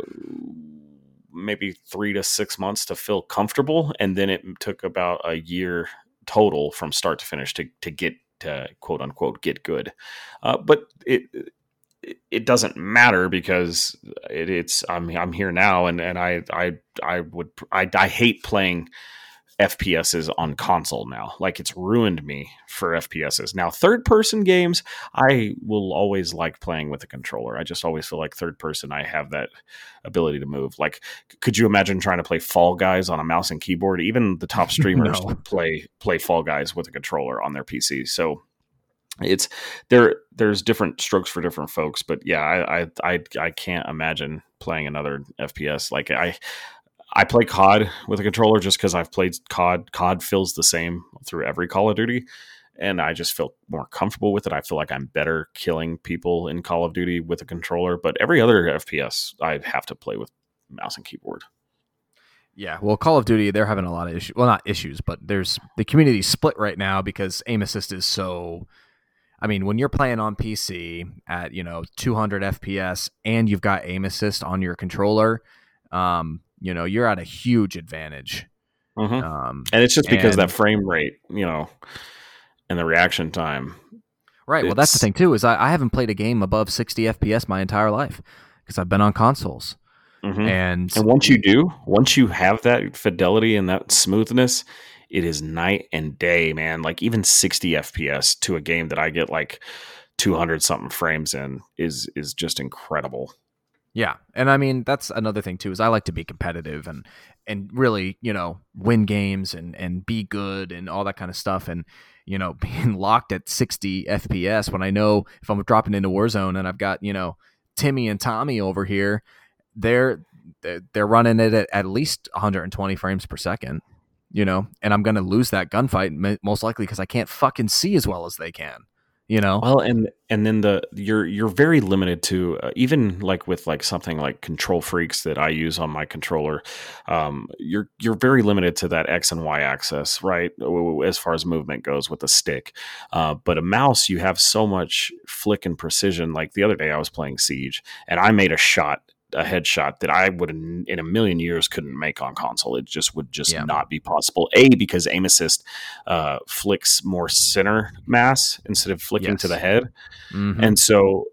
maybe three to six months to feel comfortable. And then it took about a year total from start to finish to, to get to quote unquote, get good. Uh, but it, it doesn't matter because it, it's I'm I'm here now, and, and I I I would I I hate playing F P Ss on console now. Like, it's ruined me for F P Ss. Now, third person games, I will always like playing with a controller. I just always feel like third person, I have that ability to move. Like, could you imagine trying to play Fall Guys on a mouse and keyboard? Even the top streamers no. play play Fall Guys with a controller on their P C. So it's there. There's different strokes for different folks, but yeah, I I I, I can't imagine playing another F P S. Like, I. I play C O D with a controller just because I've played C O D. C O D feels the same through every Call of Duty, and I just feel more comfortable with it. I feel like I'm better killing people in Call of Duty with a controller, but every other F P S I have to play with mouse and keyboard. Yeah, well, Call of Duty, they're having a lot of issues. Well, not issues, but there's the community split right now because aim assist is so... I mean, when you're playing on P C at, you know, two hundred F P S and you've got aim assist on your controller... um. You know, you're at a huge advantage. Mm-hmm. Um, and it's just because and, that frame rate, you know, and the reaction time. Right. Well, that's the thing, too, is I, I haven't played a game above sixty F P S my entire life because I've been on consoles. Mm-hmm. And, and once you do, once you have that fidelity and that smoothness, it is night and day, man. Like, even sixty F P S to a game that I get like two hundred something frames in is is just incredible. Yeah. And I mean, that's another thing too, is I like to be competitive and, and really, you know, win games and, and be good and all that kind of stuff. And, you know, being locked at sixty F P S when I know if I'm dropping into Warzone and I've got, you know, Timmy and Tommy over here, they're, they're running it at at least one hundred twenty frames per second, you know, and I'm going to lose that gunfight most likely because I can't fucking see as well as they can. You know, well, and and then the you're you're very limited to uh, even like with like something like Control Freaks that I use on my controller. Um, you're you're very limited to that X and Y axis, right? As far as movement goes with a stick. Uh, but a mouse, you have so much flick and precision. Like the other day I was playing Siege and I made a shot, a headshot that I would in a million years couldn't make on console. It just would just yeah. not be possible. A, because aim assist uh, flicks more center mass instead of flicking yes. to the head. Mm-hmm. And so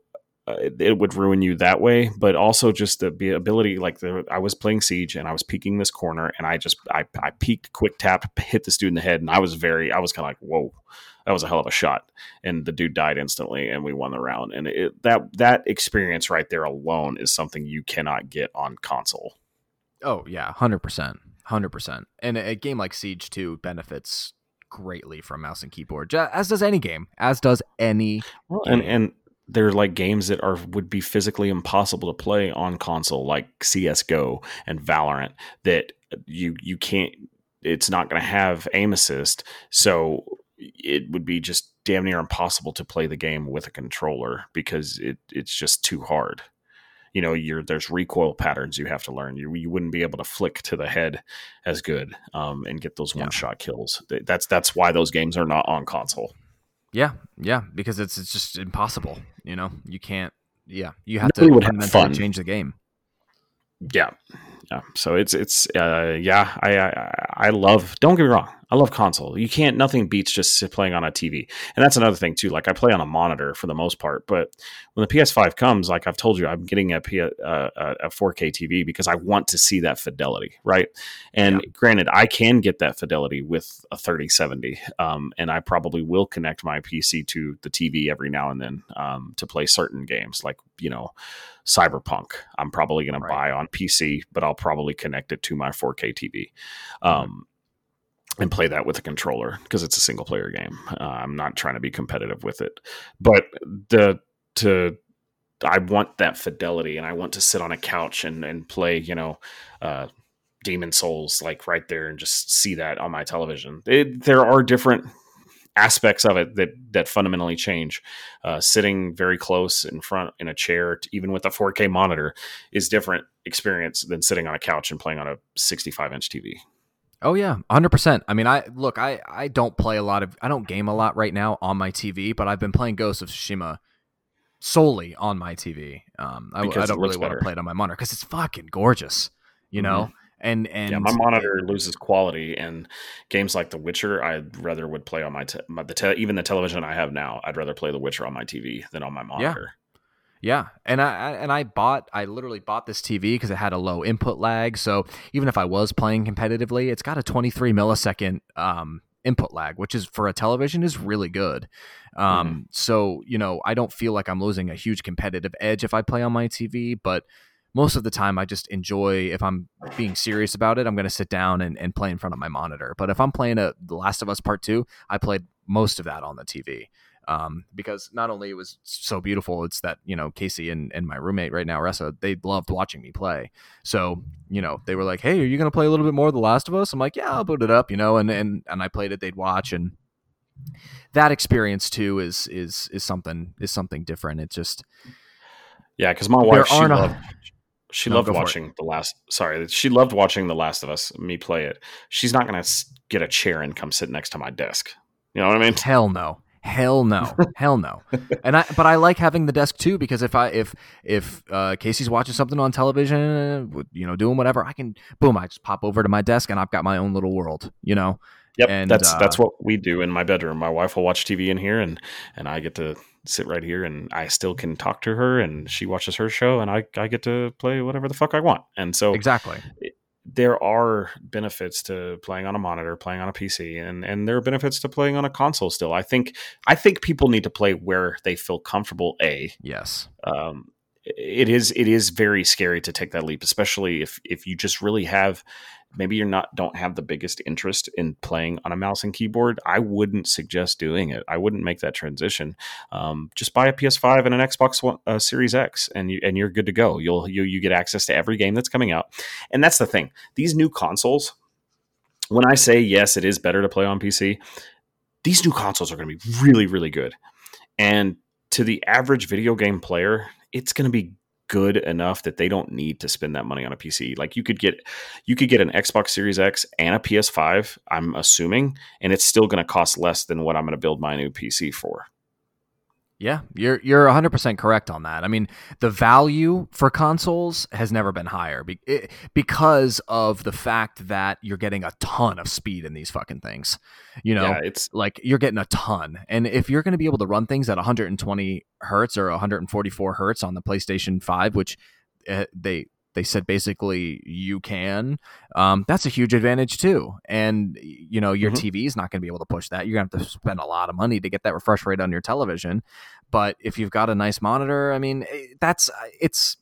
uh, it, it would ruin you that way, but also just the ability, like the, I was playing Siege and I was peeking this corner and I just, I, I peeked, quick tap, hit this dude in the head. And I was very, I was kind of like, whoa, that was a hell of a shot. And the dude died instantly and we won the round. And it, that, that experience right there alone is something you cannot get on console. Oh yeah. one hundred percent. one hundred percent. And a game like Siege two benefits greatly from mouse and keyboard, as does any game, as does any. Well, game. And, and they're like games that are, would be physically impossible to play on console, like C S G O and Valorant that you, you can't, it's not going to have aim assist. So it would be just damn near impossible to play the game with a controller because it, it's just too hard. You know, you're, there's recoil patterns you have to learn. You you wouldn't be able to flick to the head as good um, and get those one shot yeah. kills. That's that's why those games are not on console. Yeah, yeah, because it's it's just impossible. You know, you can't. Yeah, you have Nobody to would have fun. Change the game. Yeah, yeah. So it's it's uh, yeah. I, I I love. Don't get me wrong. I love console. You can't, nothing beats just playing on a T V. And that's another thing too. Like I play on a monitor for the most part, but when the P S five comes, like I've told you, I'm getting a, P- uh, a four K T V because I want to see that fidelity. Right. And yeah. granted, I can get that fidelity with a thirty seventy. Um, and I probably will connect my P C to the T V every now and then um, to play certain games like, you know, Cyberpunk. I'm probably going right. to buy on P C, but I'll probably connect it to my four K T V. Um, mm-hmm. And play that with a controller because it's a single player game. Uh, I'm not trying to be competitive with it, but the to I want that fidelity and I want to sit on a couch and and play, you know, uh, Demon's Souls like right there and just see that on my television. It, there are different aspects of it that that fundamentally change. Uh, sitting very close in front in a chair, even with a four K monitor, is different experience than sitting on a couch and playing on a sixty-five inch T V. Oh yeah, one hundred percent. I mean, I look, I, I don't play a lot of, I don't game a lot right now on my T V, but I've been playing Ghost of Tsushima solely on my T V. Um, I, I don't really better. want to play it on my monitor because it's fucking gorgeous, you know. Mm-hmm. And and yeah, my monitor loses quality, and games like The Witcher, I'd rather would play on my, te- my the te- even the television I have now. I'd rather play The Witcher on my T V than on my monitor. Yeah. Yeah, and I and I bought I literally bought this T V because it had a low input lag. So even if I was playing competitively, it's got a twenty-three millisecond um, input lag, which is for a television is really good. Um, mm-hmm. So you know, I don't feel like I'm losing a huge competitive edge if I play on my T V, but most of the time I just enjoy, if I'm being serious about it, I'm going to sit down and, and play in front of my monitor. But if I'm playing a The Last of Us Part Two, I played most of that on the T V um, because not only it was so beautiful, it's that, you know, Casey and, and my roommate right now, Ressa, they loved watching me play. So, you know, they were like, hey, are you going to play a little bit more of The Last of Us? I'm like, yeah, I'll boot it up, you know, and, and, and I played it. They'd watch. And that experience too is, is, is something, is something different. It's just, yeah. Cause my wife, she loved She no, loved watching the last. Sorry, she loved watching The Last of Us. Me play it. She's not going to get a chair and come sit next to my desk. You know what I mean? Hell no. Hell no. Hell no. And I, but I like having the desk too, because if I, if if uh, Casey's watching something on television, you know, doing whatever, I can boom, I just pop over to my desk and I've got my own little world. You know. Yep. And, that's uh, that's what we do in my bedroom. My wife will watch T V in here, and and I get to sit right here, and I still can talk to her, and she watches her show, and I, I get to play whatever the fuck I want. And so exactly, it, there are benefits to playing on a monitor, playing on a P C, and, and there are benefits to playing on a console still. I think, I think people need to play where they feel comfortable. A yes. Um, it is, it is very scary to take that leap, especially if, if you just really have, maybe you're not, don't have the biggest interest in playing on a mouse and keyboard. I wouldn't suggest doing it. I wouldn't make that transition. Um, just buy a P S five and an Xbox One, uh, Series X, and you, and you're good to go. You'll, you, you get access to every game that's coming out. And that's the thing. These new consoles, when I say, yes, it is better to play on P C, these new consoles are going to be really, really good. And to the average video game player, it's going to be good enough that they don't need to spend that money on a P C. Like you could get, you could get an Xbox Series X and a P S five, I'm assuming, and it's still going to cost less than what I'm going to build my new P C for. Yeah, you're you're one hundred percent correct on that. I mean, the value for consoles has never been higher be- it, because of the fact that you're getting a ton of speed in these fucking things. You know, yeah, it's like you're getting a ton. And if you're going to be able to run things at one hundred twenty hertz or one hundred forty-four hertz on the PlayStation five, which uh, they they said basically you can, um, that's a huge advantage too. And, you know, your mm-hmm. T V is not going to be able to push that. You're going to have to spend a lot of money to get that refresh rate on your television. But if you've got a nice monitor, I mean, that's, it's,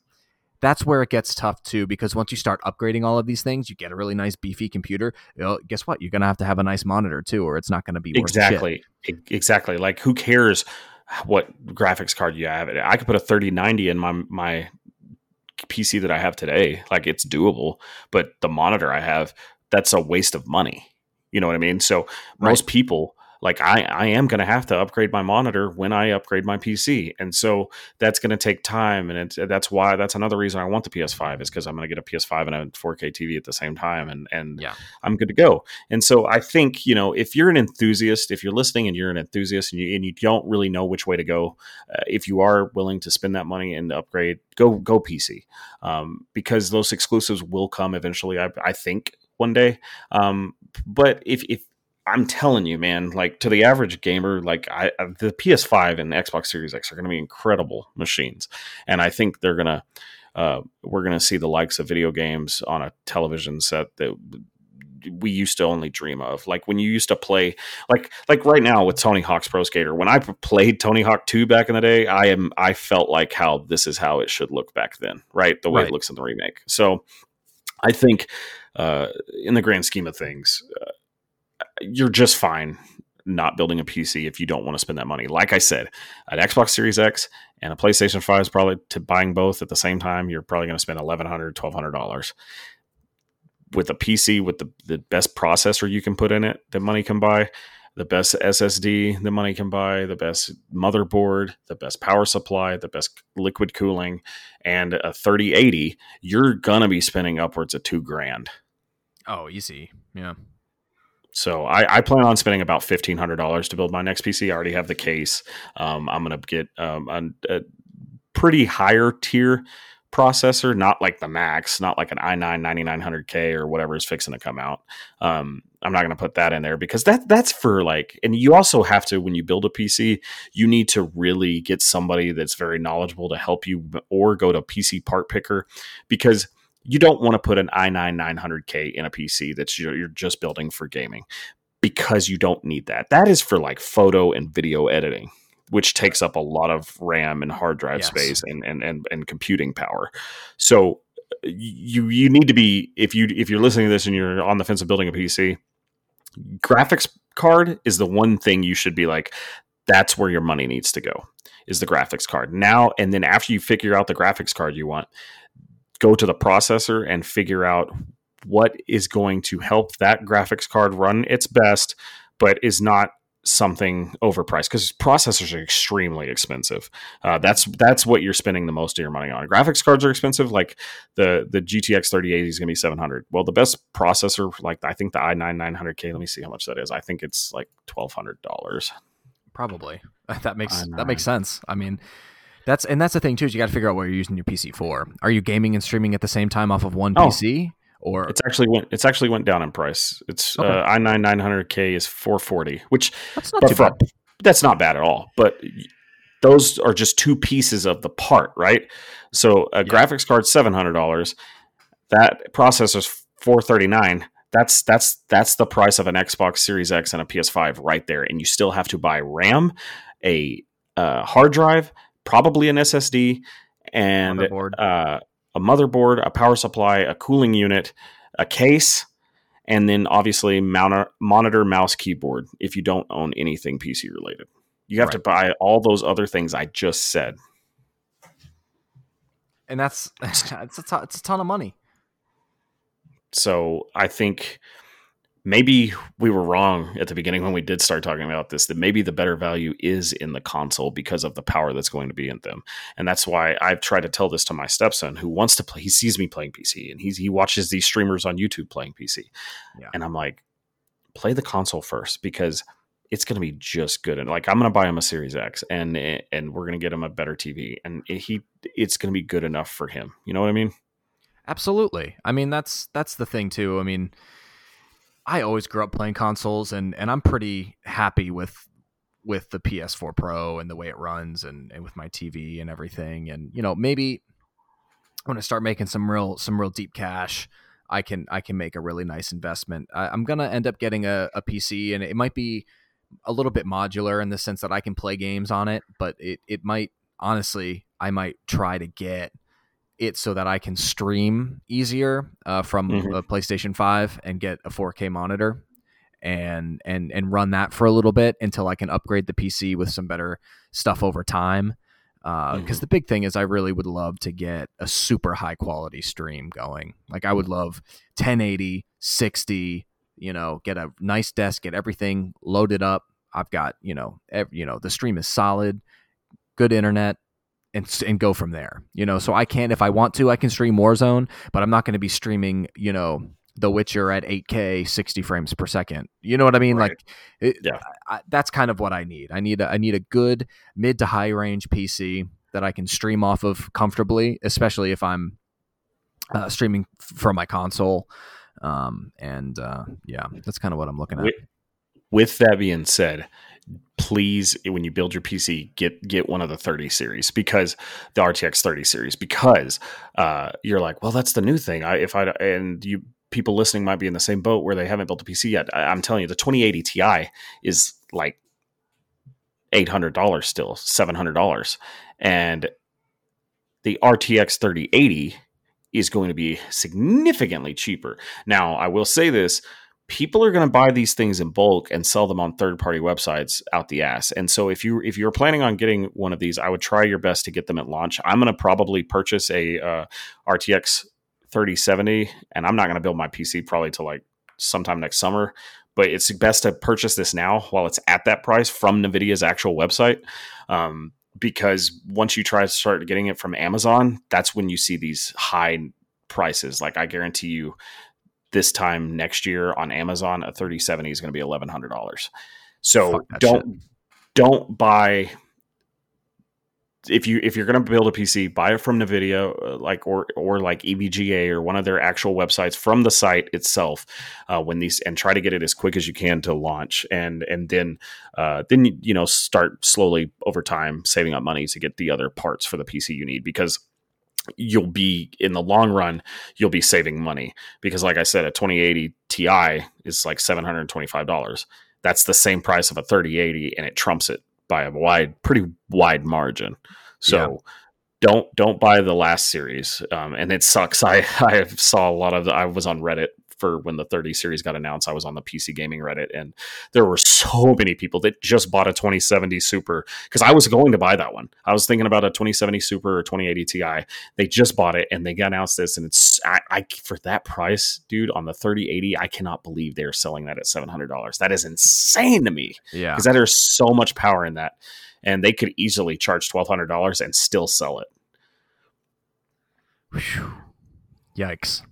that's where it gets tough too, because once you start upgrading all of these things, you get a really nice beefy computer. You know, guess what? You're going to have to have a nice monitor too, or it's not going to be worth exactly. shit. Exactly. Like who cares what graphics card you have? I could put a thirty ninety in my, my, P C that I have today. Like it's doable, but the monitor I have, that's a waste of money. You know what I mean? So most right. people like I, I am going to have to upgrade my monitor when I upgrade my P C. And so that's going to take time. And it, that's why, that's another reason I want the P S five is because I'm going to get a P S five and a four K T V at the same time. And, and yeah. I'm good to go. And so I think, you know, if you're an enthusiast, if you're listening and you're an enthusiast and you, and you don't really know which way to go, uh, if you are willing to spend that money and upgrade, go, go P C um, because those exclusives will come eventually. I, I think one day. Um, but if, if, I'm telling you, man, like to the average gamer, like I, the P S five and the Xbox Series X are going to be incredible machines. And I think they're going to, uh, we're going to see the likes of video games on a television set that we used to only dream of. Like when you used to play, like, like right now with Tony Hawk's Pro Skater, when I played Tony Hawk two back in the day, I am, I felt like how this is how it should look back then, right? The way right. it looks in the remake. So I think, uh, in the grand scheme of things, uh, you're just fine not building a P C if you don't want to spend that money. Like I said, an Xbox Series X and a PlayStation five is probably to buying both at the same time. You're probably going to spend eleven hundred dollars, twelve hundred dollars with a P C with the, the best processor you can put in it that money can buy, the best S S D that money can buy, the best motherboard, the best power supply, the best liquid cooling, and a thirty eighty. You're going to be spending upwards of two grand. Oh, easy. Yeah. So I, I plan on spending about fifteen hundred dollars to build my next P C. I already have the case. Um, I'm gonna get um, a, a pretty higher tier processor, not like the max, not like an i nine ninety-nine hundred K or whatever is fixing to come out. Um, I'm not going to put that in there because that that's for like, and you also have to, when you build a P C, you need to really get somebody that's very knowledgeable to help you, or go to P C part picker, because you don't want to put an i nine nine hundred K in a P C that you're, you're just building for gaming, because you don't need that. That is for like photo and video editing, which takes up a lot of RAM and hard drive yes. space and, and, and, and computing power. So you, you need to be, if you, if you're listening to this and you're on the fence of building a P C, graphics card is the one thing you should be like, that's where your money needs to go, is the graphics card now. And then after you figure out the graphics card you want, go to the processor and figure out what is going to help that graphics card run its best, but is not something overpriced, because processors are extremely expensive. Uh, that's that's what you're spending the most of your money on. Graphics cards are expensive. Like the the G T X thirty eighty is going to be seven hundred. Well, the best processor, like I think the i nine nine hundred K. Let me see how much that is. I think it's like twelve hundred dollars. Probably. That makes I nine. That makes sense. I mean, that's and that's the thing too. Is you got to figure out what you're using your P C for. Are you gaming and streaming at the same time off of one oh. P C? Or it's actually went it's actually went down in price. It's okay. uh, i nine nine hundred K is four forty, which that's not too bad. That's not bad at all. But those are just two pieces of the part, right? So a yeah. graphics card seven hundred dollars, that processor's four thirty-nine. That's that's that's the price of an Xbox Series X and a P S five right there, and you still have to buy RAM, a uh, hard drive, probably an S S D, and motherboard. uh a motherboard, a power supply, a cooling unit, a case, and then obviously monitor, monitor, mouse, keyboard. If you don't own anything P C related, you have right. to buy all those other things I just said. And that's, it's a, ton, it's a ton of money. So I think maybe we were wrong at the beginning when we did start talking about this, that maybe the better value is in the console because of the power that's going to be in them. And that's why I've tried to tell this to my stepson, who wants to play. He sees me playing P C and he's, he watches these streamers on YouTube playing P C. Yeah. And I'm like, play the console first, because it's going to be just good. And like, I'm going to buy him a Series X and, and we're going to get him a better T V, and he, it's going to be good enough for him. You know what I mean? Absolutely. I mean, that's, that's the thing too. I mean, I always grew up playing consoles, and, and I'm pretty happy with with the P S four Pro and the way it runs, and, and with my T V and everything. And you know, maybe when I start making some real some real deep cash, I can I can make a really nice investment. I, I'm gonna end up getting a, a P C, and it might be a little bit modular in the sense that I can play games on it, but it, it might honestly I might try to get it so that I can stream easier uh, from mm-hmm. a PlayStation five and get a four K monitor and, and, and run that for a little bit until I can upgrade the P C with some better stuff over time. Uh, mm-hmm. 'Cause the big thing is I really would love to get a super high quality stream going. Like I would love ten eighty, sixty, you know, get a nice desk, get everything loaded up. I've got, you know, every, you know, the stream is solid, good internet, and and go from there, you know, so I can, if I want to, I can stream Warzone, but I'm not going to be streaming, you know, The Witcher at eight K, sixty frames per second. You know what I mean? Right. Like it, yeah. I, I, that's kind of what I need. I need a, I need a good mid to high range P C that I can stream off of comfortably, especially if I'm uh, streaming f- from my console. Um, and uh, yeah, that's kind of what I'm looking at. With, with that being said, please, when you build your P C, get get one of the thirty series, because the R T X thirty series, because uh, you're like, well, that's the new thing. I, if I and you people listening might be in the same boat where they haven't built a P C yet. I, I'm telling you, the twenty eighty Ti is like eight hundred dollars still, seven hundred dollars, and the R T X thirty eighty is going to be significantly cheaper. Now, I will say this. People are going to buy these things in bulk and sell them on third-party websites out the ass. And so if you if you're planning on getting one of these, I would try your best to get them at launch. I'm going to probably purchase a uh, R T X thirty seventy, and I'm not going to build my P C probably till like sometime next summer. But it's best to purchase this now while it's at that price from NVIDIA's actual website, um, because once you try to start getting it from Amazon, that's when you see these high prices. Like I guarantee you, this time next year on Amazon, a thirty seventy is going to be eleven hundred dollars. So don't, shit. don't buy if you if you're going to build a P C, buy it from NVIDIA, like or or like E V G A or one of their actual websites from the site itself. Uh, when these and try to get it as quick as you can to launch, and and then uh, then you know start slowly over time saving up money to get the other parts for the P C you need, because you'll be in the long run, you'll be saving money, because like I said, a twenty eighty Ti is like seven hundred twenty-five dollars. That's the same price of a thirty eighty, and it trumps it by a wide, pretty wide margin. So yeah. don't, don't buy the last series. Um, and it sucks. I, I saw a lot of, the, I was on Reddit for when the thirty series got announced. I was on the P C gaming Reddit, and there were so many people that just bought a twenty seventy Super, because I was going to buy that one. I was thinking about a twenty seventy Super or twenty eighty Ti. They just bought it, and they got announced this, and it's I, I for that price, dude, on the thirty eighty, I cannot believe they're selling that at seven hundred dollars. That is insane to me. Yeah, because there's so much power in that, and they could easily charge twelve hundred dollars and still sell it. Whew. Yikes.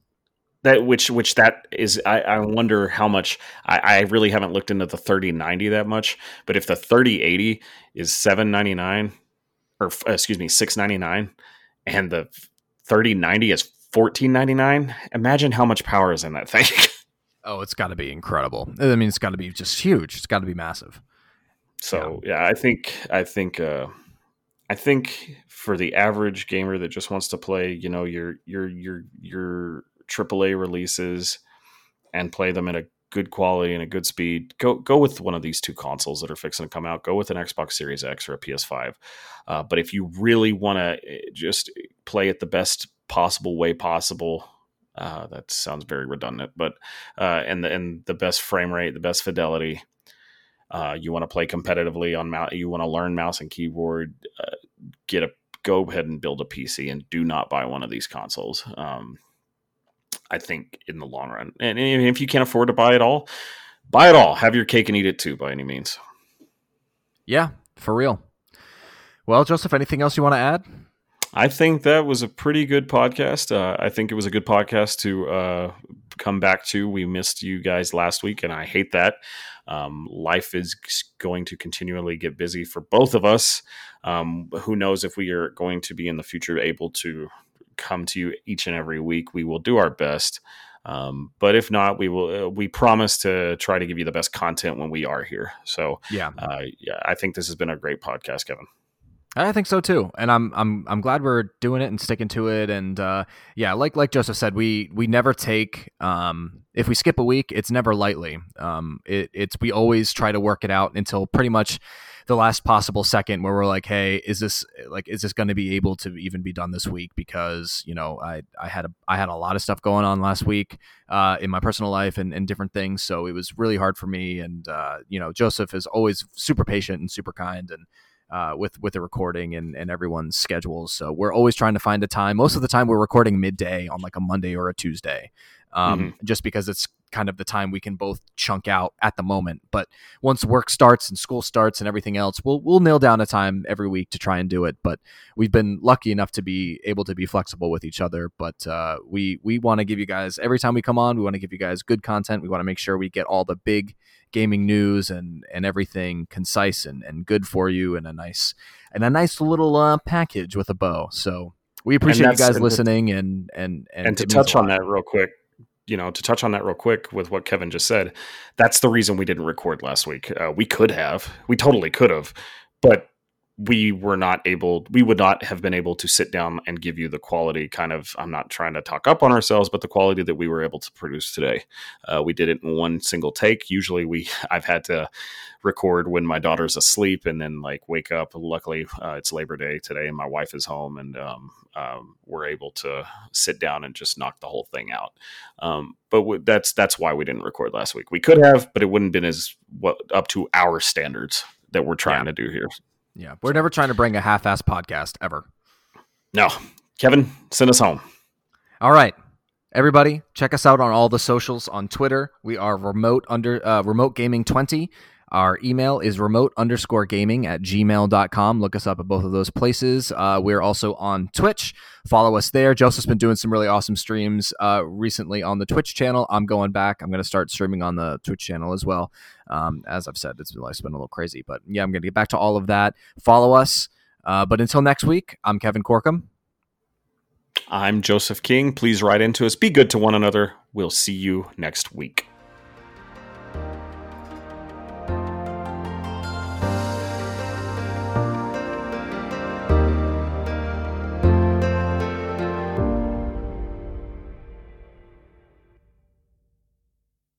That which which that is, I, I wonder how much. I, I really haven't looked into the thirty ninety that much, but if the thirty eighty is seven ninety-nine, or uh, excuse me, six ninety-nine, and the thirty ninety is fourteen ninety-nine, imagine how much power is in that thing. Oh, it's got to be incredible. I mean, it's got to be just huge. It's got to be massive. So yeah, yeah I think I think. Uh, I think for the average gamer that just wants to play, you know, your your your your triple A releases and play them in a good quality and a good speed, go go with one of these two consoles that are fixing to come out. Go with an Xbox Series X or a P S five. Uh, but if you really want to just play it the best possible way possible, uh, that sounds very redundant, but uh, and, the, and the best frame rate, the best fidelity, uh, you want to play competitively on mouse, you want to learn mouse and keyboard, uh, get a go ahead and build a P C, and do not buy one of these consoles. Um, I think in the long run, and if you can't afford to buy it all, buy it all, have your cake and eat it too, by any means. Yeah, for real. Well, Joseph, anything else you want to add? I think that was a pretty good podcast. Uh, I think it was a good podcast to uh, come back to. We missed you guys last week, and I hate that. Um, life is going to continually get busy for both of us. Um, who knows if we are going to be in the future able to come to you each and every week. We will do our best, um but if not, we will uh, we promise to try to give you the best content when we are here. So yeah uh yeah I think this has been a great podcast, Kevin. I think so too, and I'm I'm I'm glad we're doing it and sticking to it. And uh, yeah, like like Joseph said, we we never take um, if we skip a week, it's never lightly. Um, it, it's we always try to work it out until pretty much the last possible second, where we're like, hey, is this like is this going to be able to even be done this week? Because you know I I had a I had a lot of stuff going on last week uh, in my personal life and, and different things, so it was really hard for me. And uh, you know, Joseph is always super patient and super kind, and Uh, with with the recording and, and everyone's schedules. So we're always trying to find a time. Most of the time we're recording midday on like a Monday or a Tuesday, um, mm-hmm. just because it's kind of the time we can both chunk out at the moment. But once work starts and school starts and everything else, we'll we'll nail down a time every week to try and do it. But we've been lucky enough to be able to be flexible with each other. But uh, we, we want to give you guys, every time we come on, we want to give you guys good content. We want to make sure we get all the big gaming news and and everything concise and, and good for you, and a nice and a nice little uh, package with a bow. So we appreciate you guys listening, and and and, and to touch on that real quick, you know, to touch on that real quick with what Kevin just said, that's the reason we didn't record last week. Uh, we could have, we totally could have, but we were not able, we would not have been able to sit down and give you the quality kind of, I'm not trying to talk up on ourselves, but the quality that we were able to produce today. Uh, we did it in one single take. Usually we, I've had to record when my daughter's asleep and then like wake up. Luckily uh, it's Labor Day today and my wife is home, and um, um, we're able to sit down and just knock the whole thing out. Um, but w- that's, that's why we didn't record last week. We could have, but it wouldn't have been as what up to our standards that we're trying yeah. to do here. Yeah, we're never trying to bring a half-assed podcast, ever. No. Kevin, send us home. All right. Everybody, check us out on all the socials on Twitter. We are remote under uh, remote gaming twenty. Our email is remote underscore gaming at gmail dot com. Look us up at both of those places. Uh, we're also on Twitch. Follow us there. Joseph's been doing some really awesome streams uh, recently on the Twitch channel. I'm going back. I'm going to start streaming on the Twitch channel as well. Um, as I've said, it's, life's been a little crazy, but yeah, I'm going to get back to all of that. Follow us. Uh, but until next week, I'm Kevin Corkum. I'm Joseph King. Please write into us. Be good to one another. We'll see you next week.